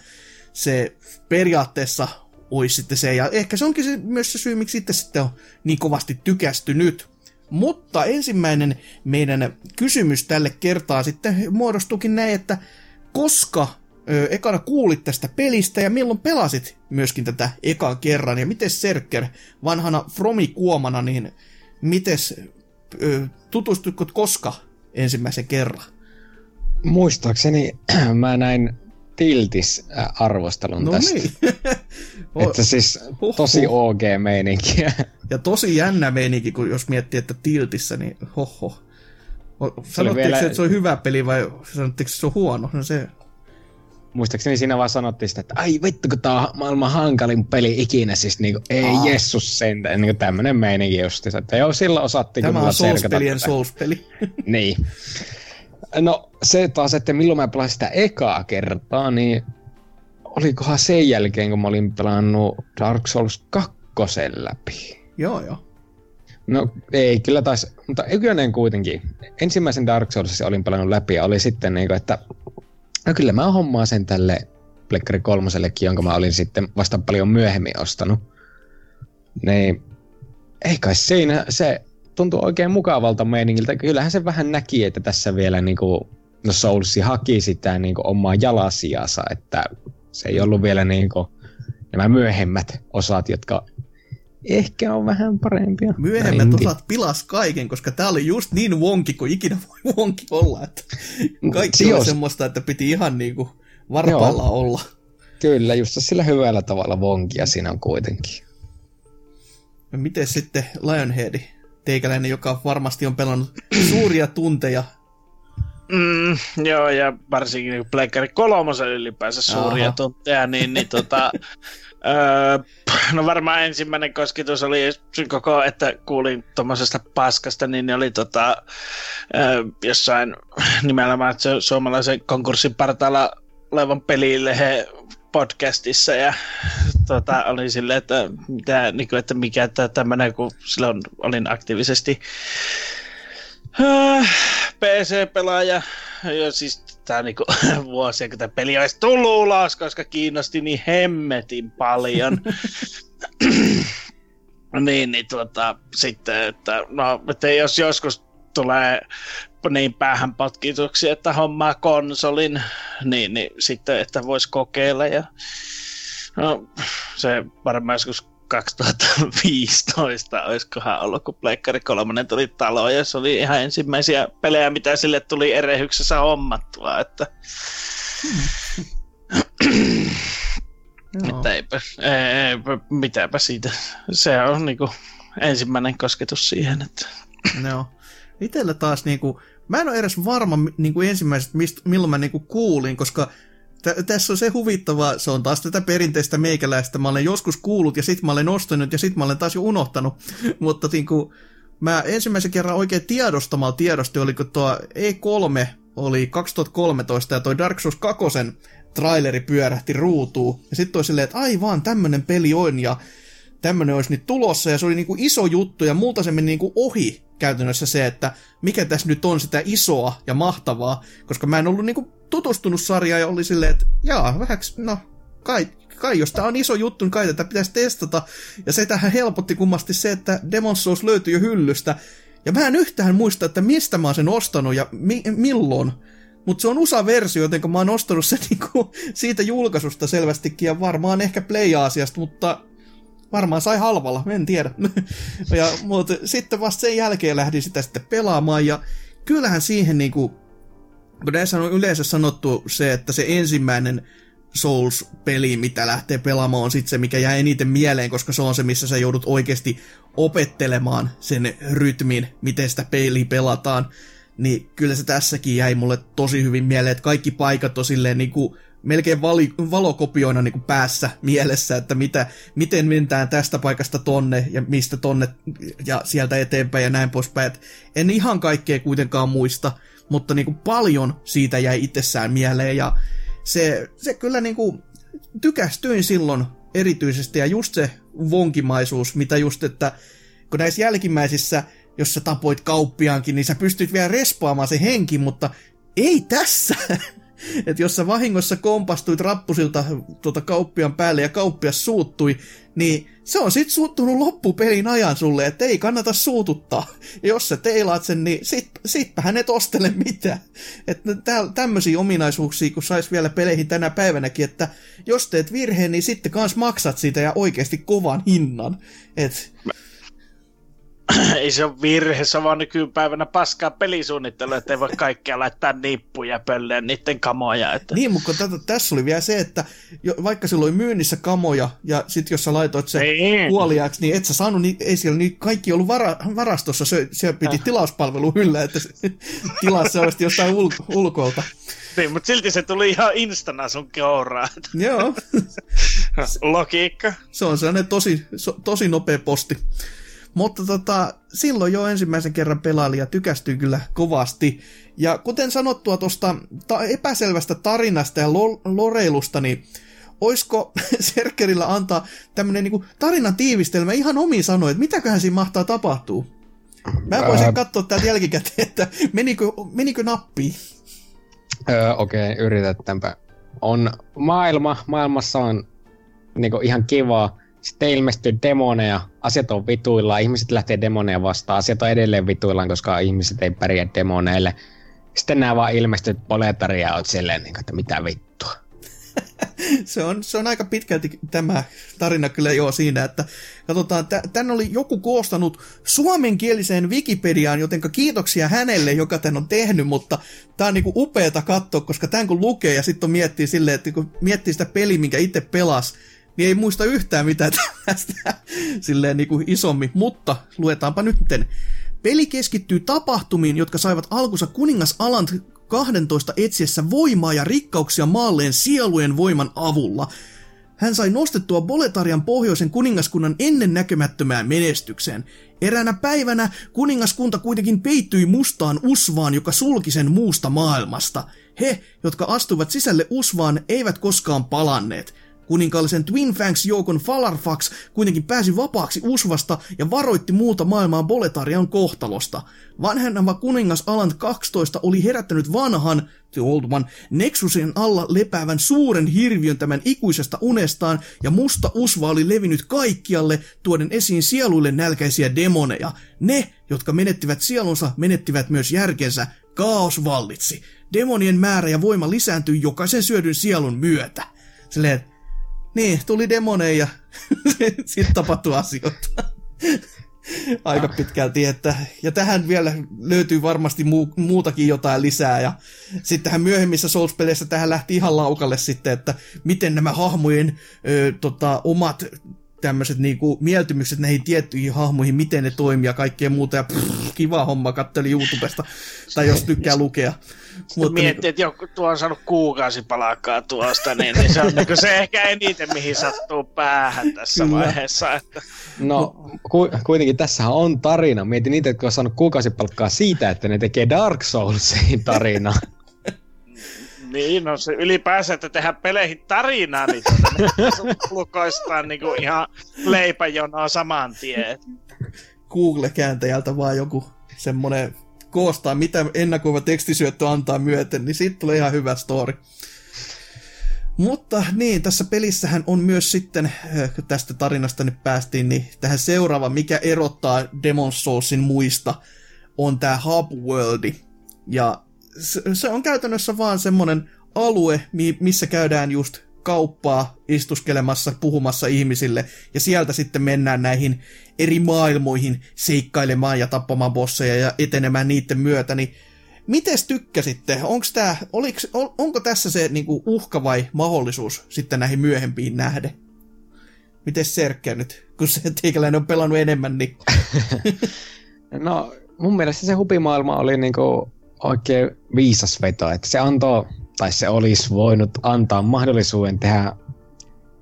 se periaatteessa olisi sitten se, ja ehkä se onkin se, myös se syy, miksi itse sitten on niin kovasti tykästynyt. Mutta ensimmäinen meidän kysymys tälle kertaa sitten muodostuukin näin, että koska Öö, ekana kuulit tästä pelistä ja milloin pelasit myöskin tätä ekan kerran, ja mites Serker vanhana Fromi-kuomana, niin mites öö, tutustutko koska ensimmäisen kerran? Muistaakseni mä näin Tiltis-arvostelun no tästä. Niin. Että siis tosi O G-meininkiä. Ja tosi jännä meininki, kun jos miettii, että Tiltissä, niin hoho. Sanottiinko vielä se, että se on hyvä peli vai sanottiinko se on huono? No se... Muistaakseni siinä vaan sanottiin sitä, että ai vittu, kun tää on maailman hankalin peli ikinä, siis niinku, ei Aa. Jessus sentään, niinku tämmönen meininki justiinsa, että joo, silloin osattiin kyllä selkata tätä. Tämä on Souls-pelien Souls-peli. Niin. No se taas, että milloin mä pelasin sitä ekaa kertaa, niin olikohan sen jälkeen, kun mä olin pelannut Dark Souls kaksi läpi. Joo, joo. No ei kyllä taas, mutta ykönen kuitenkin. Ensimmäisen Dark Soulsin olin pelannut läpi ja oli sitten niinku, että no kyllä mä hommaan sen tälle Plekkari kolmosellekin, jonka mä olin sitten vasta paljon myöhemmin ostanut. Niin, ei kai siinä, se tuntui oikein mukavalta meiningiltä. Kyllähän se vähän näki, että tässä vielä niinku, no Soulsi haki sitä niinku omaa jalasiansa, että se ei ollut vielä niinku nämä myöhemmät osat, jotka ehkä on vähän parempia. Myöhemmät Näinkin. Osat pilas kaiken, koska tää oli just niin wonki kuin ikinä voi wonki olla. Että kaikki Sios. Oli semmoista, että piti ihan niinku varpailla Joo. olla. Kyllä, just sillä hyvällä tavalla wonkia siinä on kuitenkin. No miten sitten Lionhead, teikäläinen, joka varmasti on pelannut suuria tunteja? Mm, joo, ja varsinkin niin Pleikari kolmosen ylipäänsä suuria Aha. tunteja, niin, niin tota... Öö, no varmaan ensimmäinen kosketus oli koko, että kuulin tommosesta paskasta, niin ne oli tota, öö, jossain nimenomaan suomalaisen konkurssin partaalla olevan pelille podcastissa ja tota, oli silleen, että, mitä, niin kuin, että mikä tämä tämmöinen, kun silloin olin aktiivisesti öö, P C-pelaaja, ja siis tää on niinku vuosia, kun tää peli olisi tullut ulos, koska kiinnosti niin hemmetin paljon. niin, niin tuota, sitten, että no, että jos joskus tulee niin päähän potkituksi, että hommaa konsolin, niin, niin sitten, että voisi kokeilla. Ja, no, se varmaan joskus kaksituhattaviisitoista, olisikohan ollut, kun Pleikkari kolmonen tuli taloon, ja se oli ihan ensimmäisiä pelejä, mitä sille tuli erehyksessä hommattua, että... No. Että eipä, eipä, mitäpä siitä. Se on niinku ensimmäinen kosketus siihen, että... No. Itellä taas niinku... Mä en ole edes varma niinku ensimmäiset, mist, milloin mä niinku kuulin, koska... T- tässä on se huvittavaa, se on taas tätä perinteistä meikäläistä. Mä olen joskus kuullut ja sit mä olen ostanut ja sit mä olen taas jo unohtanut. Mutta niinku, mä ensimmäisen kerran oikein tiedostamalla tiedosti, oliko tuo E kolme oli kaksituhattakolmetoista ja toi Dark Souls kaksi traileri pyörähti ruutuun. Ja sit toi silleen, että aivan tämmönen peli on ja tämmönen olisi nyt tulossa ja se oli niinku iso juttu ja multa se meni niinku ohi käytännössä se, että mikä tässä nyt on sitä isoa ja mahtavaa, koska mä en ollut niinku tutustunut sarjaan ja oli silleen, että jaa, vähäks, no, kai, kai jos tää on iso juttu, niin kai tätä pitäisi testata. Ja se tähän helpotti kummasti se, että Demon's Souls löytyi jo hyllystä. Ja mä en yhtään muista, että mistä mä oon sen ostanut ja mi- milloin. Mutta se on U S A-versio, joten mä oon ostanut sen niinku siitä julkaisusta selvästikin ja varmaan ehkä Play-Aasiasta, mutta varmaan sai halvalla, en tiedä. Ja, mutta sitten vasta sen jälkeen lähdin sitä sitten pelaamaan ja kyllähän siihen niinku... Näissä on yleensä sanottu se, että se ensimmäinen Souls-peli, mitä lähtee pelaamaan, on sitten se, mikä jää eniten mieleen, koska se on se, missä sä joudut oikeasti opettelemaan sen rytmin, miten sitä peliä pelataan. Niin kyllä se tässäkin jäi mulle tosi hyvin mieleen, että kaikki paikat on silleen niin kuin melkein vali- valokopioina niin kuin päässä mielessä, että mitä, miten mennään tästä paikasta tonne ja mistä tonne ja sieltä eteenpäin ja näin poispäin. Et en ihan kaikkea kuitenkaan muista. Mutta niin kuin paljon siitä jäi itsessään mieleen ja se, se kyllä niin kuin tykästyin silloin erityisesti ja just se vonkimaisuus, mitä just, että kun näissä jälkimmäisissä, jos sä tapoit kauppiaankin, niin sä pystyt vielä respaamaan se henki, mutta ei tässä! Että jos sä vahingossa kompastuit rappusilta tuota kauppian päälle ja kauppias suuttui, niin se on sit suuttunut loppupelin ajan sulle, että ei kannata suututtaa. Ja jos sä teilaat sen, niin sit, sitpähän et ostele mitään. Että tämmöisiä ominaisuuksia, kun sais vielä peleihin tänä päivänäkin, että jos teet virheen, niin sitten kans maksat siitä ja oikeasti kovan hinnan. Et... Ei se ole virhe, se on vaan nykypäivänä paskaa pelisuunnittelua, ettei voi kaikkea laittaa nippuja pölleen niiden kamoja. Että... Niin, mutta tätä, tässä oli vielä se, että jo, vaikka sillä oli myynnissä kamoja, ja sitten jos sä laitoit sen kuoliaaksi, niin et sä saanut, niin ei siellä niin kaikki ollut vara, varastossa, se, se piti äh. tilauspalvelu yllä, että tilasi sellaista jostain ulko, ulkoilta. Niin, mutta silti se tuli ihan instana sun kouraa. Joo. Logiikka. Se on sellainen tosi, tosi nopea posti. Mutta tota, silloin jo ensimmäisen kerran pelaili ja tykästyi kyllä kovasti. Ja kuten sanottua tuosta ta- epäselvästä tarinasta ja lo- loreilusta, niin oisko Serkerillä antaa tämmönen niinku tarinan tiivistelmä ihan omiin sanoin, että mitäköhän siinä mahtaa tapahtua? Mä voisin Ää... katsoa täältä jälkikäteen, että menikö, menikö nappiin? Öö, Okei, okay, yritetäänpä. On maailma, maailmassa on niinku ihan kivaa. Sitten ilmestyy demoneja, asiat on vituilla, ihmiset lähtee demoneja vastaan, asiat on edelleen vituillaan, koska ihmiset ei pärjää demoneille. Sitten nämä vaan ilmestyy Boletaria ja oot silleen, että mitä vittua. se, on, se on aika pitkälti tämä tarina kyllä joo siinä, että katsotaan, tän oli joku koostanut suomenkieliseen Wikipediaan, jotenka kiitoksia hänelle, joka tän on tehnyt, mutta tää on niinku upeeta katsoa, koska tän kun lukee ja sitten miettii silleen, että kun miettii sitä peliä, minkä itse pelasi, niin ei muista yhtään mitään tästä silleen niin kuin isommin, mutta luetaanpa nytten. Peli keskittyy tapahtumiin, jotka saivat alkunsa kuningas Alant kaksitoista etsiessä voimaa ja rikkauksia maalleen sielujen voiman avulla. Hän sai nostettua Boletarian pohjoisen kuningaskunnan ennennäkemättömään menestykseen. Eräänä päivänä kuningaskunta kuitenkin peittyi mustaan usvaan, joka sulki sen muusta maailmasta. He, jotka astuivat sisälle usvaan, eivät koskaan palanneet. Kuninkaallisen Twin Fangs-joukon Falarfax kuitenkin pääsi vapaaksi usvasta ja varoitti muuta maailmaa Boletarian kohtalosta. Vanheneva kuningas Alant kaksitoista oli herättänyt vanhan, the old one, Nexusin alla lepäävän suuren hirviön tämän ikuisesta unestaan ja musta usva oli levinnyt kaikkialle, tuoden esiin sieluille nälkäisiä demoneja. Ne, jotka menettivät sielunsa, menettivät myös järkensä. Kaos vallitsi. Demonien määrä ja voima lisääntyi jokaisen syödyn sielun myötä. Silleen, niin, tuli demoneja ja sitten tapahtui asioita. Aika pitkälti, että... Ja tähän vielä löytyy varmasti muu, muutakin jotain lisää, ja sittenhän myöhemmissä Souls-peleissä tähän lähti ihan laukalle sitten, että miten nämä hahmojen ö, tota, omat tämmöiset niinku mieltymykset näihin tiettyihin hahmoihin, miten ne toimii ja kaikkea muuta, ja pff, kiva homma, katseli YouTubesta, tai jos tykkää lukea. Mutta miettii, niin, että joku tuo on saanut kuukausi palakkaa tuosta, niin, niin se on niin se ehkä eniten, mihin sattuu päähän tässä vaiheessa. Että. No, ku, kuitenkin tässähän on tarina. Mietin niitä, jotka on saanut kuukausipalkkaa siitä, että ne tekee Dark Soulsin tarinaa. Niin, no se ylipäänsä, että tehdään peleihin tarinaa, niin tuota, ulkoistaan niin ihan leipäjonoa saman tien. Google-kääntäjältä vaan joku semmoinen koostaa, mitä ennakoiva tekstisyöttö antaa myöten, niin siitä tulee ihan hyvä story. Mutta niin, tässä pelissähän on myös sitten, kun tästä tarinasta nyt päästiin, niin tähän seuraava, mikä erottaa Demon's Soulsin muista, on tämä Hub Worldi. Ja se on käytännössä vaan semmoinen alue, missä käydään just kauppaa istuskelemassa, puhumassa ihmisille, ja sieltä sitten mennään näihin eri maailmoihin seikkailemaan ja tappamaan bosseja ja etenemään niiden myötä, niin mites tykkäsitte? Onks tää, oliks, on, onko tässä se niinku uhka vai mahdollisuus sitten näihin myöhempiin nähden? Mites Serkkä nyt, kun se teikäläinen on pelannut enemmän, niin... No, mun mielestä se hubimaailma oli niinku oikein viisas veto, että se antoi, tai se olisi voinut antaa mahdollisuuden tehdä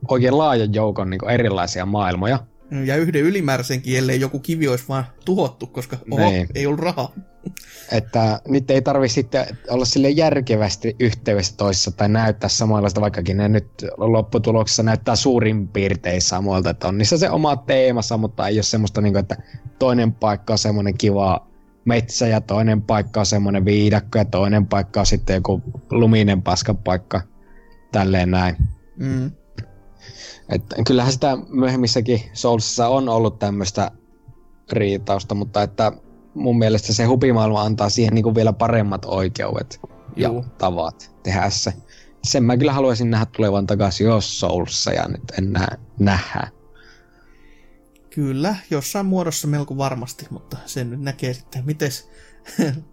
oikein laajan joukon niin kuin erilaisia maailmoja. Ja yhden ylimääräisenkin, ellei joku kivi olisi vaan tuhottu, koska oho, ei ollut rahaa. Että nyt ei tarvitse sitten olla sille järkevästi yhteydessä toisessa tai näyttää samanlaista, vaikkakin ne nyt lopputuloksessa näyttää suurin piirtein samoilta, että on niissä se oma teemassa, mutta ei ole semmoista, niin kuin, että toinen paikka on semmoinen kiva metsä ja toinen paikka on semmoinen viidakko ja toinen paikka on sitten joku luminen paskapaikka. Tälleen näin. Mm. Et kyllähän sitä myöhemmissäkin Soulsissa on ollut tämmöistä riitausta, mutta että mun mielestä se hubimaailma antaa siihen niinku vielä paremmat oikeudet ja Juu. tavat tehdä se. Sen mä kyllä haluaisin nähdä tulevan takaisin jos Soulsissa ja nyt en nä- nähdä. Kyllä, jossain muodossa melko varmasti, mutta sen nyt näkee sitten, mites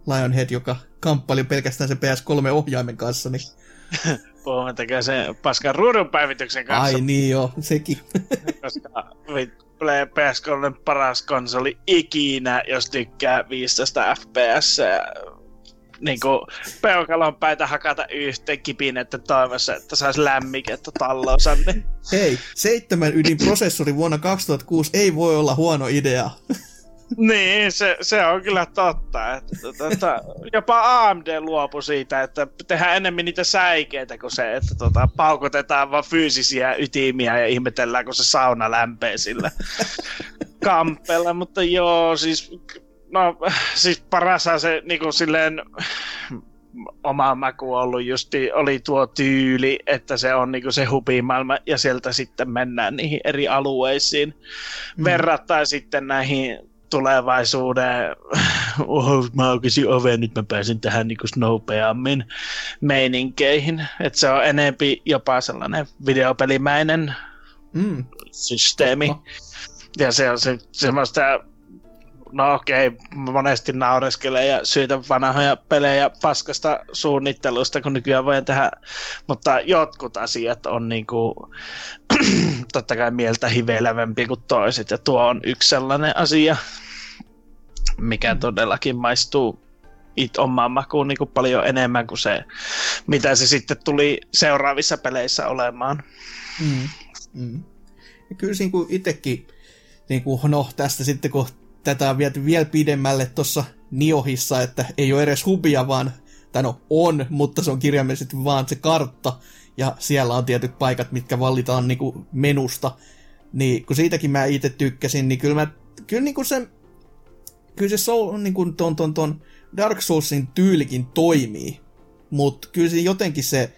Lionhead, joka kamppaili pelkästään se P S kolme-ohjaimen kanssa, niin... Puhumattakaan sen paskan ruudun päivityksen kanssa. Ai niin joo, sekin. Koska P S kolme paras konsoli ikinä, jos tykkää viisitoista F P S niinku peukalon päitä hakata yhteen kipinettä toivossa, että saisi lämmikettä tallonsa. Niin. Hei, seitsemän ydin prosessori vuonna kaksituhattakuusi ei voi olla huono idea. Niin, se, se on kyllä totta. Että, tuota, jopa A M D luopui siitä, että tehdään enemmän niitä säikeitä kuin se, että tuota, paukotetaan vaan fyysisiä ytimiä ja ihmetellään, kun se sauna lämpee sillä kampeella. Mutta joo, siis... No, siis parashan se niinku silleen oma maku on ollut justi, oli tuo tyyli, että se on niinku se hubimaailma ja sieltä sitten mennään niihin eri alueisiin. Mm. Verrattain sitten näihin tulevaisuuden, oho mä aukisin oven, nyt mä pääsin tähän niinku nopeammin meininkeihin. Että se on enempi jopa sellainen videopelimäinen mm. systeemi. Oho. Ja se on se, semmoista... No okei, monesti naureskelee ja syytä vanhoja pelejä paskasta suunnittelusta, kun nykyään voi tehdä, mutta jotkut asiat on niinku totta kai mieltä hiveilevämpi kuin toiset, ja tuo on yksi sellainen asia, mikä todellakin maistuu it omaan makuun niinku paljon enemmän kuin se, mitä se sitten tuli seuraavissa peleissä olemaan. Mm, mm. Ja kyllä siinä kun itsekin, niin kuin, no tästä sitten kun tätä on viety vielä pidemmälle tuossa Niohissa, että ei ole edes hubia, vaan, tai no on, mutta se on kirjaimellisesti vaan se kartta, ja siellä on tietyt paikat, mitkä valitaan niin kuin menusta. Niin, kun siitäkin mä itse tykkäsin, niin kyllä mä, kyllä niin kuin se, kyllä se soul, niin kuin ton, ton, ton Dark Soulsin tyylikin toimii, mutta kyllä siinä jotenkin se,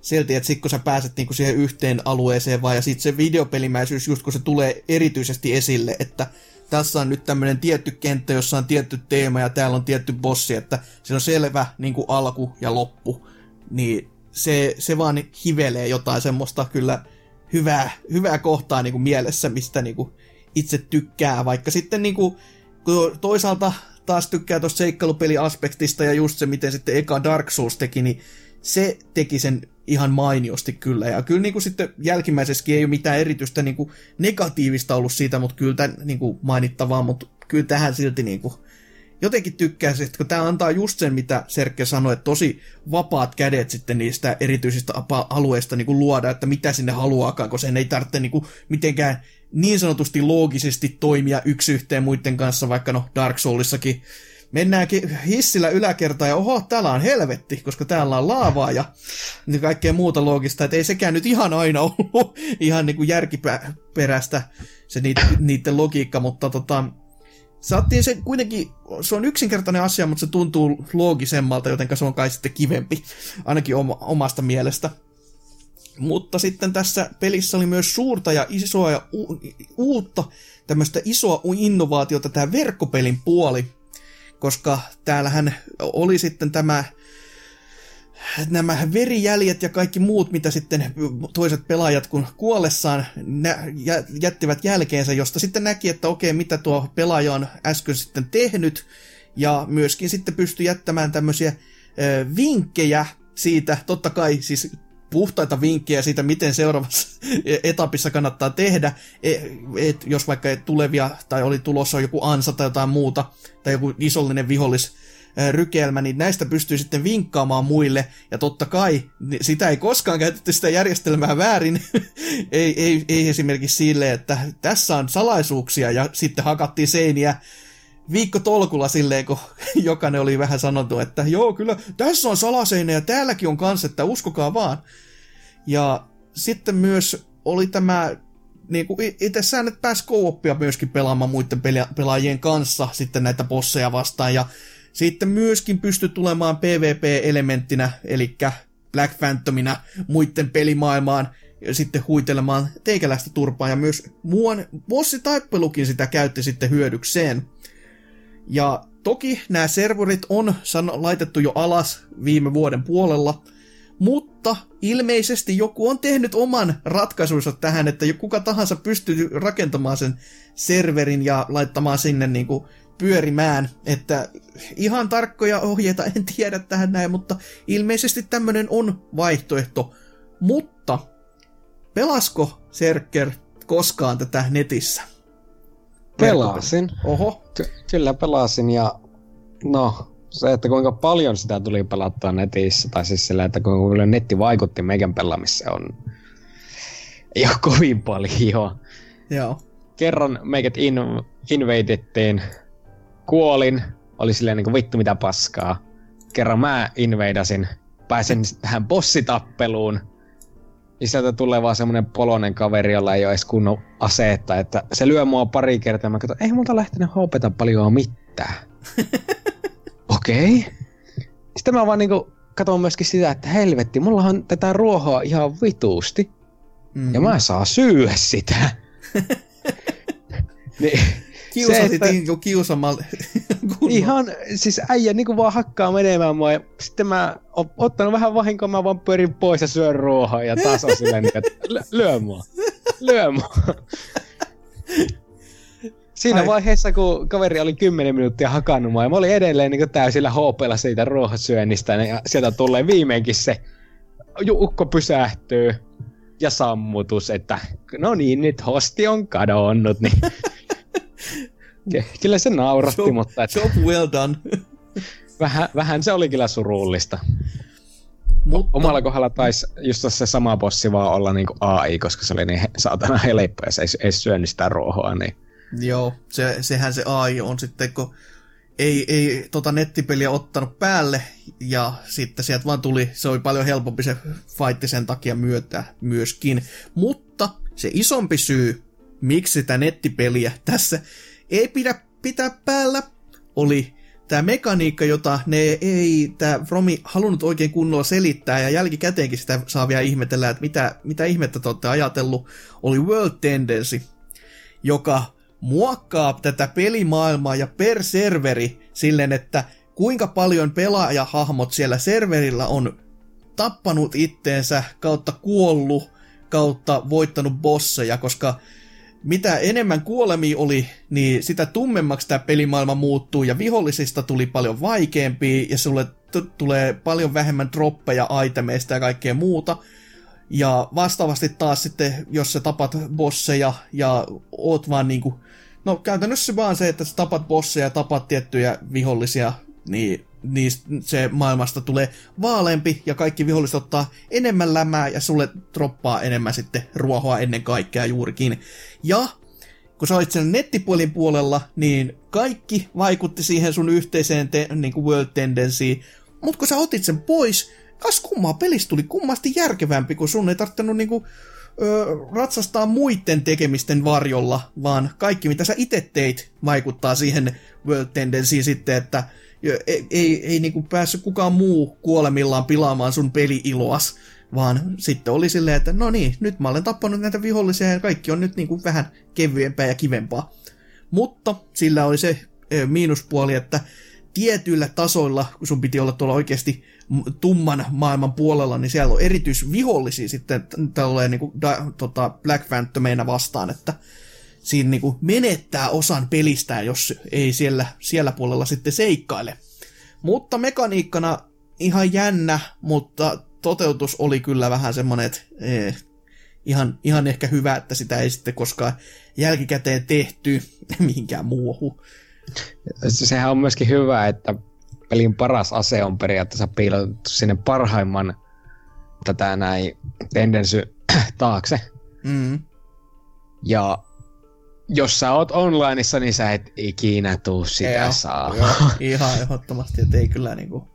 silti, että sit kun sä pääset niin kuin siihen yhteen alueeseen vaan, ja sit se videopelimäisyys, just kun se tulee erityisesti esille, että tässä on nyt tämmöinen tietty kenttä, jossa on tietty teema ja täällä on tietty bossi, että se on selvä niin kuin alku ja loppu. Niin se, se vaan hivelee jotain semmoista kyllä hyvää, hyvää kohtaa niin kuin mielessä, mistä niin kuin itse tykkää, vaikka sitten niin kuin, toisaalta taas tykkää tuosta seikkailupeliaspektista ja just se, miten sitten eka Dark Souls teki, niin se teki sen ihan mainiosti kyllä. Ja kyllä niin kuin sitten jälkimmäisessäkin ei ole mitään erityistä niin kuin negatiivista ollut siitä, mutta kyllä tämän niin kuin mainittavaa, mutta kyllä tähän silti niin kuin jotenkin tykkäisi, että kun tämä antaa just sen, mitä Serker sanoi, että tosi vapaat kädet sitten niistä erityisistä alueista niin kuin luoda, että mitä sinne haluaakaan, kun sen ei tarvitse niin kuin mitenkään niin sanotusti loogisesti toimia yksi yhteen muiden kanssa, vaikka no Dark Soulissakin mennäänkin hissillä yläkertaan ja oho, täällä on helvetti, koska täällä on laavaa ja kaikkea muuta loogista, että ei sekään nyt ihan aina ollut ihan niin kuin järkiperäistä se niiden logiikka, mutta tota saattiin se kuitenkin, se on yksinkertainen asia, mutta se tuntuu loogisemmalta, jotenka se on kai sitten kivempi, ainakin oma, omasta mielestä. Mutta sitten tässä pelissä oli myös suurta ja isoa ja u- uutta, tämmöistä isoa innovaatiota, tämä verkkopelin puoli, koska täällähän oli sitten tämä, nämä verijäljet ja kaikki muut, mitä sitten toiset pelaajat kun kuollessaan nä- jättivät jälkeensä, josta sitten näki, että okei, mitä tuo pelaaja on äsken sitten tehnyt, ja myöskin sitten pystyi jättämään tämmöisiä ö, vinkkejä siitä, totta kai siis puhtaita vinkkejä siitä, miten seuraavassa etapissa kannattaa tehdä, et jos vaikka tulevia tai oli tulossa joku ansa tai jotain muuta, tai joku isollinen vihollisrykelmä, niin näistä pystyy sitten vinkkaamaan muille, ja totta kai sitä ei koskaan käytetty sitä järjestelmää väärin, ei, ei, ei esimerkiksi silleen, että tässä on salaisuuksia, ja sitten hakattiin seiniä, viikko tolkulla silleen, kun jokainen oli vähän sanottu, että joo, kyllä, tässä on salaseinä ja täälläkin on kans, että uskokaa vaan. Ja sitten myös oli tämä, niin kuin itsessään, että pääsi co-opia myöskin pelaamaan muiden pelaajien kanssa sitten näitä bosseja vastaan. Ja sitten myöskin pystyi tulemaan P V P-elementtinä, eli Black Phantomina muiden pelimaailmaan, ja sitten huitelemaan teikäläistä turpaa. Ja myös muun bossitaippelukin sitä käytti sitten hyödykseen. Ja toki nämä serverit on san- laitettu jo alas viime vuoden puolella, mutta ilmeisesti joku on tehnyt oman ratkaisunsa tähän, että kuka tahansa pystyy rakentamaan sen serverin ja laittamaan sinne niin kuin pyörimään. Että ihan tarkkoja ohjeita en tiedä tähän näin, mutta ilmeisesti tämmöinen on vaihtoehto. Mutta pelasko Serker koskaan tätä netissä? Pelasin. Oho. Ky- kyllä pelasin ja no se, että kuinka paljon sitä tuli pelattua netissä, tai siis sillä, että kuinka paljon netti vaikutti meikän pelaamiseen on ei ole kovin paljon. Joo. Kerran meikät in- invadettiin, kuolin, oli silleen niinku vittu mitä paskaa. Kerran mä invadasin, pääsen tähän bossitappeluun. Ja sieltä tulee vaan semmonen polonen kaveri, jolla ei oo edes kunnon aseetta, että se lyö mua pari kertaa ja mä katson, ei multa lähtenyt hopeta paljon mitään. Okei. Okay. Sitten mä vaan niinku katon myöskin sitä, että helvetti, mullahan tätä ruohoa ihan vituusti. Mm-hmm. Ja mä saa syyä sitä. Niin, kiusasit niinku kiusamalla. Ihan, siis äijä niinku vaan hakkaa menemään mua ja sitten mä oon ottanut vähän vahinkoa, mä vaan pyörin pois ja syön ruohoa ja taas on silleen, että lyö mua, lyö mua. Siinä Ai. vaiheessa, kun kaveri oli kymmenen minuuttia hakannut mua ja mä olin edelleen niinku täysillä hoopeilla siitä ruohosyönnistä ja sieltä tulee viimeinkin se ukko pysähtyy ja sammutus, että no niin, nyt hosti on kadonnut, niin... Kyllä se nauratti, job, mutta... Että job well done. Vähän, vähän se oli kyllä surullista. Mutta... Omalla kohdalla taisi just se sama bossi vaan olla niin kuin A I, koska se oli niin saatana helppo ja se ei, ei syönyt sitä ruohoa. Niin... Joo, se, sehän se A I on sitten, kun ei, ei tota nettipeliä ottanut päälle ja sitten sieltä vaan tuli, se oli paljon helpompi se fight sen takia myötä myöskin. Mutta se isompi syy, miksi sitä nettipeliä tässä... ei pidä pitää päällä, oli tämä mekaniikka, jota ne ei tämä Romi halunnut oikein kunnolla selittää, ja jälkikäteenkin sitä saa vielä ihmetellä, että mitä, mitä ihmettä te olette ajatellut, oli World Tendency, joka muokkaa tätä pelimaailmaa ja per serveri silleen, että kuinka paljon pelaajahahmot siellä serverillä on tappanut itteensä kautta kuollut, kautta voittanut bosseja, koska mitä enemmän kuolemia oli, niin sitä tummemmaksi tämä pelimaailma muuttuu ja vihollisista tuli paljon vaikeampia ja sulle t- tulee paljon vähemmän droppeja itemeista ja kaikkea muuta. Ja vastaavasti taas sitten, jos sä tapat bosseja ja oot vaan niinku, no käytännössä vaan se, että sä tapat bosseja ja tapat tiettyjä vihollisia, niin, niin se maailmasta tulee vaaleampi ja kaikki viholliset ottaa enemmän lämää ja sulle droppaa enemmän sitten ruohoa ennen kaikkea juurikin. Ja kun sä olit sen nettipuolin puolella, niin kaikki vaikutti siihen sun yhteiseen te- niinku world tendenssiin, mutta kun sä otit sen pois, kas kummaa, pelistä tuli kummasti järkevämpi, kun sun ei tarvinnut niinku, ö, ratsastaa muiden tekemisten varjolla, vaan kaikki mitä sä itse teit vaikuttaa siihen world tendenssiin sitten, että ei, ei, ei niinku päässyt kukaan muu kuolemillaan pilaamaan sun peli-iloas, vaan sitten oli silleen, että no niin, nyt mä olen tappanut näitä vihollisia ja kaikki on nyt niinku vähän kevyempää ja kivempaa. Mutta sillä oli se ö, miinuspuoli, että tietyillä tasoilla, kun sun piti olla tuolla oikeasti tumman maailman puolella, niin siellä on erityisvihollisia sitten tälleen niin kuin da, tota Black Phantomina vastaan, että siinä niin kuin menettää osan pelistään, jos ei siellä, siellä puolella sitten seikkaile. Mutta mekaniikkana ihan jännä, mutta toteutus oli kyllä vähän semmoinen, että eh, ihan, ihan ehkä hyvä, että sitä ei sitten koskaan jälkikäteen tehty mihinkään muuhun. Sehän on myöskin hyvä, että pelin paras ase on periaatteessa piilotettu sinne parhaimman tätä näin tendenssi taakse. Mm. Ja jos sä oot onlineissa, niin sä et ikinä tuu sitä ei, saa. Joo, ihan ehdottomasti, että ei kyllä niinku,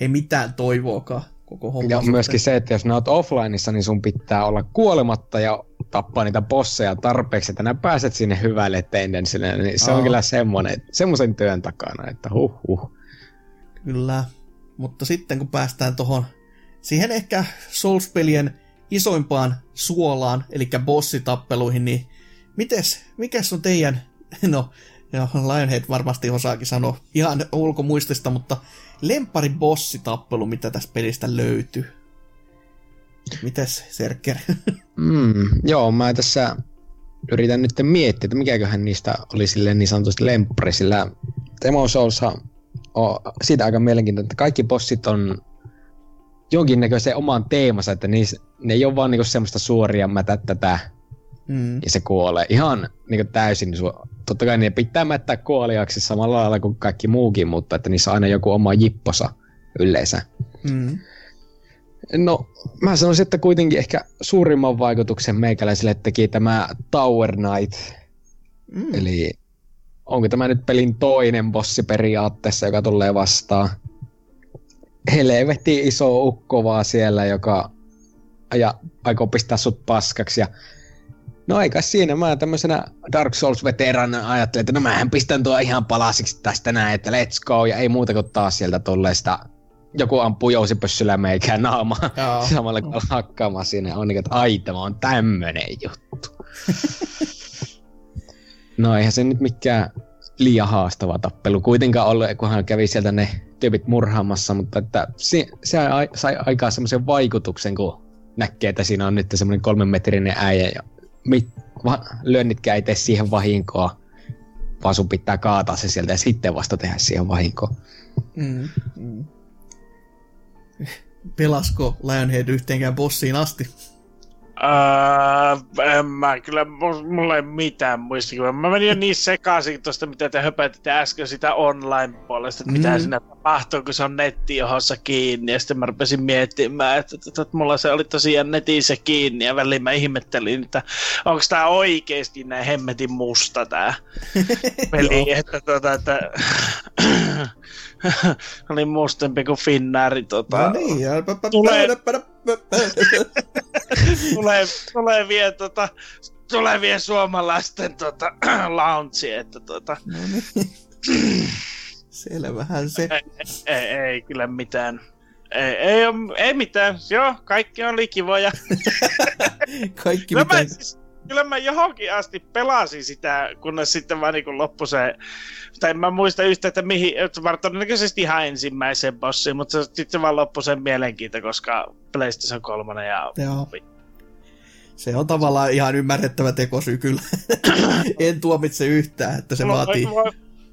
ei mitään toivoakaan koko homma. Ja myöskin se, että jos ne oot offlineissa, niin sun pitää olla kuolematta ja tappaa niitä bosseja tarpeeksi, että nää pääset sinne hyvälle tendenssille. Niin se Aa. on kyllä semmonen, semmosen työn takana, että huh huh. Kyllä, mutta sitten kun päästään tohon siihen ehkä Souls-pelien isoimpaan suolaan, eli bossitappeluihin, niin mites, mikäs on teidän, no Lionhead varmasti osaakin sanoa ihan ulkomuistista, mutta lemppari bossitappelu, mitä tästä pelistä löytyy? Mites, Serker? Mm, joo, mä tässä yritän nyt miettiä, että mikäköhän niistä oli silleen niin sanotusti lemppari, sillä Demon's Soulshan on siitä aika mielenkiintoinen, että kaikki bossit on jonkinnäköiseen omaan teemansa, että niis, ne ei ole vaan niinku semmoista suoria mätä tätä mm. ja se kuolee ihan niinku täysin. Totta kai ne pitää mättää kuoliaksi samalla lailla kuin kaikki muukin, mutta että niissä on aina joku oma jipposa yleensä. Mm. No, mä sanoisin, että kuitenkin ehkä suurimman vaikutuksen meikäläiselle teki tämä Tower Knight, mm. eli onko tämä nyt pelin toinen bossi periaatteessa, joka tulee vastaan? Helvetin iso ukko vaan siellä, joka aja, aikoo pistää sut paskaksi. Ja no eikä siinä, mä tämmöisenä Dark Souls-veterana ajattelin, että no mähän pistän tuo ihan palasiksi tästä näin, että let's go. Ja ei muuta kuin taas sieltä tulee sitä, joku ampuu jousipössyllä meikään naamaan samalla kun hakkaamaan siinä. On niin, että ai tämä on tämmönen juttu. No eihän se nyt mikään liian haastava tappelu kuitenkaan ole, kunhan kävi sieltä ne tyypit murhaamassa, mutta että se, se sai aikaan semmoisen vaikutuksen, kun näkee, että siinä on nyt semmoinen kolmenmetrinen äijä ja mit, va, lyönnitkään ei tee siihen vahinkoa, vaan sun pitää kaataa se sieltä ja sitten vasta tehdä siihen vahinkoa. Mm, mm. Pelasko Lionhead yhteenkään bossiin asti? Öö, en mä kyllä, mulla ei mitään muistikuvaa. Mä menin jo niin sekaisin tuosta, mitä te höpätitte äsken sitä online-puolesta, että mm. mitä siinä tapahtuu, kun se on netti johonsa kiinni. Ja sitten mä rupesin miettimään, että, että, että mulla se oli tosiaan netissä kiinni ja väliin mä ihmettelin, että onko tää oikeesti näin hemmetin musta tää peli, että tota, että oli mustempi kuin Finnaari tota. No niin, tulee tulee tulee vielä tota tulee vielä suomalaisten tota lounge, että tota. No niin. Selvähän se. Ei, ei, ei kyllä mitään. Ei ei on, ei mitään. Joo, kaikki on likivoja. Kaikki no mitään. Mä siis, kyllä mä johonkin asti pelasin sitä, kunnes sitten vaan niin loppu se, tai en mä muista yhtä, että mihin, todennäköisesti ihan ensimmäiseen bossiin, mutta sitten vaan loppu sen mielenkiinto, koska PlayStation kolme ja... Joo. Se on tavallaan ihan ymmärrettävä tekosyy kyllä. En tuomitse yhtään, että se no, vaatii... Voi,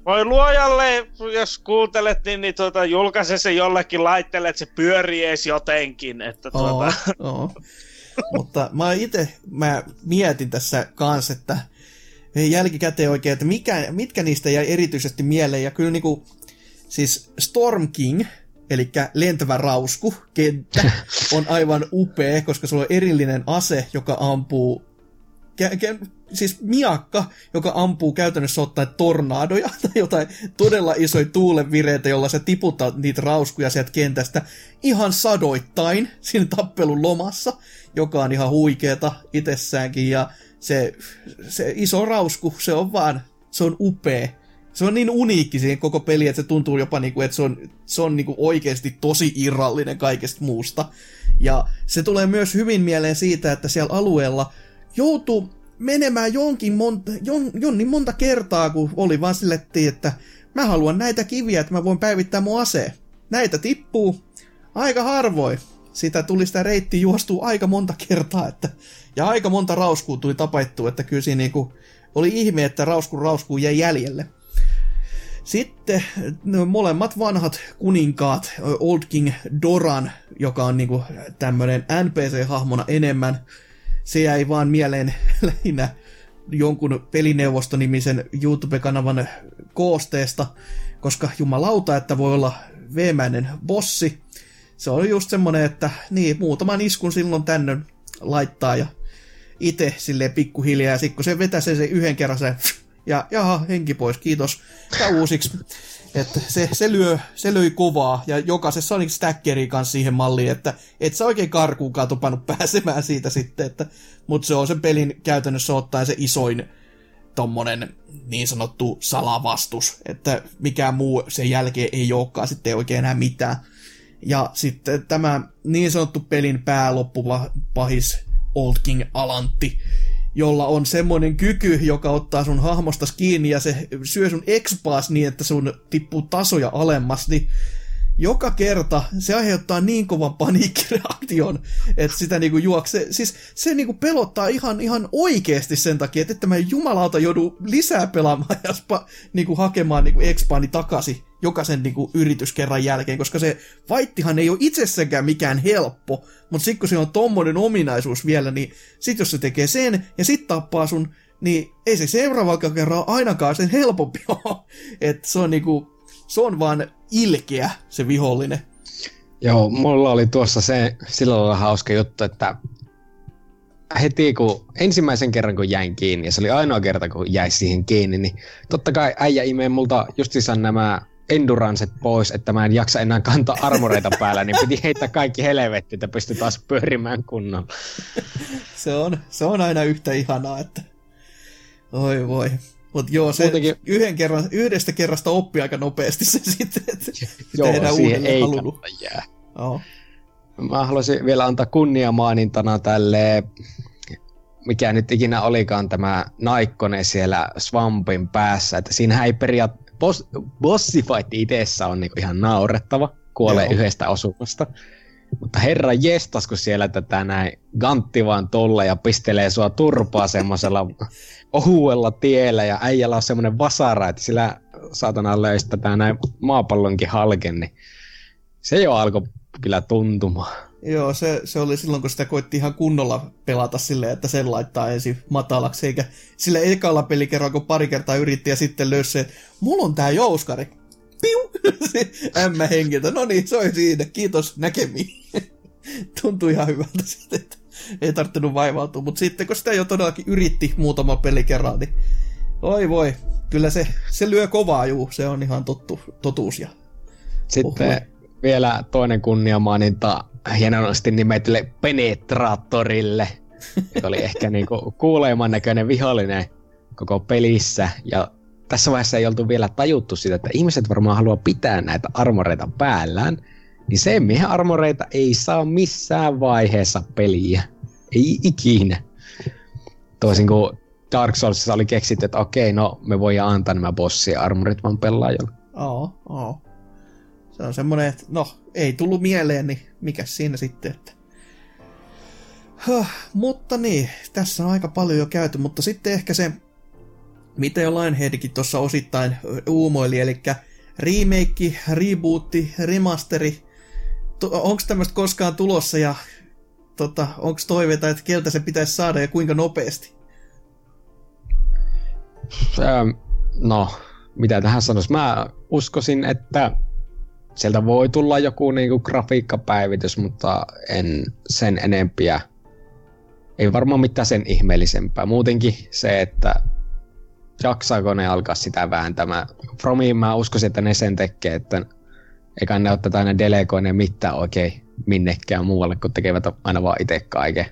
voi luojalle, jos kuuntelet, niin, niin tuota, julkaise se jollekin laitteelle, että se pyörii ees jotenkin. Että, tuota... oo, oo. Mutta mä itse mä mietin tässä kans, että jälkikäteen oikein, että mikä, mitkä niistä jäi erityisesti mieleen. Ja kyllä niinku, siis Storm King... Eli lentävä rausku, kenttä, on aivan upea, koska sulla on erillinen ase, joka ampuu, kä- kä- siis miakka, joka ampuu käytännössä ottaen tornaadoja tai jotain todella isoja tuulenvireitä, jolla sä tiputat niitä rauskuja sieltä kentästä ihan sadoittain siinä tappelun lomassa, joka on ihan huikeeta itsessäänkin. Ja se, se iso rausku, se on vaan, se on upea. Se on niin uniikki siihen koko peliin, että se tuntuu jopa niinku, että se on, se on niinku oikeasti tosi irrallinen kaikesta muusta. Ja se tulee myös hyvin mieleen siitä, että siellä alueella joutuu menemään jonkin monta, jon, jonnin monta kertaa, kun oli vaan sillettiin, että mä haluan näitä kiviä, että mä voin päivittää mun aseen. Näitä tippuu aika harvoin. Sitä tuli sitä reittiä juostuu aika monta kertaa, että, ja aika monta rauskua tuli tapettua, että kyllä siinä niinku oli ihme, että rauskun rauskuu jäi jäljelle. Sitten molemmat vanhat kuninkaat, Old King Doran, joka on niinku tämmönen N P C-hahmona enemmän, se jäi vaan mieleen lähinnä jonkun pelineuvostonimisen YouTube-kanavan koosteesta, koska jumalauta, että voi olla veemäinen bossi. Se on just semmonen, että niin, muutaman iskun silloin tännön laittaa ja itse silleen pikkuhiljaa, ja sit kun se vetää sen, sen yhden kerran se... Ja jaha, henki pois, kiitos. Tää uusiksi. Että se, se, lyö, se löi kovaa. Ja jokaisessa on stackeri kanssa siihen malliin, että et sä oikein karkuunkaan tupannut pääsemään siitä sitten. Että, mut se on sen pelin käytännössä ottaen se isoin tommonen niin sanottu salavastus. Että mikään muu sen jälkeen ei olekaan sitten oikein enää mitään. Ja sitten tämä niin sanottu pelin pääloppuva pahis Old King Alantti, jolla on semmoinen kyky, joka ottaa sun hahmostas kiinni ja se syö sun expaas niin, että sun tippuu tasoja alemmas, niin joka kerta se aiheuttaa niin kovan paniikkireaktion, että sitä niinku juoksee. Siis se niinku pelottaa ihan, ihan oikeesti sen takia, että, että mä jumalauta joudu lisää pelaamaan ja spa, niinku hakemaan niinku expaani takaisin jokaisen niinku yrityskerran jälkeen, koska se vaittihan ei ole itsessäkään mikään helppo, mutta sitten kun siinä on tommonen ominaisuus vielä, niin sit jos se tekee sen ja sit tappaa sun, niin ei se seuraava kerran ainakaan sen helpompi ole. Että se on niinku, se on vaan ilkeä se vihollinen. Joo, mulla oli tuossa se sillä lailla hauska juttu, että heti kun ensimmäisen kerran kun jäin kiinni, ja se oli ainoa kerta kun jäi siihen kiinni, niin totta kai äijä imee multa justiinsa nämä enduranset pois, että mä en jaksa enää kantaa armoreita päällä, niin piti heittää kaikki helvettiin, että pystyi taas pyörimään kunnolla. Se on, se on aina yhtä ihanaa, että oi voi. Mutta joo, se Muutenkin... yhden kerran, yhdestä kerrasta oppii aika nopeasti se sitten, että joo, tehdään uudelleen halunnut. Jää. Oh. Mä haluaisin vielä antaa kunniamaanintana tälle, mikä nyt ikinä olikaan tämä Naikkonen siellä Swampin päässä. Että siinähän ei periaatteessa, boss, bossifight itessä on niinku ihan naurettava, kuolee joo. yhdestä osumasta. Mutta herra jestas, kun siellä tätä näin gantti vaan tolle ja pistelee sua turpaa semmoisella ohuella tiellä ja äijällä on semmoinen vasara, että sillä saatana löysi tätä näin maapallonkin halken, niin se jo alkoi kyllä tuntumaan. Joo, se, se oli silloin, kun sitä koitti ihan kunnolla pelata silleen, että sen laittaa ensin matalaksi, eikä sillä ekalla pelikerralla, kun pari kertaa yritti ja sitten löysi se, että mulla on tää jouskari. Piu! Ämmä hengiltä. No niin, se oli siinä. Kiitos, näkemiin. Tuntui ihan hyvältä sitten, että ei tarttunut vaivautua. Mutta sitten, kun sitä jo todellakin yritti muutama peli kerran, niin oi voi. Kyllä se, se lyö kovaa, juu. Se on ihan tottu, totuus. Ja... Sitten oho. Vielä toinen kunniamaaninta hienosti nimetille Penetraattorille, joka oli ehkä niinku kuuleman näköinen vihollinen koko pelissä. Ja tässä vaiheessa ei oltu vielä tajuttu sitä, että ihmiset varmaan haluaa pitää näitä armoreita päällään, niin se miehen armoreita ei saa missään vaiheessa peliä. Ei ikinä. Toisin kuin Dark Soulsissa oli keksitty, että okei, no me voidaan antaa nämä bossia armorit vaan pelaajalle. Oo, oo. Se on semmoinen, että no, ei tullut mieleen, niin mikäs siinä sitten, että... Huh, mutta niin, tässä on aika paljon jo käyty, mutta sitten ehkä se, mitä jo Lionheadikin tuossa osittain uumoili, eli remake, rebootti, remasteri. Onko tämmöistä koskaan tulossa ja tota, onko toiveita, että keltä se pitäisi saada ja kuinka nopeasti? Ähm, no, mitä tähän sanoisi? Mä uskoisin, että sieltä voi tulla joku niinku grafiikkapäivitys, mutta en sen enempiä. Ei varmaan mitään sen ihmeellisempää. Muutenkin se, että jaksaako ne alkaa sitä vääntämään. Fromiin mä uskoisin, että ne sen tekee, että eikä ne ottaa aina delegoineen mitään oikein minnekään muualle, kun tekevät aina vaan itse kaiken.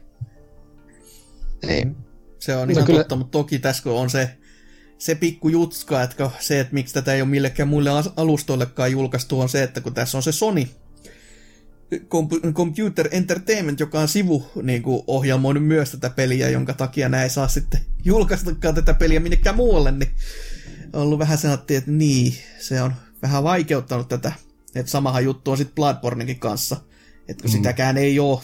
Niin. Se on ihan kyllä totta, mutta toki tässä on se, se pikku jutska, että se, että miksi tätä ei ole millekään muille alustoillekaan julkaistu, on se, että kun tässä on se Sony Computer Entertainment, joka on sivu niin kuin ohjelmoinut myös tätä peliä, jonka takia näin saa sitten julkaistakaan tätä peliä minnekään muualle, niin on ollut vähän sanottiin, että niin, se on vähän vaikeuttanut tätä. Että samahan juttu on sitten Bloodbornenkin kanssa, että kun mm. sitäkään ei ole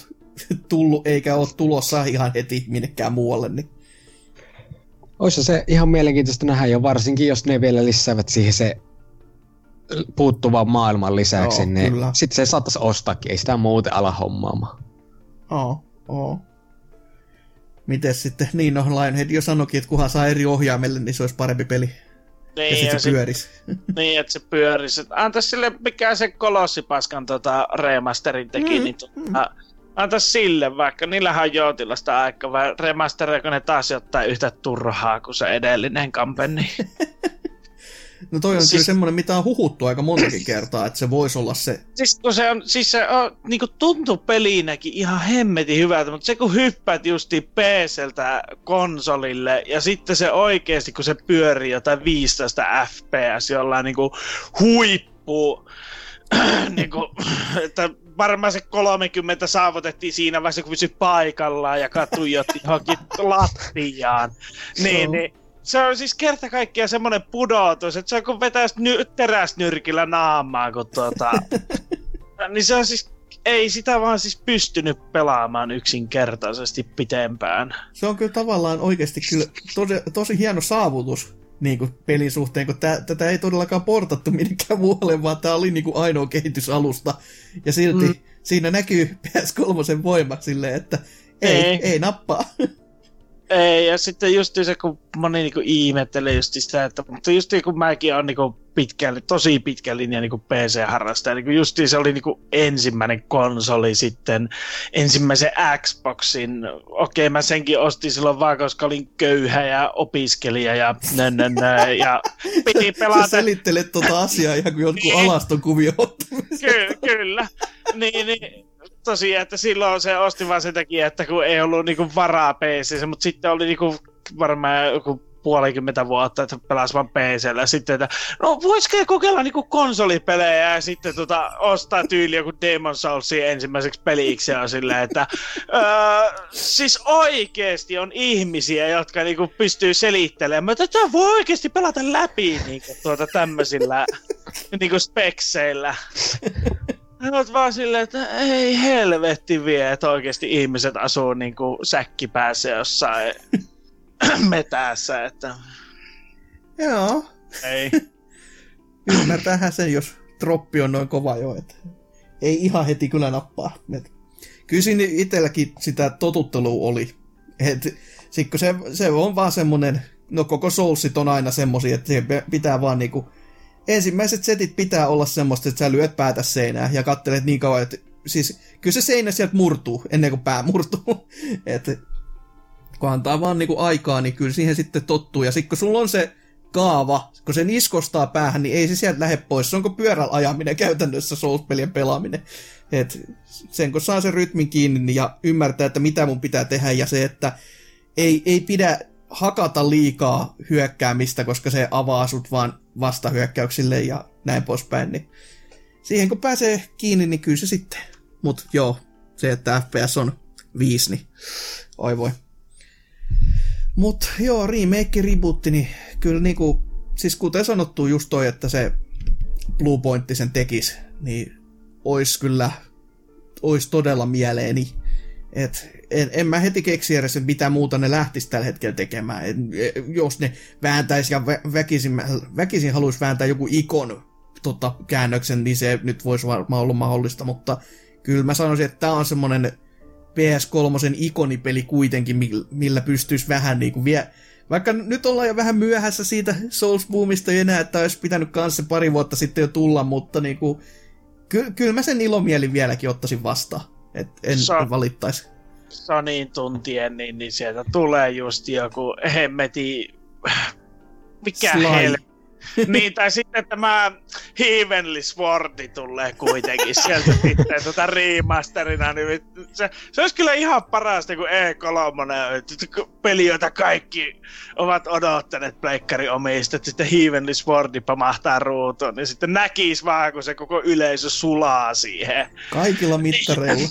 tullut eikä ole tulossa ihan heti minnekään muualle, niin olisi se ihan mielenkiintoista nähdä, ja varsinkin jos ne vielä lisäävät siihen se puuttuvan maailman lisäksi, joo, niin sitten se saattaisi ostakin, ei sitä muuten ala hommaamaan. Joo, joo. Mites sitten, niin no Lionhead jo sanoikin, että kunhan saa eri ohjaimelle, niin se olisi parempi peli. Niin, ja sitten se pyörisi. Niin, että se pyörisi. Antais sille, mikä se Kolossipaskan tota, remasterin teki, mm, niin tota... Mm. Antais sille vaikka, niillähän on joutilla sitä aikaa, vai remastereiko ne taas jotain yhtä turhaa kuin se edellinen kampeni. No toi on siis kyllä semmoinen, mitä on huhuttu aika montakin kertaa, että se voisi olla se. Siis kun se on, siis se on, niinku tuntuu pelinäkin ihan hemmetin hyvältä, mutta se kun hyppäät justiin P C:ltä konsolille, ja sitten se oikeesti, kun se pyörii jotain viisitoista F P S jollain niinku huippu, niinku, että varmaan se kolmekymmentä saavutettiin siinä vaiheessa, kun pysyi paikallaan ja katujotti johonkin lattiaan. Niin, niin. Se on siis kerta kaikkiaan semmoinen pudotus, että se on kun vetäisi ny- teräsnyrkillä naamaa, kun tuota... niin se on siis... Ei sitä vaan siis pystynyt pelaamaan yksinkertaisesti pitempään. Se on kyllä tavallaan oikeasti kyllä to- tosi hieno saavutus niin kuin pelin suhteen, kun tää, tätä ei todellakaan portattu minnekään muualle, vaan tää oli niin kuin ainoa kehitysalusta. Ja silti mm. siinä näkyy P S kolme voimat silleen, että ei, ei, ei nappaa. Ei, ja sitten just se, kun moni niinku ihmettelee just sitä, että, mutta just kun mäkin olen niinku pitkälle, tosi pitkä linja niinku P C-harrastaja, niinku just se oli niinku ensimmäinen konsoli sitten, ensimmäisen Xboxin, okei okay, mä senkin ostin silloin vaan, koska olin köyhä ja opiskelija ja nönnönnö, ja piti pelata. Sä selittelet tota asiaa ihan kuin jotkut alaston kuvio ottamista. Ky- kyllä, niin, niin. Tosiaan, että silloin se osti vaan sen takia, että kun ei ollut niinku varaa P C:ssä, mutta sitten oli niinku varmaan joku puolikymmentä vuotta, että pelasi vaan P C:llä. Sitten, että no voisiko kokeilla niinku konsolipelejä ja sitten tota, ostaa tyyli joku Demon's Soulsin ensimmäiseksi peliksi ja silleen, että öö, siis oikeesti on ihmisiä, jotka niinku pystyy selittelemään, että tämä voi oikeesti pelata läpi niinku tuota tämmöisillä niinku spekseillä. Hän on vaan silleen, että ei helvetti vie, että oikeesti ihmiset asuu niinku säkkipäässä jossain metässä, että... Joo. Ei. Ymmärtäähän sen, jos troppi on noin kova jo, että ei ihan heti kyllä nappaa. Et kyllä siinä itselläkin sitä totuttelua oli. Et sit kun se, se on vaan semmonen, no koko soulsit on aina semmosia, että siihen pitää vaan niinku... Ensimmäiset setit pitää olla semmoista, että sä lyöt päätä seinään ja kattelet niin kauan, että siis kyllä se seinä sieltä murtuu ennen kuin pää murtuu. Että kun antaa vaan niinku aikaa, niin kyllä siihen sitten tottuu. Ja sitten kun sulla on se kaava, kun sen iskostaa päähän, niin ei se sieltä lähde pois. Se onko pyörällä ajaminen käytännössä Souls-pelien pelaaminen. Että sen kun saa sen rytmin kiinni ja ymmärtää, että mitä mun pitää tehdä ja se, että ei, ei pidä hakata liikaa hyökkäämistä, koska se avaa sut vaan vastahyökkäyksille ja näin poispäin, niin siihen kun pääsee kiinni, niin kyllä se sitten. Mut joo, se, että F P S on viisi, niin oi voi. Mut joo, remake, rebootti, niin kyllä niinku, siis kuten sanottu just toi, että se Blue Pointti sen tekis, niin ois kyllä, ois todella mieleeni, että en, en mä heti keksi edes, että mitä muuta ne lähtisi tällä hetkellä tekemään. Et, jos ne vääntäisi ja vä, väkisin, väkisin haluaisi vääntää joku ikon tota, käännöksen, niin se nyt voisi varmaan olla mahdollista, mutta kyllä mä sanoisin, että tää on semmonen P S kolme ikonipeli kuitenkin, millä pystyisi vähän niinku vielä... Vaikka nyt ollaan jo vähän myöhässä siitä Souls-boomista ei enää, että olisi pitänyt kanssa pari vuotta sitten jo tulla, mutta niinku... Ky- kyllä mä sen ilomielin vieläkin ottaisin vastaan, että en Sa- valittaisi. Sonin tuntien, niin, niin sieltä tulee just joku hemmeti... Mikä helppi? Niin, tai sitten tämä Heavenly Swordi tulee kuitenkin sieltä sitten tuota remasterina. Niin se, se olisi kyllä ihan parasta, kun E kolme peli, jota kaikki ovat odottaneet pleikkarin omista, että sitten Heavenly Swordi pamahtaa ruutuun, niin sitten näkisi vaan, kun se koko yleisö sulaa siihen. Kaikilla mittareilla.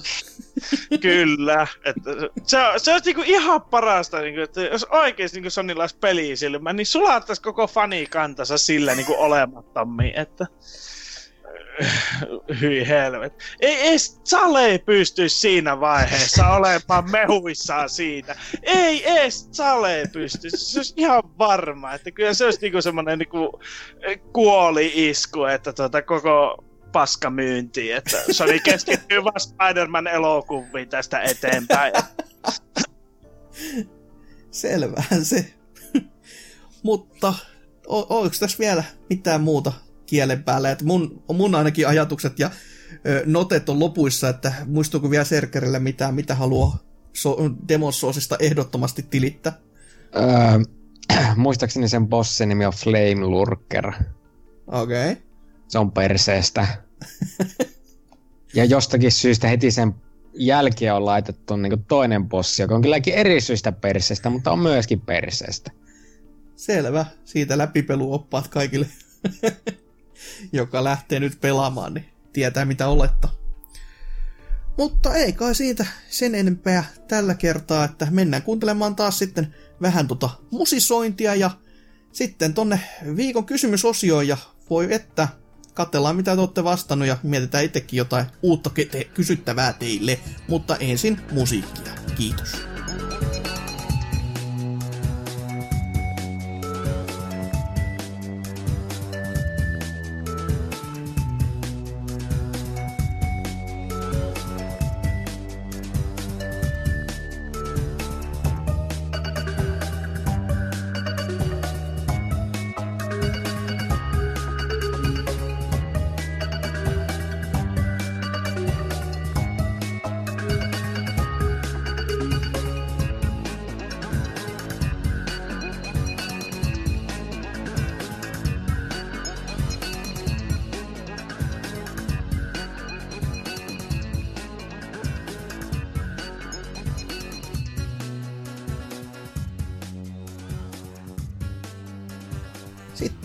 Kyllä. Että se, se olisi niinku ihan parasta, niinku, että jos oikeasti niinku Sonylla olisi peliä silmään, niin sulattaisi koko fanikantansa sillä niinku olemattomia, että hyi helvet. Ei edes Sale pystyisi siinä vaiheessa olemaan mehuissaan siitä. Ei edes Sale pystyisi. Se olisi ihan varma, että kyllä se olisi niinku semmoinen niinku kuoli-isku, että tuota koko... paska myyntiin, että Sony keskittyy vaan Spider-Man-elokuviin tästä eteenpäin. Selvähän se. Mutta o- onko tässä vielä mitään muuta kielen päällä? Että mun, mun ainakin ajatukset ja ö, notet on lopuissa, että muistuuko vielä Serkerille mitään, mitä haluaa so- demossoosista ehdottomasti tilittää? Öö, muistaakseni sen bossin nimi on Flame Lurker. Okei. Okay. Se on perseestä. Ja jostakin syystä heti sen jälkeen on laitettu niinku toinen bossi, joka on kylläkin eri syystä perseestä, mutta on myöskin perseestä. Selvä. Siitä läpipeluoppaat kaikille, joka lähtee nyt pelaamaan, niin tietää mitä olettaa. Mutta ei kai siitä sen enempää tällä kertaa, että mennään kuuntelemaan taas sitten vähän tota musisointia ja sitten tonne viikon kysymysosioon ja voi että... Katsellaan, mitä te olette vastannut ja mietitään itsekin jotain uutta te- kysyttävää teille, mutta ensin musiikkia. Kiitos.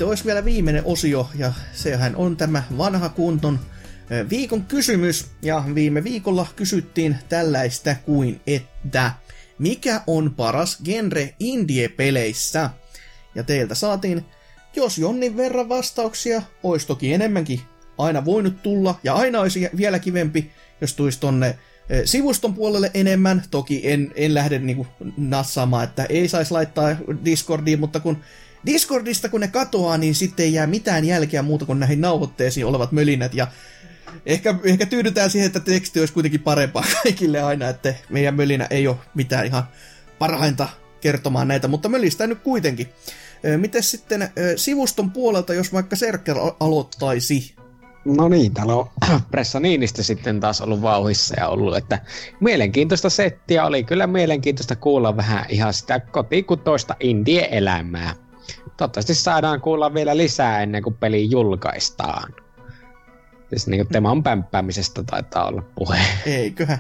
Olisi vielä viimeinen osio, ja sehän on tämä vanha kunton viikon kysymys, ja viime viikolla kysyttiin tällaista kuin, että mikä on paras genre indie-peleissä? Ja teiltä saatiin, jos jonnin verran vastauksia, olisi toki enemmänkin aina voinut tulla, ja aina olisi vielä kivempi, jos tulisi tonne sivuston puolelle enemmän. Toki en, en lähde niinku nassaamaan, että ei saisi laittaa Discordiin, mutta kun Discordista kun ne katoaa, niin sitten ei jää mitään jälkeä muuta kuin näihin nauhoitteisiin olevat mölinät, ja ehkä, ehkä tyydytään siihen, että teksti olisi kuitenkin parempaa kaikille aina, että meidän mölinä ei ole mitään ihan parhainta kertomaan näitä, mutta mölistää nyt kuitenkin. Mites sitten sivuston puolelta, jos vaikka Serker aloittaisi? No niin, täällä on Pressa Niinistä sitten taas ollut vauhissa ja ollut, että mielenkiintoista settiä oli, kyllä mielenkiintoista kuulla vähän ihan sitä kotikutoista indie-elämää. Toivottavasti saadaan kuulla vielä lisää ennen kuin peli julkaistaan. Siis niinku teman pämppäämisestä taitaa olla puhe. Eiköhän.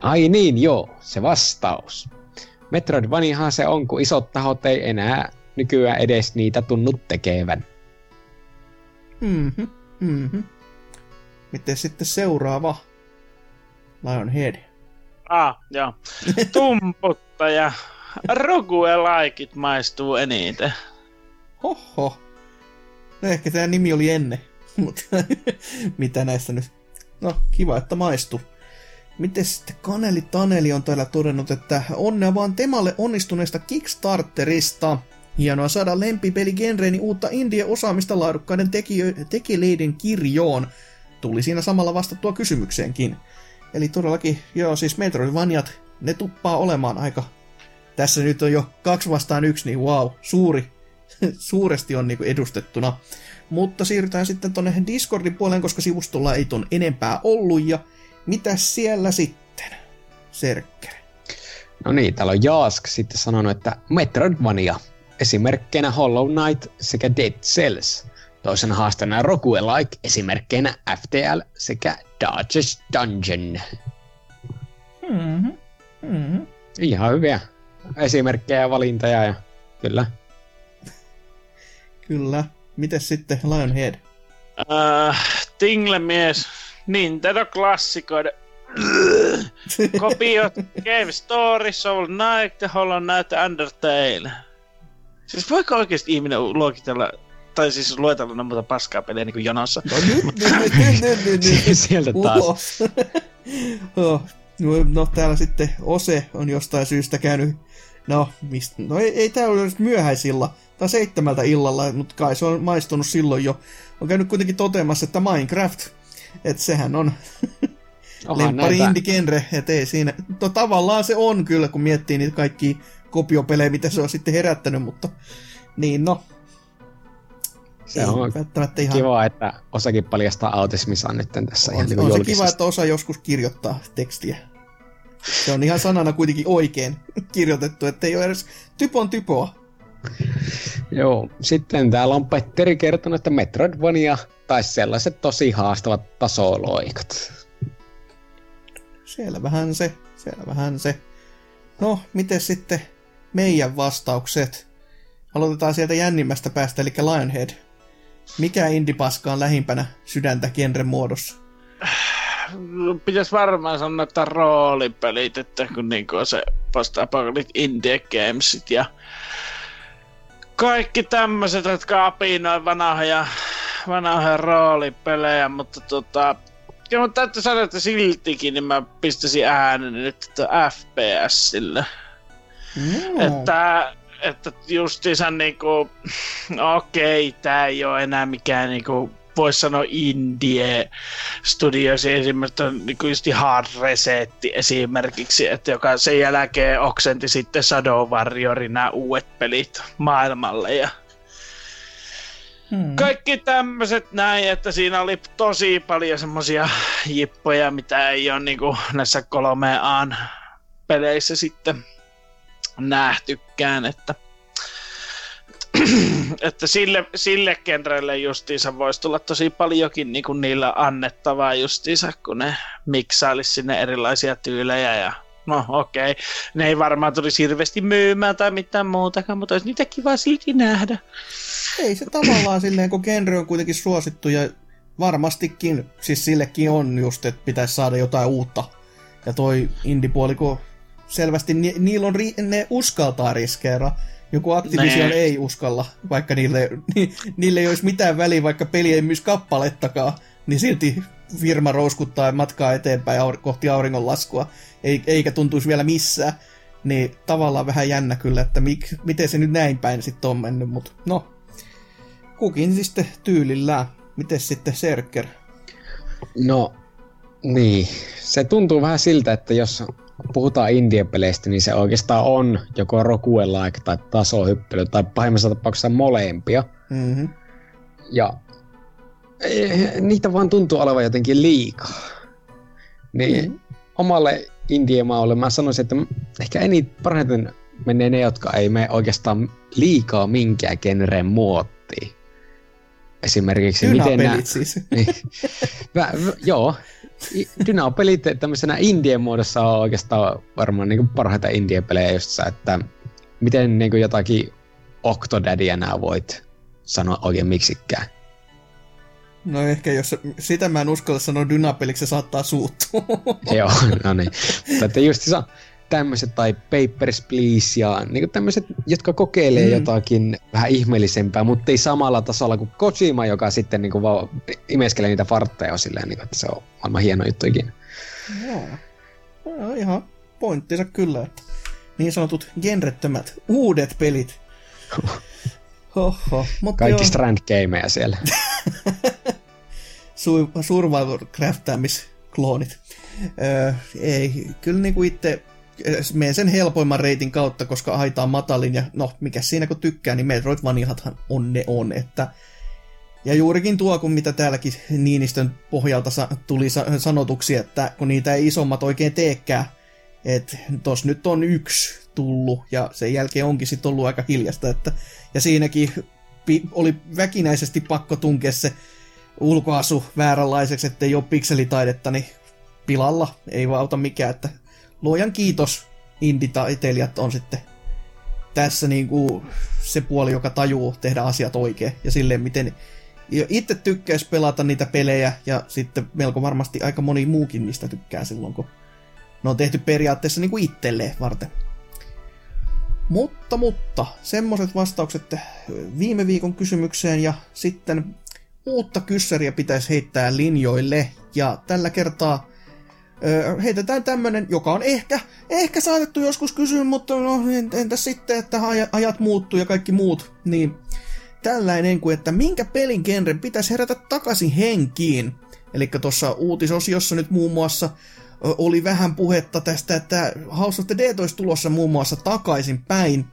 Ai niin, joo. Se vastaus. Metroidvaniahan se on, kun isot tahot ei enää nykyään edes niitä tunnu tekevän. Mhm, mhm. Miten sitten seuraava? Lionhead. Ah, joo. Tumputtaja. Roguelike maistuu eniten. Hoho. No ehkä tämä nimi oli ennen, mutta mitä näistä nyt? No, kiva, että maistuu. Miten sitten Kaneli Taneli on täällä todennut, että onnea vaan temalle onnistuneesta Kickstarterista. Hienoa saada lempipeligenreeni uutta indie-osaamista laadukkaiden tekijö- tekeleiden kirjoon. Tuli siinä samalla vastattua kysymykseenkin. Eli todellakin, joo, siis Metroidvaniat, ne tuppaa olemaan aika... Tässä nyt on jo kaksi vastaan yksi, niin wow, suuri, suuresti on niinku edustettuna. Mutta siirrytään sitten tonne Discordin puoleen, koska sivustolla ei ton enempää ollut. Ja mitäs siellä sitten, Serker? No niin, täällä on Jaask sitten sanonut, että Metroidvania. Esimerkkeinä Hollow Knight sekä Dead Cells. Toisen haasteena Roguelike, esimerkkeinä F T L sekä Darkest Dungeon. Mm-hmm. Mm-hmm. Ihan hyviä esimerkkejä ja valintoja ja kyllä. Kyllä. Mites sitten Lionhead? Uh, Tinglemies. Nintendo-klassikoiden kopiot Game Story, Soul Knight, Hollow Knight ja Undertale. Siis voiko oikeesti ihminen luokitella, tai siis luetella ne muuta paskaa pelejä niinku jonossa? No nyt, nyt, nyt, nyt, nyt, nyt. Sieltä taas. Oh. No täällä sitten Ose on jostain syystä käynyt, no, mist... no ei, ei täällä ole myöhäisillä, tai seitsemältä illalla, mutta kai se on maistunut silloin jo. On käynyt kuitenkin toteamassa, että Minecraft, että sehän on lemppari indie-genre, että ei siinä. No tavallaan se on kyllä, kun miettii niitä kaikkia kopiopelejä, mitä se on sitten herättänyt, mutta niin no. Se ei, on ihan... kiva, että osakin paljastaa autismissa nyt tässä on, ihan niin on julkisesti. Se kiva, että osa joskus kirjoittaa tekstiä. Se on ihan sanana kuitenkin oikein kirjoitettu, ettei ole edes typon typoa. Joo, sitten täällä on Petteri kertonut, että Metroidvania tai sellaiset tosi haastavat tasoloikat. Selvähän se, selvähän se. No, miten sitten meidän vastaukset? Aloitetaan sieltä jännimmästä päästä, eli Lionhead. Mikä indipaska on lähimpänä sydäntä genren muodossa? Pitäisi varmaan sanoa, että roolipelit, että kun niinku se post-apokalit indie gamesit ja kaikki tämmöiset, jotka apinoi vanhoja, vanhoja roolipelejä, mutta tota... Ja mutta täytyy sanoa, että siltikin niin mä pistäisin äänen nyt F P S sille. No. Että... Että justiinsa niinku, okei, okay, tää ei oo enää mikään niinku, vois sanoa indie studioisi esimerkiksi, niinku justi Hard Resetti esimerkiksi, että joka sen jälkeen oksenti sitten Shadow Warriorin nää uudet pelit maailmalle ja hmm. kaikki tämmöset näin, että siinä oli tosi paljon semmosia jippoja, mitä ei oo niinku näissä kolme A:n peleissä sitten nähtykään, että, että sille, sille genrelle justiinsa voisi tulla tosi paljonkin niinku niillä annettavaa justiinsa, kun ne miksailisi sinne erilaisia tyylejä ja no okei, okay. Ne ei varmaan tulisi hirveästi myymään tai mitään muutakaan, mutta olisi niitä kivaa silti nähdä. Ei se tavallaan silleen, kun genre on kuitenkin suosittu ja varmastikin, siis sillekin on just, että pitäisi saada jotain uutta ja toi indie-puoli, kun selvästi ni- niillä on ri- ne uskaltaa riskeera. Joku Activision nee. ei uskalla, vaikka niille, ni- niille ei olisi mitään väliä, vaikka peli ei myisi kappalettakaan, niin silti firma rouskuttaa matkaa eteenpäin aur- kohti auringonlaskua, ei- eikä tuntuisi vielä missään. Niin tavallaan vähän jännä kyllä, että mik- miten se nyt näin päin sitten on mennyt, mutta no. Kukin sitten tyylillään. Mites sitten Serker? No, niin. Se tuntuu vähän siltä, että jos... kun puhutaan indie-peleistä, niin se oikeastaan on joko roguelike tai tasohyppely, tai pahimmassa tapauksessa molempia. Mm-hmm. Ja e, niitä vaan tuntuu olevan jotenkin liikaa. Niin mm-hmm. omalle indie-maalle mä sanoisin, että ehkä eniten parhaiten menee ne, jotka ei mene oikeastaan liikaa minkään genren muottiin. Esimerkiksi... Dynapelit miten nä- siis. Niin, mä, joo. Dynapelit tämmöisenä indien muodossa on oikeastaan varmaan niin kuin parhaita indien pelejä just se, että miten niin kuin jotakin Octodaddyä nää voit sanoa oikein miksikään. No ehkä jos sitä mä en uskalla sanoa dynapeliksi, se saattaa suuttua. Joo, no niin. Mutta just se tämmöiset tai Papers, Please ja niin tämmöiset, jotka kokeilee mm. jotakin vähän ihmeellisempää, mutta ei samalla tasolla kuin Kojima, joka sitten niin kuin vaan imeskelee niitä fartteja silleen, niin kuin, että se on maailman hieno juttu ikinä. Yeah. No, ihan pointtinsa kyllä, että niin sanotut genrettömät uudet pelit. Hoho, kaikki strand-gameja siellä. Survivor craftamis-kloonit. Öö, ei, kyllä niin kuin itse menen sen helpoimman reitin kautta, koska aita on matalin ja no, mikä siinä kun tykkää, niin Metroidvaniathan on ne on, että ja juurikin tuo, kun mitä täälläkin Niinistön pohjalta sa- tuli sa- sanotuksi, että kun niitä ei isommat oikein teekään, että tos nyt on yksi tullut ja sen jälkeen onkin sitten ollut aika hiljasta, että ja siinäkin pi- oli väkinäisesti pakko tunkea se ulkoasu vääränlaiseksi, ettei ole pikselitaidetta, niin pilalla ei vaan auta mikään, että luojan kiitos, indie-taiteilijat on sitten tässä niinku se puoli, joka tajuu tehdä asiat oikein ja silleen miten itse tykkäisi pelata niitä pelejä ja sitten melko varmasti aika moni muukin niistä tykkää silloin, kun ne on tehty periaatteessa niinku itselleen varten. Mutta, mutta, semmoiset vastaukset viime viikon kysymykseen ja sitten uutta kyssäriä pitäisi heittää linjoille ja tällä kertaa öö, heitetään tämmönen, joka on ehkä, ehkä saatettu joskus kysyä, mutta no, entäs sitten, että ajat muuttuu ja kaikki muut, niin tällainen kuin, että minkä pelin genren pitäisi herätä takaisin henkiin. Eli tuossa uutisosiossa nyt muun muassa oli vähän puhetta tästä, että House of the Dead olisi tulossa muun muassa takaisin päin.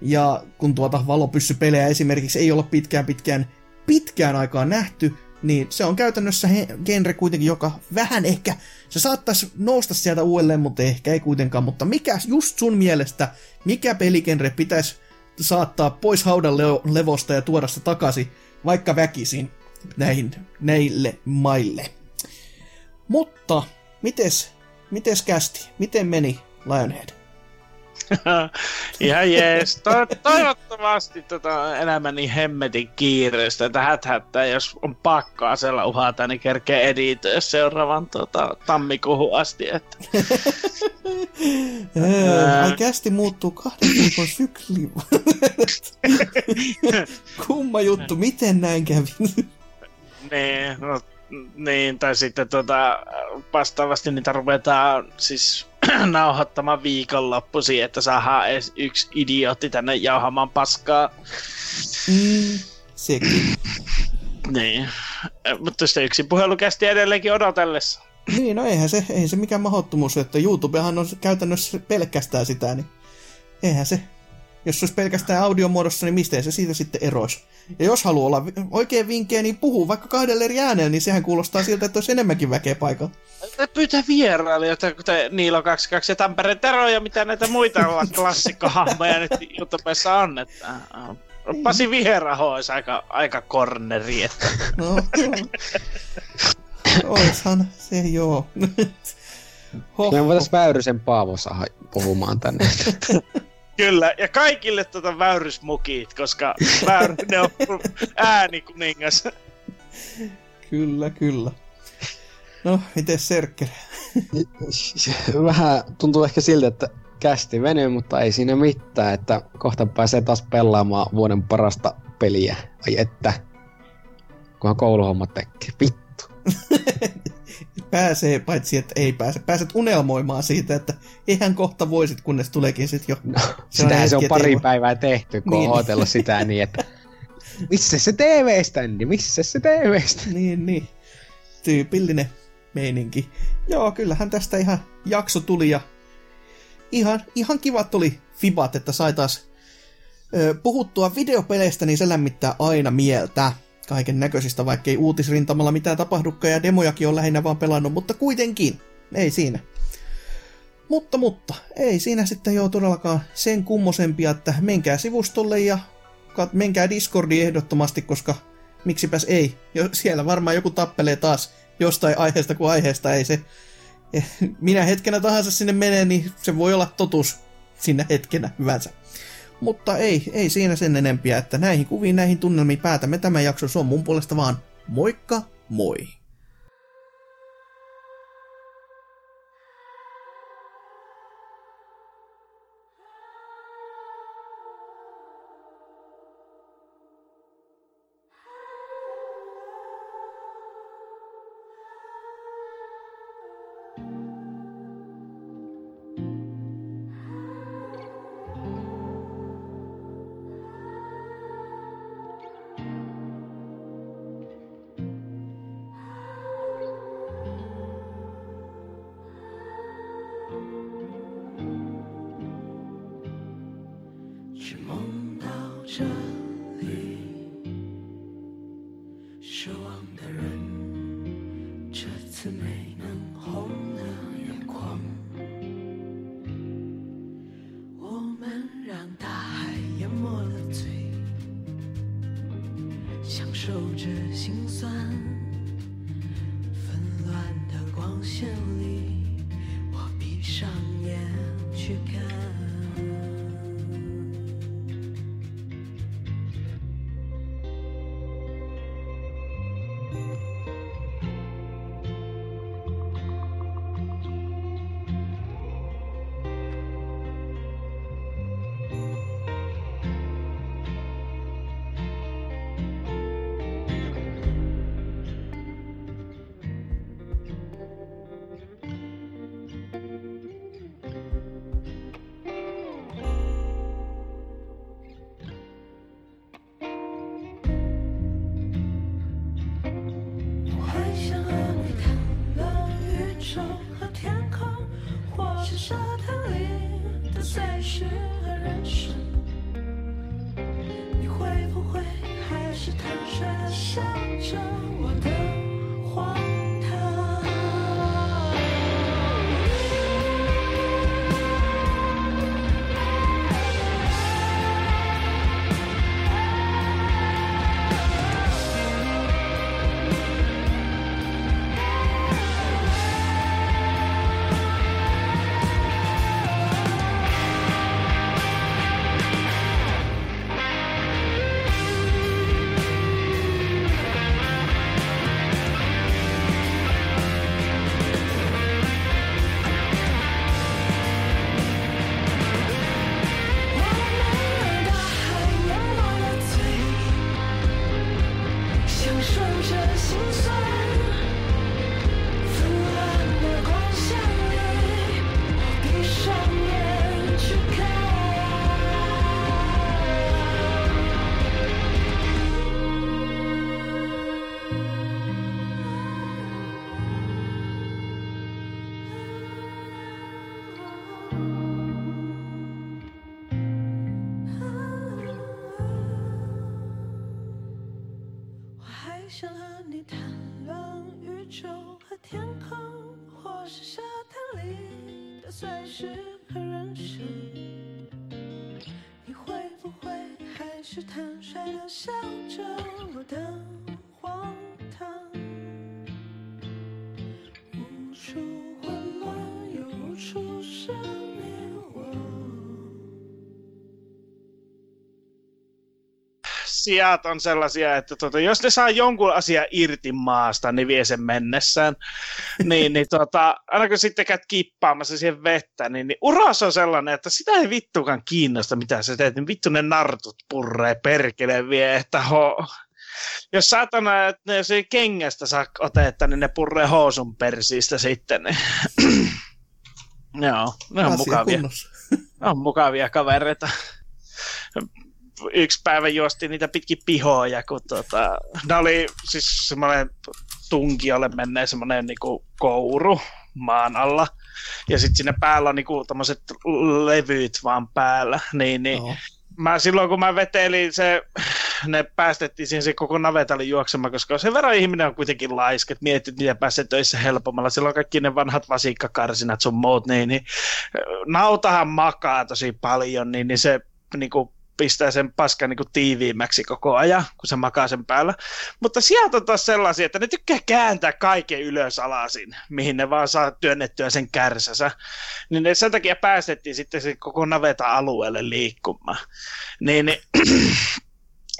Ja kun tuota valopyssypelejä esimerkiksi ei olla pitkään pitkään pitkään aikaan nähty, niin se on käytännössä genre kuitenkin, joka vähän ehkä, se saattaisi nousta sieltä uudelleen, mutta ehkä ei kuitenkaan. Mutta mikä just sun mielestä, mikä peligenre pitäisi saattaa pois haudan levosta ja tuoda se takaisin, vaikka väkisin näihin, näille maille. Mutta, mites, mites kästi? Miten meni Lionhead? Ihan jees. To- toivottavasti tota elämäni hemmetin kiireistä, että häthättää, jos on pakko asella uhata, niin kerkee editoida seuraavan tota, tammikuuhun asti. Että. Ai kästi muuttuu kahden viikon sykliin. Kumma juttu, miten näin kävi? Niin, no, niin, tai sitten tota, vastaavasti niitä ruvetaan siis nauhoittamaan viikonloppuisin, että saadaan edes yksi idiootti tänne jauhamaan paskaa. Mm, sekin. Niin, mutta sitä yksin puhelukästi edelleenkin odotellessa. Niin, no eihän se, eihän se mikään mahdottomuus, että YouTubehan on käytännössä pelkästään sitä, niin eihän se, jos se olisi pelkästään audiomuodossa, niin mistä se siitä sitten eroisi. Ja jos haluaa olla oikein vinkkejä, niin puhuu vaikka kahdelle eri äänellä, niin sehän kuulostaa siltä, että olisi enemmänkin väkeä paikalla. Pyytää vierailijoita, kuten Niilo kaksikymmentäkaksi ja Tampereen Tero ja mitä näitä muita ovat klassikkohahmoja nyt YouTubessa on. Että Pasi Viheraho olisi aika, aika korneri. Että. No, oishan se joo. Me voitaisiin Väyrysen Paavo saada puhumaan tänne. Kyllä, ja kaikille tuota väyrysmukit, koska Väyrynen on äänikuningas. Kyllä, kyllä. No, mites Serker? Vähän tuntuu ehkä siltä, että kästi venyy, mutta ei siinä mitään, että kohta pääsee taas pelaamaan vuoden parasta peliä. Ai että, kunhan kouluhomma tekee. Vittu. Pääsee, paitsi että ei pääse. Pääset unelmoimaan siitä, että eihän kohta voisit, kunnes tuleekin sit jo. No, sitähän se on pari päivää tehty, kun niin. On odotellut sitä niin, että missä se T V-ständi, missä se T V-ständi. Niin, niin. Tyypillinen meininki. Joo, kyllähän tästä ihan jakso tuli ja ihan, ihan kivat tuli fibat, että sai taas ö, puhuttua videopeleistä, niin se lämmittää aina mieltä. Kaiken näköisistä, vaikkei uutisrintamalla mitään tapahdukaan ja demojakin on lähinnä vaan pelannut, mutta kuitenkin, ei siinä. Mutta, mutta, ei siinä sitten joo todellakaan sen kummosempia, että menkää sivustolle ja kat- menkää Discordiin ehdottomasti, koska miksipäs ei. Jo, siellä varmaan joku tappelee taas jostain aiheesta kuin aiheesta, ei se. Minä hetkenä tahansa sinne menee, niin se voi olla totuus sinä hetkenä hyvänsä. Mutta ei, ei siinä sen enempiä, että näihin kuviin, näihin tunnelmiin päätämme tämän jakson. Se on mun puolesta vaan moikka moi! 是没能红的眼眶，我们让大海淹没了嘴，享受着心酸，纷乱的光线里，我闭上眼去看。Sijat on sellaisia, että tuota, jos ne saa jonkun asian irti maasta, niin vie sen mennessään. Niin, niin tuota, aina kun sitten käyt kippaamassa siihen vettä, niin, niin uras on sellainen, että sitä ei vittukaan kiinnosta, mitä sä teet. Niin vittu ne nartut purree, perkele vie, että ho. Jos satana, että jos ei kengästä saa otetta, niin ne purree housun persistä sitten. Niin. Joo, ne on mukavia. Ne on mukavia kavereita. Yksi päivä juostiin niitä pitkin pihoja, kun tota, ne oli siis semmoinen tunkijalle menneen semmoinen niinku kouru maan alla, ja sitten sinne päällä on niinku tommoset levyt vaan päällä, niin, niin no. Mä silloin kun mä vetelin se, ne päästettiin siihen se koko navetalle juoksemaan, koska sen verran ihminen on kuitenkin laiska, että miettii, että niitä pääsee töissä helpommalla. Silloin kaikki ne vanhat vasikkakarsinat sun muut, niin, niin nautahan makaa tosi paljon, niin, niin se niinku pistää sen paskan niin kuin tiiviimmäksi koko ajan, kun se makaa sen päällä. Mutta sieltä on taas sellaisia, että ne tykkää kääntää kaiken ylös alasin, mihin ne vaan saa työnnettyä sen kärsänsä. Niin ne sen takia päästettiin sitten se koko naveta alueelle liikkumaan. Niin, niin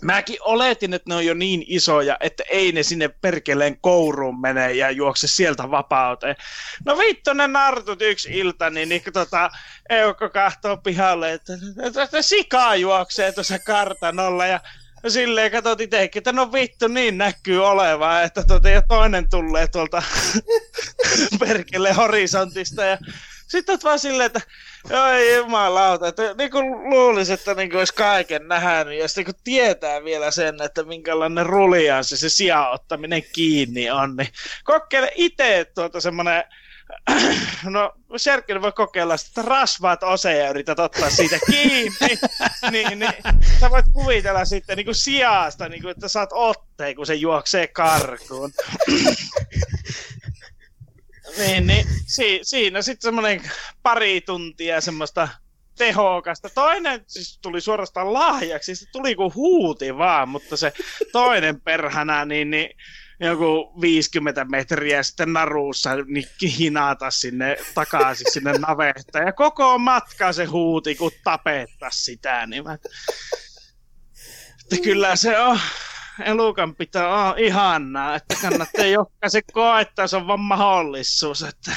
mäkin oletin, että ne on jo niin isoja, että ei ne sinne perkeleen kouruun mene ja juokse sieltä vapauteen. No vittu ne nartut yksi ilta, niin, niin tota, eukko kahtoo pihalle, että, että, että sikaa juoksee tuossa kartanolla ja silleen katsot itsekin, että no vittu niin näkyy olevaa, että tuota, ja toinen tulee tuolta perkeleen horisontista ja sitten oot vaan silleen, että oi jumalauta, että niin kuin luulisi, että niin kuin olisi kaiken nähnyt, ja sitten kun tietää vielä sen, että minkälainen rulianssi se sijan ottaminen kiinni on, niin kokeile itse tuota semmoinen, no Serker voi kokeilla sitä rasvaat oseja, yrität ottaa siitä kiinni, niin, niin sä voit kuvitella sitten niin kuin sijasta, niin kuin, että saat otteen, kun se juoksee karkuun. Niin, niin si- siinä sitten semmoinen pari tuntia semmoista tehokasta. Toinen siis tuli suorastaan lahjaksi, se tuli kuin huuti vaan, mutta se toinen perhänä, niin, niin joku viisikymmentä metriä sitten narussa niin hinata sinne takaisin sinne navettaan. Ja koko matka se huuti, kun tapettas sitä. Niin mä... Kyllä se on. Elukan pitää olla ihanaa, että kannattaa jokaisen koettaa, se on vaan mahdollisuus, että